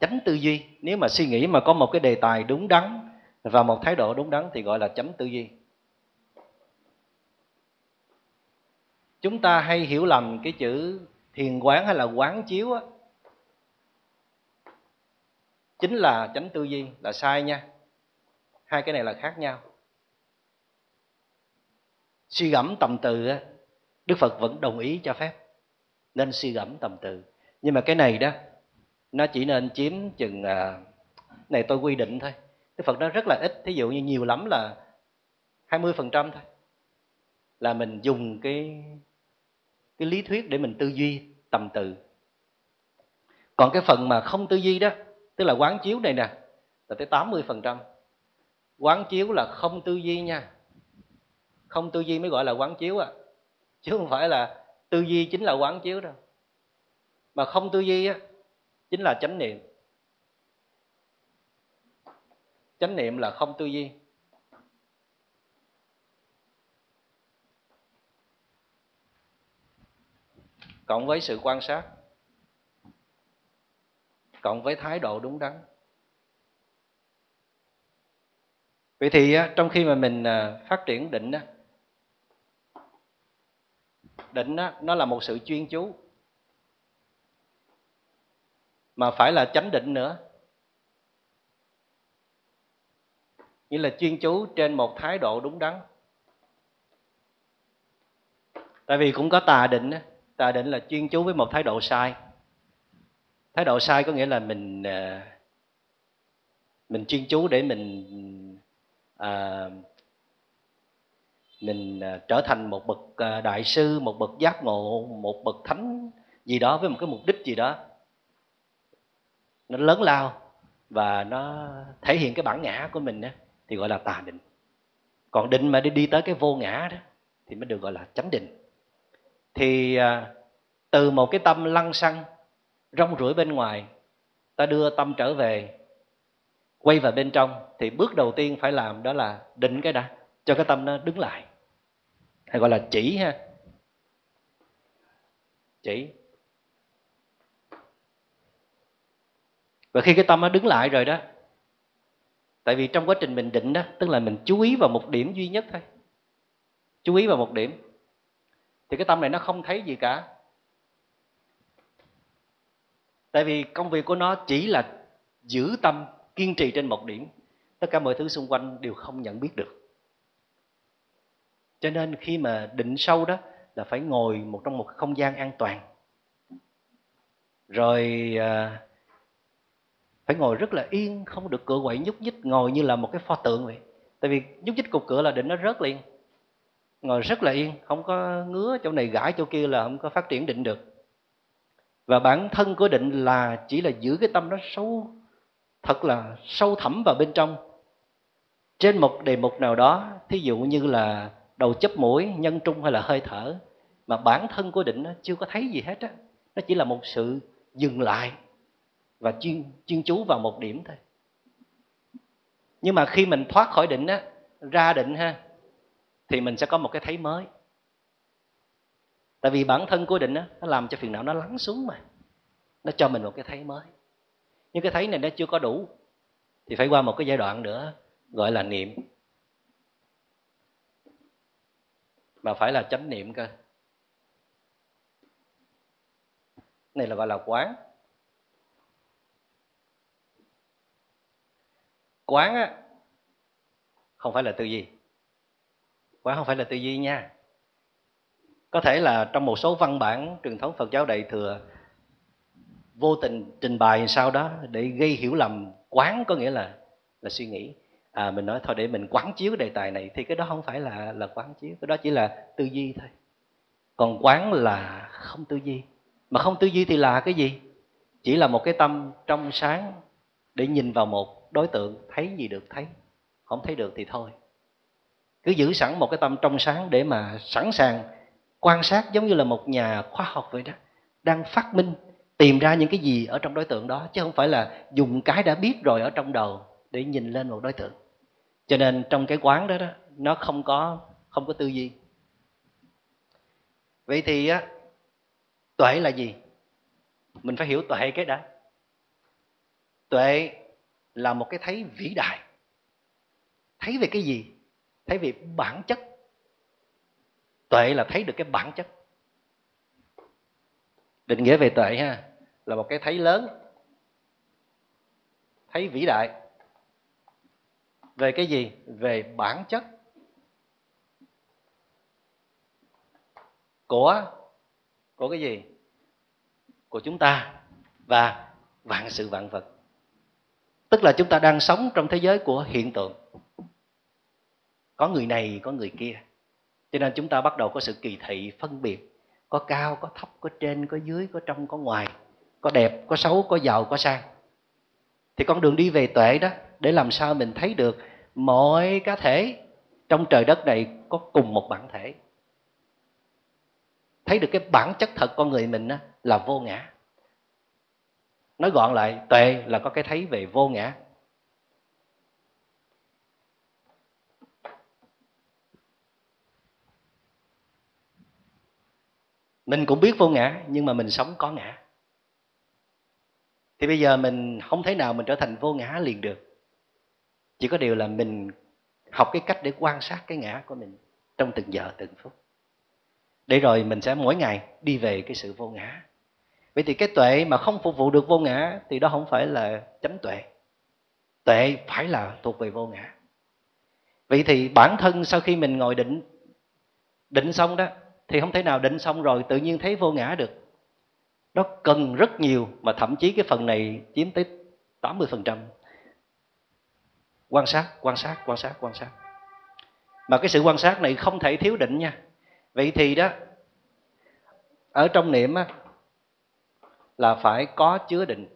chánh tư duy. Nếu mà suy nghĩ mà có một cái đề tài đúng đắn và một thái độ đúng đắn thì gọi là chánh tư duy. Chúng ta hay hiểu lầm cái chữ thiền quán hay là quán chiếu á, chính là chánh tư duy, là sai nha. Hai cái này là khác nhau. Suy gẫm tầm từ á, Đức Phật vẫn đồng ý cho phép, nên suy gẫm tầm từ. Nhưng mà cái này đó, nó chỉ nên chiếm chừng, này tôi quy định thôi, Đức Phật nó rất là ít. Thí dụ như nhiều lắm là 20% thôi, là mình dùng cái lý thuyết để mình tư duy tầm từ. Còn cái phần mà không tư duy đó, tức là quán chiếu này nè, là tới 80%. Quán chiếu là không tư duy nha. Không tư duy mới gọi là quán chiếu à. Chứ không phải là tư duy chính là quán chiếu đâu. Mà không tư duy á chính là chánh niệm. Chánh niệm là không tư duy. Cộng với sự quan sát, cộng với thái độ đúng đắn. Vậy thì trong khi mà mình phát triển định, định nó là một sự chuyên chú, mà phải là chánh định nữa. Nghĩa là chuyên chú trên một thái độ đúng đắn. Tại vì cũng có tà định. Tà định là chuyên chú với một thái độ sai. Thái độ sai có nghĩa là mình chuyên chú để mình trở thành một bậc đại sư, một bậc giác ngộ, một bậc thánh gì đó với một cái mục đích gì đó. Nó lớn lao và nó thể hiện cái bản ngã của mình đó, thì gọi là tà định. Còn định mà đi tới cái vô ngã đó thì mới được gọi là chánh định. Thì từ một cái tâm lăng xăng rong ruổi bên ngoài, ta đưa tâm trở về, quay vào bên trong, thì bước đầu tiên phải làm đó là định cái đã, cho cái tâm nó đứng lại, hay gọi là chỉ ha. Chỉ Và khi cái tâm nó đứng lại rồi đó, tại vì trong quá trình mình định đó, tức là mình chú ý vào một điểm duy nhất thôi, chú ý vào một điểm, thì cái tâm này nó không thấy gì cả. Tại vì công việc của nó chỉ là giữ tâm kiên trì trên một điểm, tất cả mọi thứ xung quanh đều không nhận biết được. Cho nên khi mà định sâu đó là phải ngồi trong một không gian an toàn, rồi phải ngồi rất là yên, không được cựa quậy nhúc nhích, ngồi như là một cái pho tượng vậy. Tại vì nhúc nhích cục cửa là định nó rớt liền. Ngồi rất là yên, không có ngứa chỗ này gãi chỗ kia là không có phát triển định được. Và bản thân của định là chỉ là giữ cái tâm nó sâu, thật là sâu thẳm vào bên trong, trên một đề mục nào đó, thí dụ như là đầu chóp mũi, nhân trung hay là hơi thở, mà bản thân của định nó chưa có thấy gì hết á. Nó chỉ là một sự dừng lại và chuyên chú vào một điểm thôi. Nhưng mà khi mình thoát khỏi định á, ra định ha, thì mình sẽ có một cái thấy mới. Tại vì bản thân của định á, nó làm cho phiền não nó lắng xuống mà, nó cho mình một cái thấy mới. Nhưng cái thấy này nó chưa có đủ, thì phải qua một cái giai đoạn nữa gọi là niệm, mà phải là chánh niệm cơ. Này là gọi là quán. Quán á, không phải là tư duy. Quán không phải là tư duy nha. Có thể là trong một số văn bản truyền thống Phật giáo Đại Thừa vô tình trình bày sau đó để gây hiểu lầm, quán có nghĩa là suy nghĩ. À, mình nói thôi để mình quán chiếu cái đề tài này, thì cái đó không phải là quán chiếu, cái đó chỉ là tư duy thôi. Còn quán là không tư duy. Mà không tư duy thì là cái gì? Chỉ là một cái tâm trong sáng để nhìn vào một đối tượng, thấy gì được thấy, không thấy được thì thôi. Cứ giữ sẵn một cái tâm trong sáng để mà sẵn sàng quan sát, giống như là một nhà khoa học vậy đó, đang phát minh, tìm ra những cái gì ở trong đối tượng đó, chứ không phải là dùng cái đã biết rồi ở trong đầu để nhìn lên một đối tượng. Cho nên trong cái quán đó, nó không có tư duy. Vậy thì á, tuệ là gì? Mình phải hiểu tuệ cái đã. Tuệ là một cái thấy vĩ đại. Thấy về cái gì? Thấy về bản chất. Tuệ là thấy được cái bản chất. Định nghĩa về tuệ ha, là một cái thấy lớn, thấy vĩ đại. Về cái gì? Về bản chất của cái gì? Của chúng ta và vạn sự vạn vật. Tức là chúng ta đang sống trong thế giới của hiện tượng. Có người này, có người kia. Cho nên chúng ta bắt đầu có sự kỳ thị, phân biệt. Có cao, có thấp, có trên, có dưới, có trong, có ngoài. Có đẹp, có xấu, có giàu, có sang. Thì con đường đi về tuệ đó, để làm sao mình thấy được mọi cá thể trong trời đất này có cùng một bản thể. Thấy được cái bản chất thật con người mình á, là vô ngã. Nói gọn lại, tuệ là có cái thấy về vô ngã. Mình cũng biết vô ngã, nhưng mà mình sống có ngã. Thì bây giờ mình không thể nào mình trở thành vô ngã liền được. Chỉ có điều là mình học cái cách để quan sát cái ngã của mình trong từng giờ, từng phút. Để rồi mình sẽ mỗi ngày đi về cái sự vô ngã. Vậy thì cái tuệ mà không phục vụ được vô ngã thì đó không phải là chánh tuệ. Tuệ phải là thuộc về vô ngã. Vậy thì bản thân sau khi mình ngồi định, định xong đó, thì không thể nào định xong rồi tự nhiên thấy vô ngã được. Nó cần rất nhiều, mà thậm chí cái phần này chiếm tới 80%. Quan sát. Mà cái sự quan sát này không thể thiếu định nha. Vậy thì đó, ở trong niệm á, là phải có chứa định.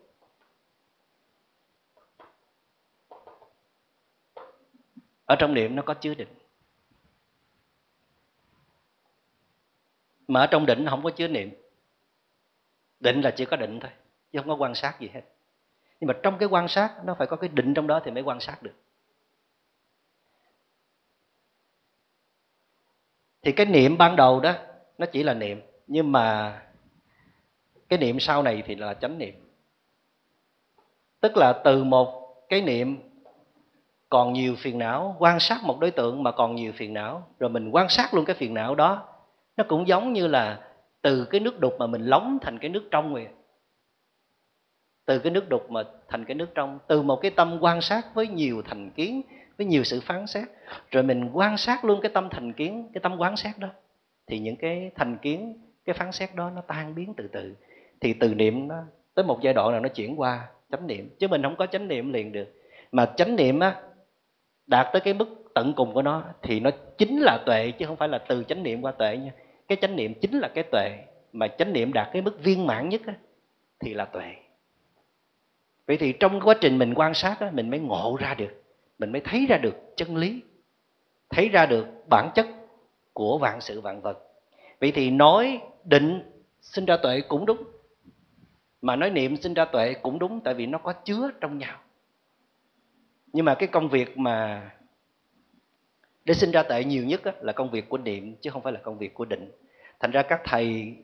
Ở trong niệm nó có chứa định. Mà ở trong định không có chứa niệm. Định là chỉ có định thôi, chứ không có quan sát gì hết. Nhưng mà trong cái quan sát, nó phải có cái định trong đó thì mới quan sát được. Thì cái niệm ban đầu đó, nó chỉ là niệm. Nhưng mà cái niệm sau này thì là chánh niệm. Tức là từ một cái niệm còn nhiều phiền não, quan sát một đối tượng mà còn nhiều phiền não, rồi mình quan sát luôn cái phiền não đó. Nó cũng giống như là từ cái nước đục mà mình lóng thành cái nước trong vậy. Từ cái nước đục mà thành cái nước trong, từ một cái tâm quan sát với nhiều thành kiến, với nhiều sự phán xét, rồi mình quan sát luôn cái tâm thành kiến, cái tâm quán xét đó, thì những cái thành kiến, cái phán xét đó nó tan biến từ từ. Thì từ niệm nó tới một giai đoạn nào nó chuyển qua chánh niệm, chứ mình không có chánh niệm liền được. Mà chánh niệm á, đạt tới cái mức tận cùng của nó thì nó chính là tuệ, chứ không phải là từ chánh niệm qua tuệ nha. Cái chánh niệm chính là cái tuệ, mà chánh niệm đạt cái mức viên mãn nhất á, thì là tuệ. Vậy thì trong quá trình mình quan sát á, mình mới ngộ ra được, mình mới thấy ra được chân lý, thấy ra được bản chất của vạn sự vạn vật. Vậy thì nói định sinh ra tuệ cũng đúng, mà nói niệm sinh ra tuệ cũng đúng, tại vì nó có chứa trong nhau. Nhưng mà cái công việc mà để sinh ra tuệ nhiều nhất là công việc của niệm, chứ không phải là công việc của định. Thành ra các thầy,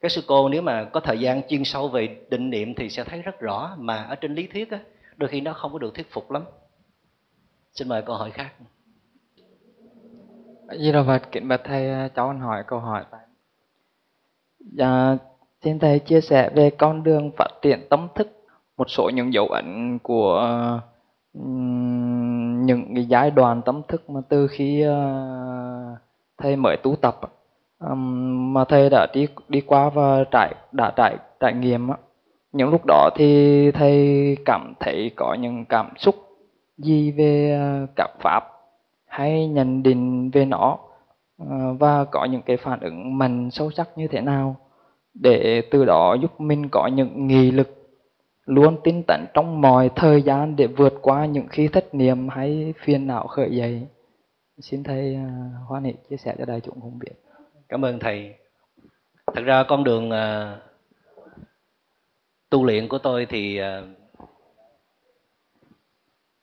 các sư cô nếu mà có thời gian chuyên sâu về định niệm thì sẽ thấy rất rõ, mà ở trên lý thuyết đôi khi nó không có được thuyết phục lắm. Xin mời câu hỏi khác. Di Đà Phật, kính bạch thầy, cháu anh hỏi câu hỏi. Dạ, xin thầy chia sẻ về con đường phát triển tâm thức, một số những dấu ấn của những cái giai đoạn tâm thức mà từ khi thầy mới tu tập mà thầy đã đi qua và trải nghiệm. Những lúc đó thì thầy cảm thấy có những cảm xúc gì về các pháp hay nhận định về nó, và có những cái phản ứng mạnh sâu sắc như thế nào để từ đó giúp mình có những nghị lực luôn tinh tấn trong mọi thời gian để vượt qua những khi thất niệm hay phiền não khởi dậy. Xin thầy hoan hỷ chia sẻ cho đại chúng không biết. Cảm ơn thầy. Thật ra con đường tu luyện của tôi thì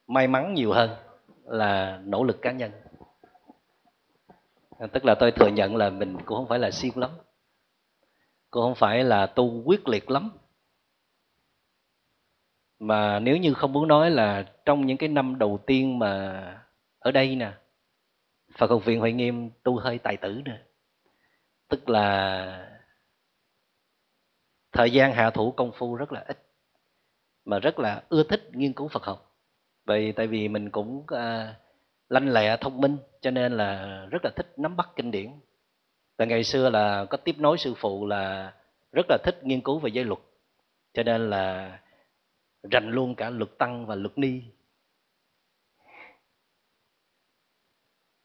may mắn nhiều hơn là nỗ lực cá nhân. Tức là tôi thừa nhận là mình cũng không phải là siêng lắm, cũng không phải là tu quyết liệt lắm. Mà nếu như không muốn nói là trong những cái năm đầu tiên mà ở đây nè, Phật Học Viện Hội Nghiêm tu hơi tài tử nè. Tức là thời gian hạ thủ công phu rất là ít, mà rất là ưa thích nghiên cứu Phật học. Vậy tại vì mình cũng lanh lẹ, thông minh, cho nên là rất là thích nắm bắt kinh điển. Là ngày xưa là có tiếp nối sư phụ là rất là thích nghiên cứu về giới luật, cho nên là rành luôn cả luật tăng và luật ni.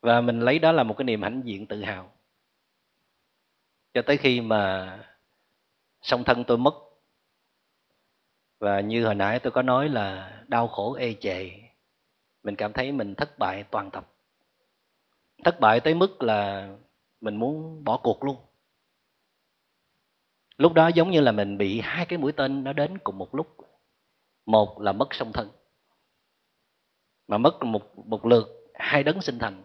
Và mình lấy đó là một cái niềm hãnh diện tự hào. Cho tới khi mà song thân tôi mất, và như hồi nãy tôi có nói là đau khổ ê chề, mình cảm thấy mình thất bại toàn tập. Thất bại tới mức là mình muốn bỏ cuộc luôn. Lúc đó giống như là mình bị hai cái mũi tên nó đến cùng một lúc. Một là mất song thân, mà mất một lượt hai đấng sinh thành.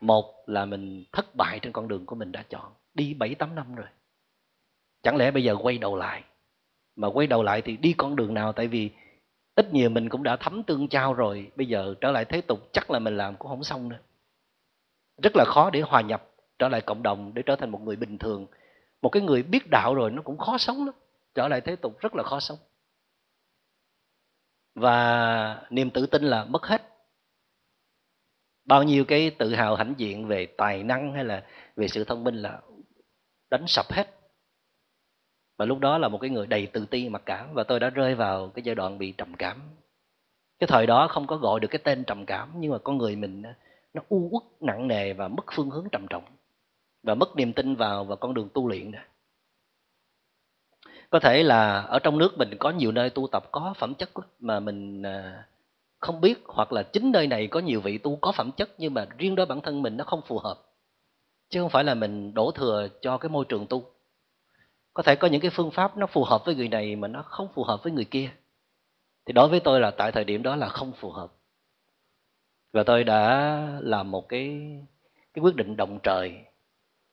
Một là mình thất bại trên con đường của mình đã chọn, đi 7-8 năm rồi. Chẳng lẽ bây giờ quay đầu lại? Mà quay đầu lại thì đi con đường nào? Tại vì ít nhiều mình cũng đã thấm tương trao rồi, bây giờ trở lại thế tục chắc là mình làm cũng không xong nữa. Rất là khó để hòa nhập trở lại cộng đồng, để trở thành một người bình thường. Một cái người biết đạo rồi nó cũng khó sống lắm, trở lại thế tục rất là khó sống. Và niềm tự tin là mất hết. Bao nhiêu cái tự hào hãnh diện về tài năng hay là về sự thông minh là đánh sập hết. Mà lúc đó là một cái người đầy tự ti mặc cảm, và tôi đã rơi vào cái giai đoạn bị trầm cảm. Cái thời đó không có gọi được cái tên trầm cảm, nhưng mà con người mình nó u uất nặng nề và mất phương hướng trầm trọng, và mất niềm tin vào con đường tu luyện đó. Có thể là ở trong nước mình có nhiều nơi tu tập có phẩm chất mà mình không biết, hoặc là chính nơi này có nhiều vị tu có phẩm chất, nhưng mà riêng đối bản thân mình nó không phù hợp, chứ không phải là mình đổ thừa cho cái môi trường tu. Có thể có những cái phương pháp nó phù hợp với người này mà nó không phù hợp với người kia. Thì đối với tôi là tại thời điểm đó là không phù hợp. Và tôi đã làm một cái quyết định động trời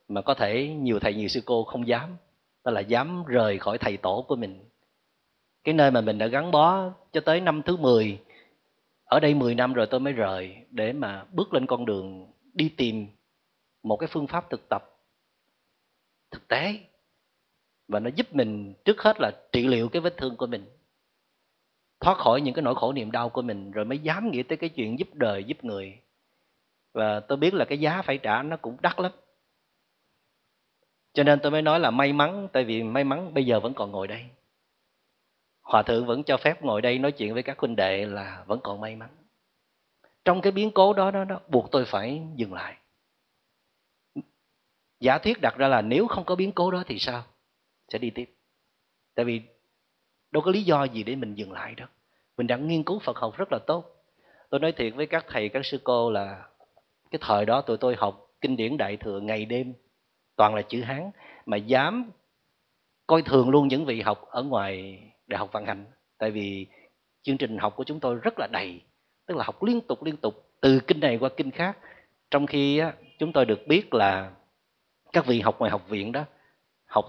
mà có thể nhiều thầy nhiều sư cô không dám. Đó là dám rời khỏi thầy tổ của mình Cái nơi mà mình đã gắn bó cho tới năm thứ 10. Ở đây 10 năm rồi tôi mới rời để mà bước lên con đường đi tìm một cái phương pháp thực tập thực tế. Và nó giúp mình trước hết là trị liệu cái vết thương của mình, thoát khỏi những cái nỗi khổ niềm đau của mình, rồi mới dám nghĩ tới cái chuyện giúp đời, giúp người. Và tôi biết là cái giá phải trả nó cũng đắt lắm. Cho nên tôi mới nói là may mắn, tại vì may mắn bây giờ vẫn còn ngồi đây. Hòa thượng vẫn cho phép ngồi đây nói chuyện với các huynh đệ là vẫn còn may mắn. Trong cái biến cố đó, nó buộc tôi phải dừng lại. Giả thuyết đặt ra là nếu không có biến cố đó thì sao? Sẽ đi tiếp. Tại vì đâu có lý do gì để mình dừng lại đâu. Mình đã nghiên cứu Phật học rất là tốt. Tôi nói thiệt với các thầy, các sư cô là cái thời đó tụi tôi học kinh điển Đại Thừa ngày đêm, toàn là chữ Hán, mà dám coi thường luôn những vị học ở ngoài Đại học Văn Hành. Tại vì chương trình học của chúng tôi rất là đầy, tức là học liên tục, từ kinh này qua kinh khác. Trong khi chúng tôi được biết là các vị học ngoài học viện đó, học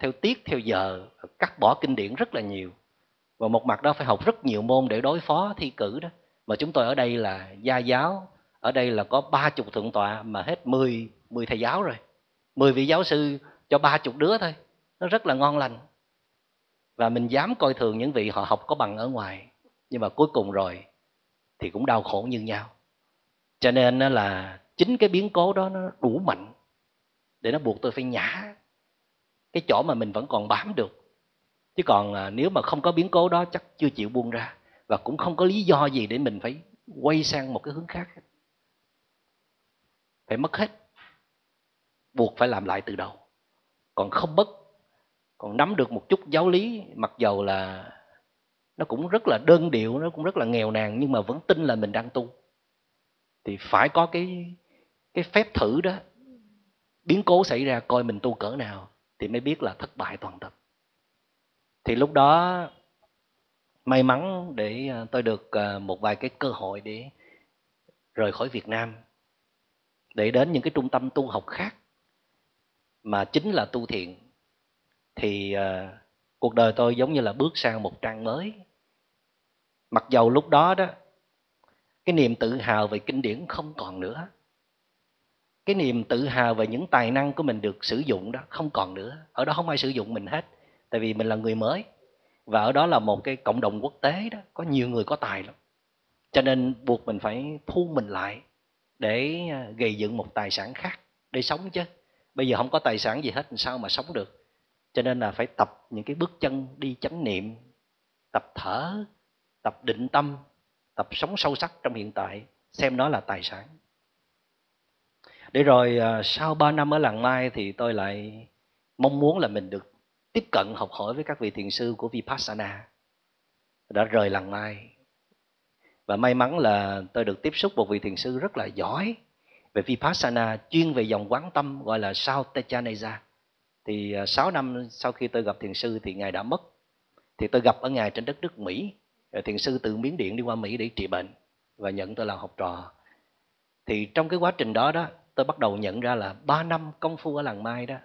theo tiết, theo giờ, cắt bỏ kinh điển rất là nhiều. Và một mặt đó phải học rất nhiều môn để đối phó thi cử đó. Mà chúng tôi ở đây là gia giáo, ở đây là có 30 thượng tọa mà hết 10 thầy giáo rồi. 10 vị giáo sư cho 30 đứa thôi, nó rất là ngon lành. Và mình dám coi thường những vị họ học có bằng ở ngoài. Nhưng mà cuối cùng rồi thì cũng đau khổ như nhau. Cho nên là chính cái biến cố đó nó đủ mạnh để nó buộc tôi phải nhả cái chỗ mà mình vẫn còn bám được. Chứ còn nếu mà không có biến cố đó chắc chưa chịu buông ra. Và cũng không có lý do gì để mình phải quay sang một cái hướng khác, phải mất hết, buộc phải làm lại từ đầu. Còn không mất, còn nắm được một chút giáo lý, mặc dầu là nó cũng rất là đơn điệu, nó cũng rất là nghèo nàn, nhưng mà vẫn tin là mình đang tu. Thì phải có cái phép thử đó. Biến cố xảy ra coi mình tu cỡ nào thì mới biết là thất bại toàn tập. Thì lúc đó may mắn để tôi được một vài cái cơ hội để rời khỏi Việt Nam, để đến những cái trung tâm tu học khác mà chính là tu thiện. Thì cuộc đời tôi giống như là bước sang một trang mới. Mặc dầu lúc đó đó, cái niềm tự hào về kinh điển không còn nữa, cái niềm tự hào về những tài năng của mình được sử dụng đó không còn nữa. Ở đó không ai sử dụng mình hết, tại vì mình là người mới. Và ở đó là một cái cộng đồng quốc tế đó, có nhiều người có tài lắm. Cho nên buộc mình phải thu mình lại để gây dựng một tài sản khác để sống chứ. Bây giờ không có tài sản gì hết, sao mà sống được. Cho nên là phải tập những cái bước chân đi chánh niệm, tập thở, tập định tâm, tập sống sâu sắc trong hiện tại, xem nó là tài sản. Để rồi sau 3 năm ở Làng Mai thì tôi lại mong muốn là mình được tiếp cận học hỏi với các vị thiền sư của Vipassana. Đã rời Làng Mai. Và may mắn là tôi được tiếp xúc một vị thiền sư rất là giỏi về Vipassana, chuyên về dòng quán tâm, gọi là Sayadaw Tejaniya. Thì 6 năm sau khi tôi gặp thiền sư thì ngài đã mất. Thì tôi gặp ở ngài trên đất nước Mỹ. Thiền sư từ Miến Điện đi qua Mỹ để trị bệnh và nhận tôi làm học trò. Thì trong cái quá trình đó đó, tôi bắt đầu nhận ra là 3 năm công phu ở Làng Mai đó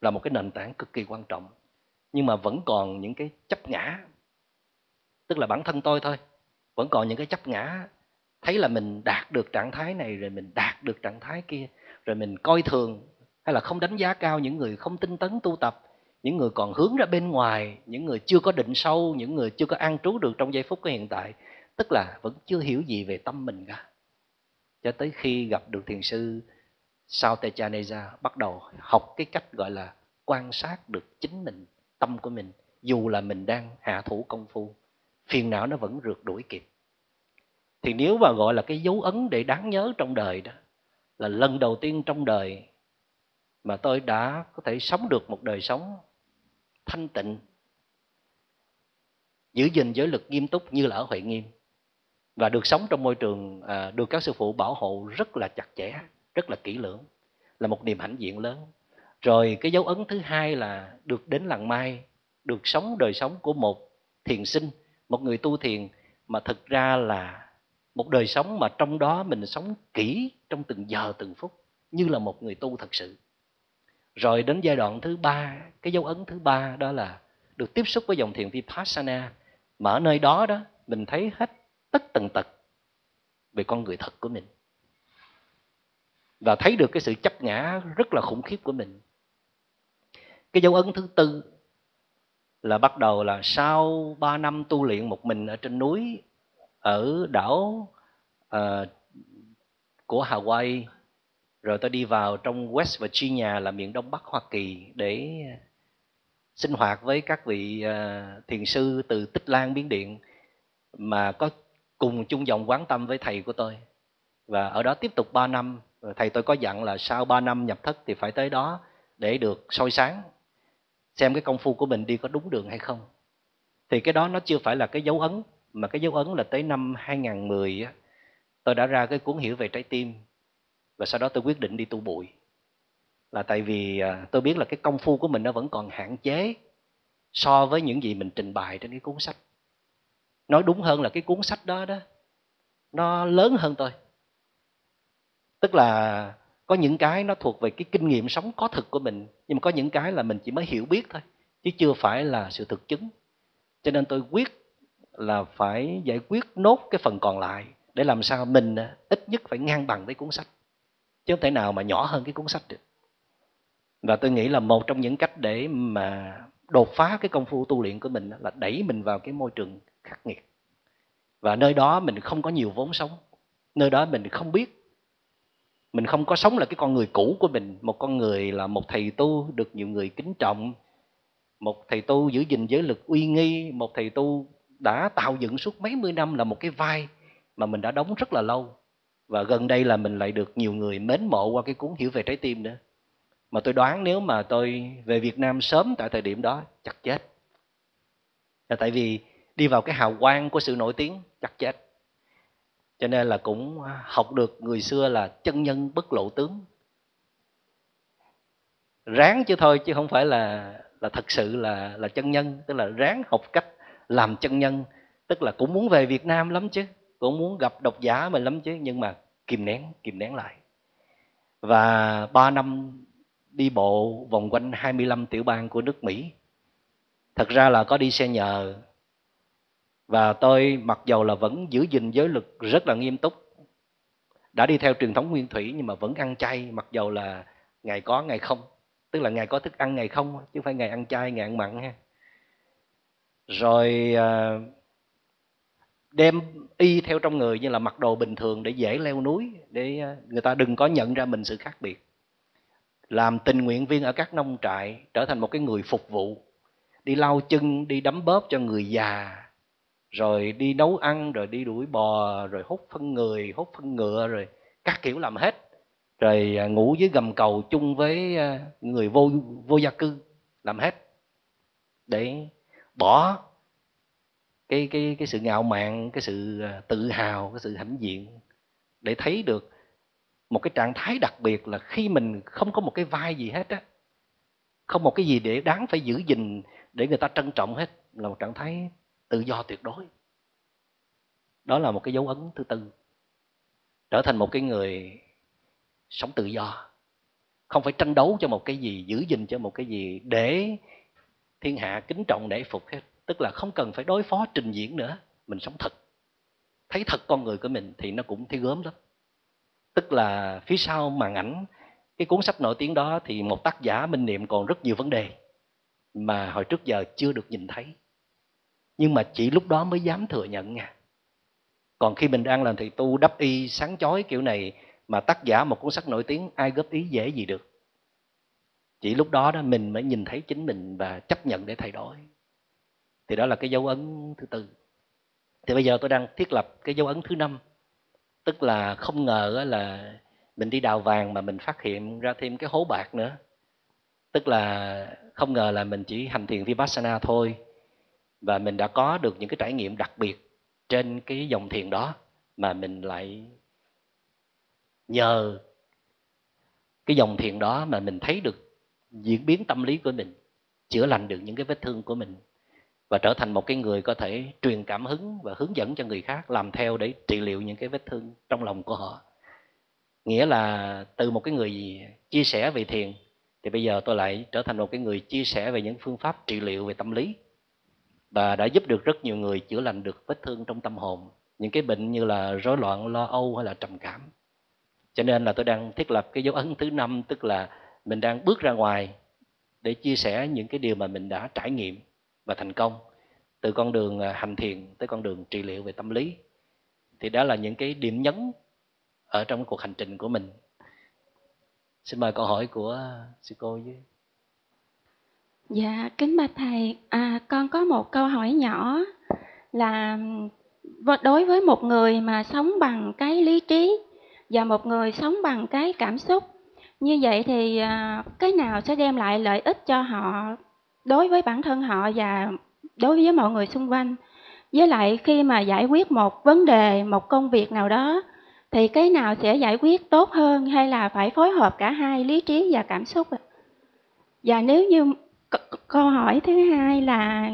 là một cái nền tảng cực kỳ quan trọng. Nhưng mà vẫn còn những cái chấp ngã, tức là bản thân tôi thôi, vẫn còn những cái chấp ngã, thấy là mình đạt được trạng thái này rồi mình đạt được trạng thái kia, rồi mình coi thường hay là không đánh giá cao những người không tinh tấn tu tập, những người còn hướng ra bên ngoài, những người chưa có định sâu, những người chưa có an trú được trong giây phút của hiện tại, tức là vẫn chưa hiểu gì về tâm mình cả. Cho tới khi gặp được thiền sư Sayadaw Tejaniya, bắt đầu học cái cách gọi là quan sát được chính mình, tâm của mình, dù là mình đang hạ thủ công phu, phiền não nó vẫn rượt đuổi kịp. Thì nếu mà gọi là cái dấu ấn để đáng nhớ trong đời đó, là lần đầu tiên trong đời mà tôi đã có thể sống được một đời sống thanh tịnh, giữ gìn giới luật nghiêm túc như là ở Huệ Nghiêm, và được sống trong môi trường được các sư phụ bảo hộ rất là chặt chẽ, rất là kỹ lưỡng, là một niềm hãnh diện lớn. Rồi cái dấu ấn thứ hai là được đến Làng Mai, được sống đời sống của một thiền sinh, một người tu thiền, mà thực ra là một đời sống mà trong đó mình sống kỹ trong từng giờ từng phút, như là một người tu thật sự. Rồi đến giai đoạn thứ ba, cái dấu ấn thứ ba đó là được tiếp xúc với dòng thiền Vipassana, mà ở nơi đó đó mình thấy hết tất tần tật về con người thật của mình, và thấy được cái sự chấp ngã rất là khủng khiếp của mình. Cái dấu ấn thứ tư là bắt đầu là sau 3 năm tu luyện một mình ở trên núi ở đảo của Hawaii, rồi tôi đi vào trong West Virginia là miền đông bắc Hoa Kỳ để sinh hoạt với các vị thiền sư từ Tích Lan, Miến Điện, mà có cùng chung dòng quán tâm với thầy của tôi. Và ở đó tiếp tục 3 năm, thầy tôi có dặn là sau 3 năm nhập thất thì phải tới đó để được soi sáng, xem cái công phu của mình đi có đúng đường hay không. Thì cái đó nó chưa phải là cái dấu ấn, mà cái dấu ấn là tới năm 2010 tôi đã ra cái cuốn Hiểu Về Trái Tim, và sau đó tôi quyết định đi tu bụi. Là tại vì tôi biết là cái công phu của mình nó vẫn còn hạn chế so với những gì mình trình bày trên cái cuốn sách. Nói đúng hơn là cái cuốn sách đó nó lớn hơn tôi. Tức là có những cái nó thuộc về cái kinh nghiệm sống có thực của mình, nhưng mà có những cái là mình chỉ mới hiểu biết thôi, chứ chưa phải là sự thực chứng. Cho nên tôi quyết là phải giải quyết nốt cái phần còn lại, để làm sao mình ít nhất phải ngang bằng với cuốn sách, chứ không thể nào mà nhỏ hơn cái cuốn sách được. Và tôi nghĩ là một trong những cách để mà đột phá cái công phu tu luyện của mình là đẩy mình vào cái môi trường khắc nghiệt. Và nơi đó mình không có nhiều vốn sống, nơi đó mình không biết, mình không có sống là cái con người cũ của mình. Một con người là một thầy tu được nhiều người kính trọng, một thầy tu giữ gìn giới lực uy nghi, một thầy tu đã tạo dựng suốt mấy mươi năm, là một cái vai mà mình đã đóng rất là lâu. Và gần đây là mình lại được nhiều người mến mộ qua cái cuốn Hiểu Về Trái Tim nữa. Mà tôi đoán nếu mà tôi về Việt Nam sớm tại thời điểm đó chắc chết. Là tại vì đi vào cái hào quang của sự nổi tiếng chắc chết. Cho nên là cũng học được người xưa là chân nhân bất lộ tướng. Ráng chứ thôi, chứ không phải là thật sự là chân nhân. Tức là ráng học cách làm chân nhân. Tức là cũng muốn về Việt Nam lắm chứ, cũng muốn gặp độc giả mình lắm chứ, nhưng mà kìm nén lại. Và 3 năm đi bộ vòng quanh 25 tiểu bang của nước Mỹ. Thật ra là có đi xe nhờ. Và tôi mặc dầu là vẫn giữ gìn giới luật rất là nghiêm túc, đã đi theo truyền thống nguyên thủy, nhưng mà vẫn ăn chay, mặc dầu là ngày có ngày không. Tức là ngày có thức ăn ngày không, chứ không phải ngày ăn chay ngày ăn mặn ha. Rồi đem y theo trong người, như là mặc đồ bình thường để dễ leo núi, để người ta đừng có nhận ra mình sự khác biệt. Làm tình nguyện viên ở các nông trại, trở thành một cái người phục vụ, đi lau chân, đi đấm bóp cho người già, rồi đi nấu ăn, rồi đi đuổi bò, rồi hút phân người, hút phân ngựa, rồi các kiểu làm hết. Rồi ngủ dưới gầm cầu chung với người vô gia cư, làm hết. Để bỏ cái sự ngạo mạn, cái sự tự hào, cái sự hãnh diện, để thấy được một cái trạng thái đặc biệt là khi mình không có một cái vai gì hết á, không một cái gì để đáng phải giữ gìn, để người ta trân trọng hết, là một trạng thái tự do tuyệt đối. Đó là một cái dấu ấn thứ tư. Trở thành một cái người sống tự do, không phải tranh đấu cho một cái gì, giữ gìn cho một cái gì để thiên hạ kính trọng, để phục hết. Tức là không cần phải đối phó trình diễn nữa, mình sống thật, thấy thật con người của mình thì nó cũng thấy gớm lắm. Tức là phía sau màn ảnh cái cuốn sách nổi tiếng đó thì một tác giả Minh Niệm còn rất nhiều vấn đề mà hồi trước giờ chưa được nhìn thấy, nhưng mà chỉ lúc đó mới dám thừa nhận nha. Còn khi mình đang làm thầy tu đắp y sáng chói kiểu này mà tác giả một cuốn sách nổi tiếng, ai góp ý dễ gì được. Chỉ lúc đó đó mình mới nhìn thấy chính mình và chấp nhận để thay đổi. Thì đó là cái dấu ấn thứ tư. Thì bây giờ tôi đang thiết lập cái dấu ấn thứ 5. Tức là không ngờ là mình đi đào vàng mà mình phát hiện ra thêm cái hố bạc nữa. Tức là không ngờ là mình chỉ hành thiền Vipassana thôi, và mình đã có được những cái trải nghiệm đặc biệt trên cái dòng thiền đó, mà mình lại nhờ cái dòng thiền đó mà mình thấy được diễn biến tâm lý của mình, chữa lành được những cái vết thương của mình, và trở thành một cái người có thể truyền cảm hứng và hướng dẫn cho người khác làm theo để trị liệu những cái vết thương trong lòng của họ. Nghĩa là từ một cái người chia sẻ về thiền, thì bây giờ tôi lại trở thành một cái người chia sẻ về những phương pháp trị liệu về tâm lý. và đã giúp được rất nhiều người chữa lành được vết thương trong tâm hồn, những cái bệnh như là rối loạn lo âu hay là trầm cảm. Cho nên là tôi đang thiết lập cái dấu ấn thứ 5, tức là mình đang bước ra ngoài để chia sẻ những cái điều mà mình đã trải nghiệm và thành công, từ con đường hành thiền tới con đường trị liệu về tâm lý. Thì đó là những cái điểm nhấn ở trong cuộc hành trình của mình. Xin mời câu hỏi của sư cô với. Dạ, kính bạch thầy, con có một câu hỏi nhỏ là đối với một người mà sống bằng cái lý trí và một người sống bằng cái cảm xúc, như vậy thì cái nào sẽ đem lại lợi ích cho họ, đối với bản thân họ và đối với mọi người xung quanh? Với lại khi mà giải quyết một vấn đề, một công việc nào đó, thì cái nào sẽ giải quyết tốt hơn, hay là phải phối hợp cả hai, lý trí và cảm xúc? Và nếu như câu hỏi thứ hai là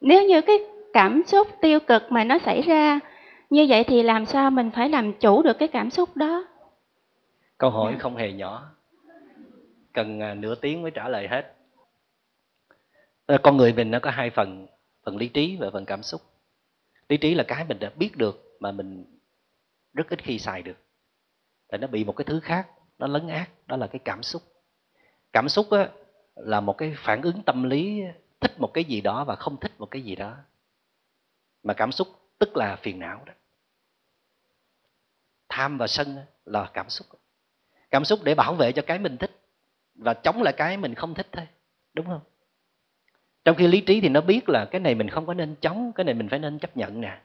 nếu như cái cảm xúc tiêu cực mà nó xảy ra như vậy thì làm sao mình phải làm chủ được cái cảm xúc đó? Câu hỏi không hề nhỏ, cần nửa tiếng mới trả lời hết. Con người mình nó có hai phần, phần lý trí và phần cảm xúc. Lý trí là cái mình đã biết được mà mình rất ít khi xài được, tại nó bị một cái thứ khác nó lấn át, đó là cái cảm xúc. Cảm xúc á, là một cái phản ứng tâm lý thích một cái gì đó và không thích một cái gì đó. Mà cảm xúc tức là phiền não đó. Tham và sân là cảm xúc. Cảm xúc để bảo vệ cho cái mình thích và chống lại cái mình không thích thôi, đúng không? Trong khi lý trí thì nó biết là cái này mình không có nên chống, cái này mình phải nên chấp nhận nè.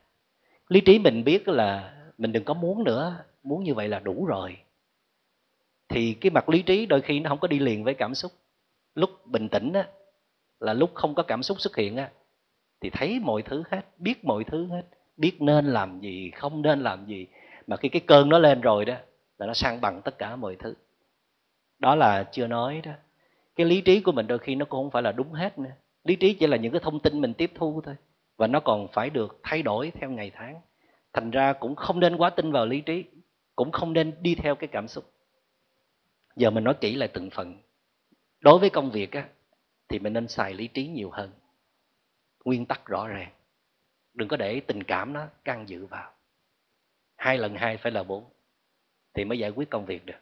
Lý trí mình biết là mình đừng có muốn nữa, muốn như vậy là đủ rồi. Thì cái mặt lý trí đôi khi nó không có đi liền với cảm xúc. Lúc bình tĩnh á, là lúc không có cảm xúc xuất hiện á, thì thấy mọi thứ hết, biết mọi thứ hết, biết nên làm gì, không nên làm gì. Mà khi cái cơn nó lên rồi đó, là nó san bằng tất cả mọi thứ. Đó là chưa nói đó, cái lý trí của mình đôi khi nó cũng không phải là đúng hết nữa. Lý trí chỉ là những cái thông tin mình tiếp thu thôi, và nó còn phải được thay đổi theo ngày tháng. Thành ra cũng không nên quá tin vào lý trí, cũng không nên đi theo cái cảm xúc. Giờ mình nói kỹ lại từng phần. Đối với công việc á, thì mình nên xài lý trí nhiều hơn. Nguyên tắc rõ ràng, đừng có để tình cảm nó can dự vào. 2 x 2 phải là 4 thì mới giải quyết công việc được.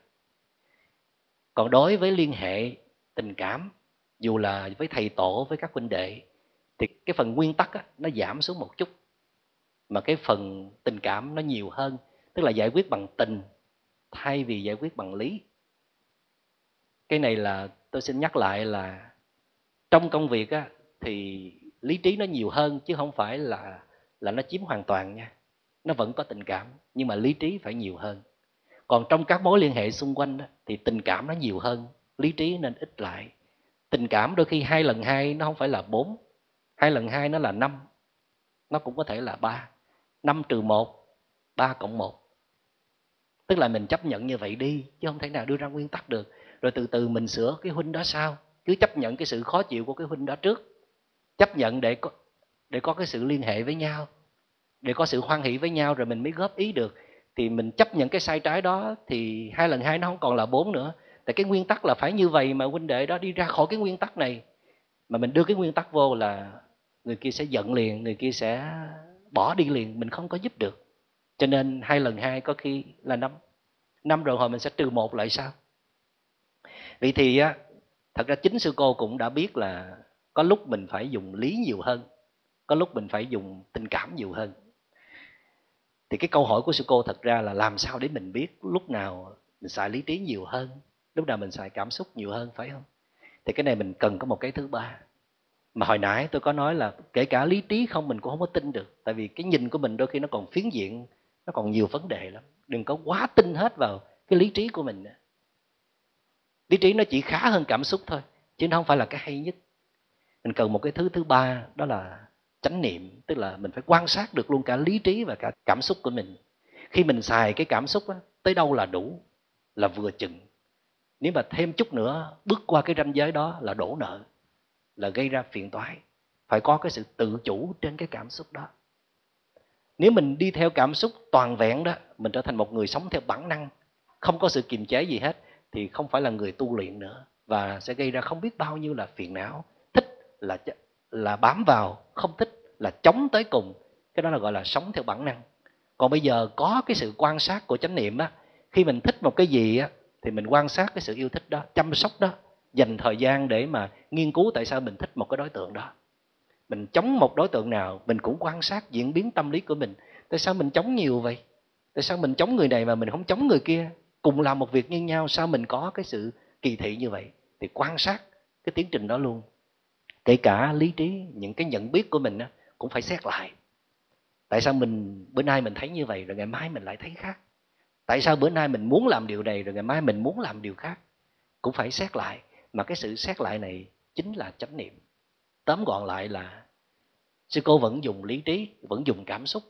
Còn đối với liên hệ tình cảm, dù là với thầy tổ, với các huynh đệ, thì cái phần nguyên tắc á, nó giảm xuống một chút, mà cái phần tình cảm nó nhiều hơn. Tức là giải quyết bằng tình thay vì giải quyết bằng lý. Cái này là tôi xin nhắc lại là trong công việc á, thì lý trí nó nhiều hơn, chứ không phải là nó chiếm hoàn toàn nha. Nó vẫn có tình cảm, nhưng mà lý trí phải nhiều hơn. Còn trong các mối liên hệ xung quanh á, thì tình cảm nó nhiều hơn, lý trí nên ít lại. Tình cảm đôi khi 2 x 2 nó không phải là 4, 2 x 2 nó là 5, nó cũng có thể là 3. 5 trừ 1, 3 cộng 1. Tức là mình chấp nhận như vậy đi, chứ không thể nào đưa ra nguyên tắc được. Rồi từ từ mình sửa cái huynh đó sau. Cứ chấp nhận cái sự khó chịu của cái huynh đó trước, chấp nhận để có cái sự liên hệ với nhau, để có sự hoan hỷ với nhau, rồi mình mới góp ý được. Thì mình chấp nhận cái sai trái đó, thì 2 x 2 nó không còn là 4 nữa. Tại cái nguyên tắc là phải như vậy, mà huynh đệ đó đi ra khỏi cái nguyên tắc này, mà mình đưa cái nguyên tắc vô là người kia sẽ giận liền, người kia sẽ bỏ đi liền, mình không có giúp được. Cho nên 2 x 2 có khi là 5. 5 rồi hồi mình sẽ trừ 1 lại sao. Vậy thì á, thật ra chính sư cô cũng đã biết là có lúc mình phải dùng lý nhiều hơn, có lúc mình phải dùng tình cảm nhiều hơn. Thì cái câu hỏi của sư cô thật ra là làm sao để mình biết lúc nào mình xài lý trí nhiều hơn, lúc nào mình xài cảm xúc nhiều hơn, phải không? Thì cái này mình cần có một cái thứ ba. Mà hồi nãy tôi có nói là kể cả lý trí không mình cũng không có tin được. Tại vì cái nhìn của mình đôi khi nó còn phiến diện, nó còn nhiều vấn đề lắm. Đừng có quá tin hết vào cái lý trí của mình. Lý trí nó chỉ khá hơn cảm xúc thôi, chứ nó không phải là cái hay nhất. Mình cần một cái thứ ba, đó là chánh niệm. Tức là mình phải quan sát được luôn cả lý trí và cả cảm xúc của mình. Khi mình xài cái cảm xúc á, tới đâu là đủ, là vừa chừng. Nếu mà thêm chút nữa bước qua cái ranh giới đó là đổ nợ, là gây ra phiền toái. Phải có cái sự tự chủ trên cái cảm xúc đó. Nếu mình đi theo cảm xúc toàn vẹn đó, mình trở thành một người sống theo bản năng, không có sự kiềm chế gì hết, thì không phải là người tu luyện nữa, và sẽ gây ra không biết bao nhiêu là phiền não. Thích là là bám vào, không thích là chống tới cùng. Cái đó là gọi là sống theo bản năng. Còn bây giờ có cái sự quan sát của chánh niệm á, khi mình thích một cái gì á, thì mình quan sát cái sự yêu thích đó, chăm sóc đó, dành thời gian để mà nghiên cứu tại sao mình thích một cái đối tượng đó. Mình chống một đối tượng nào, mình cũng quan sát diễn biến tâm lý của mình. Tại sao mình chống nhiều vậy? Tại sao mình chống người này mà mình không chống người kia? Cùng làm một việc như nhau, sao mình có cái sự kỳ thị như vậy? Thì quan sát cái tiến trình đó luôn. Kể cả lý trí, những cái nhận biết của mình á, cũng phải xét lại. Tại sao mình bữa nay mình thấy như vậy, rồi ngày mai mình lại thấy khác? Tại sao bữa nay mình muốn làm điều này, rồi ngày mai mình muốn làm điều khác? Cũng phải xét lại. Mà cái sự xét lại này chính là chánh niệm. Tóm gọn lại là sư cô vẫn dùng lý trí, vẫn dùng cảm xúc,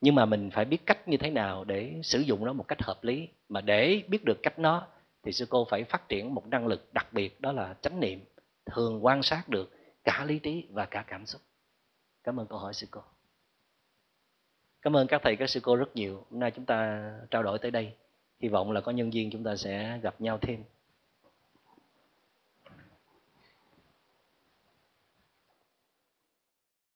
nhưng mà mình phải biết cách như thế nào để sử dụng nó một cách hợp lý. Mà để biết được cách nó thì sư cô phải phát triển một năng lực đặc biệt, đó là chánh niệm, thường quan sát được cả lý trí và cả cảm xúc. Cảm ơn câu hỏi sư cô. Cảm ơn các thầy, các sư cô rất nhiều. Hôm nay chúng ta trao đổi tới đây. Hy vọng là có nhân duyên chúng ta sẽ gặp nhau thêm.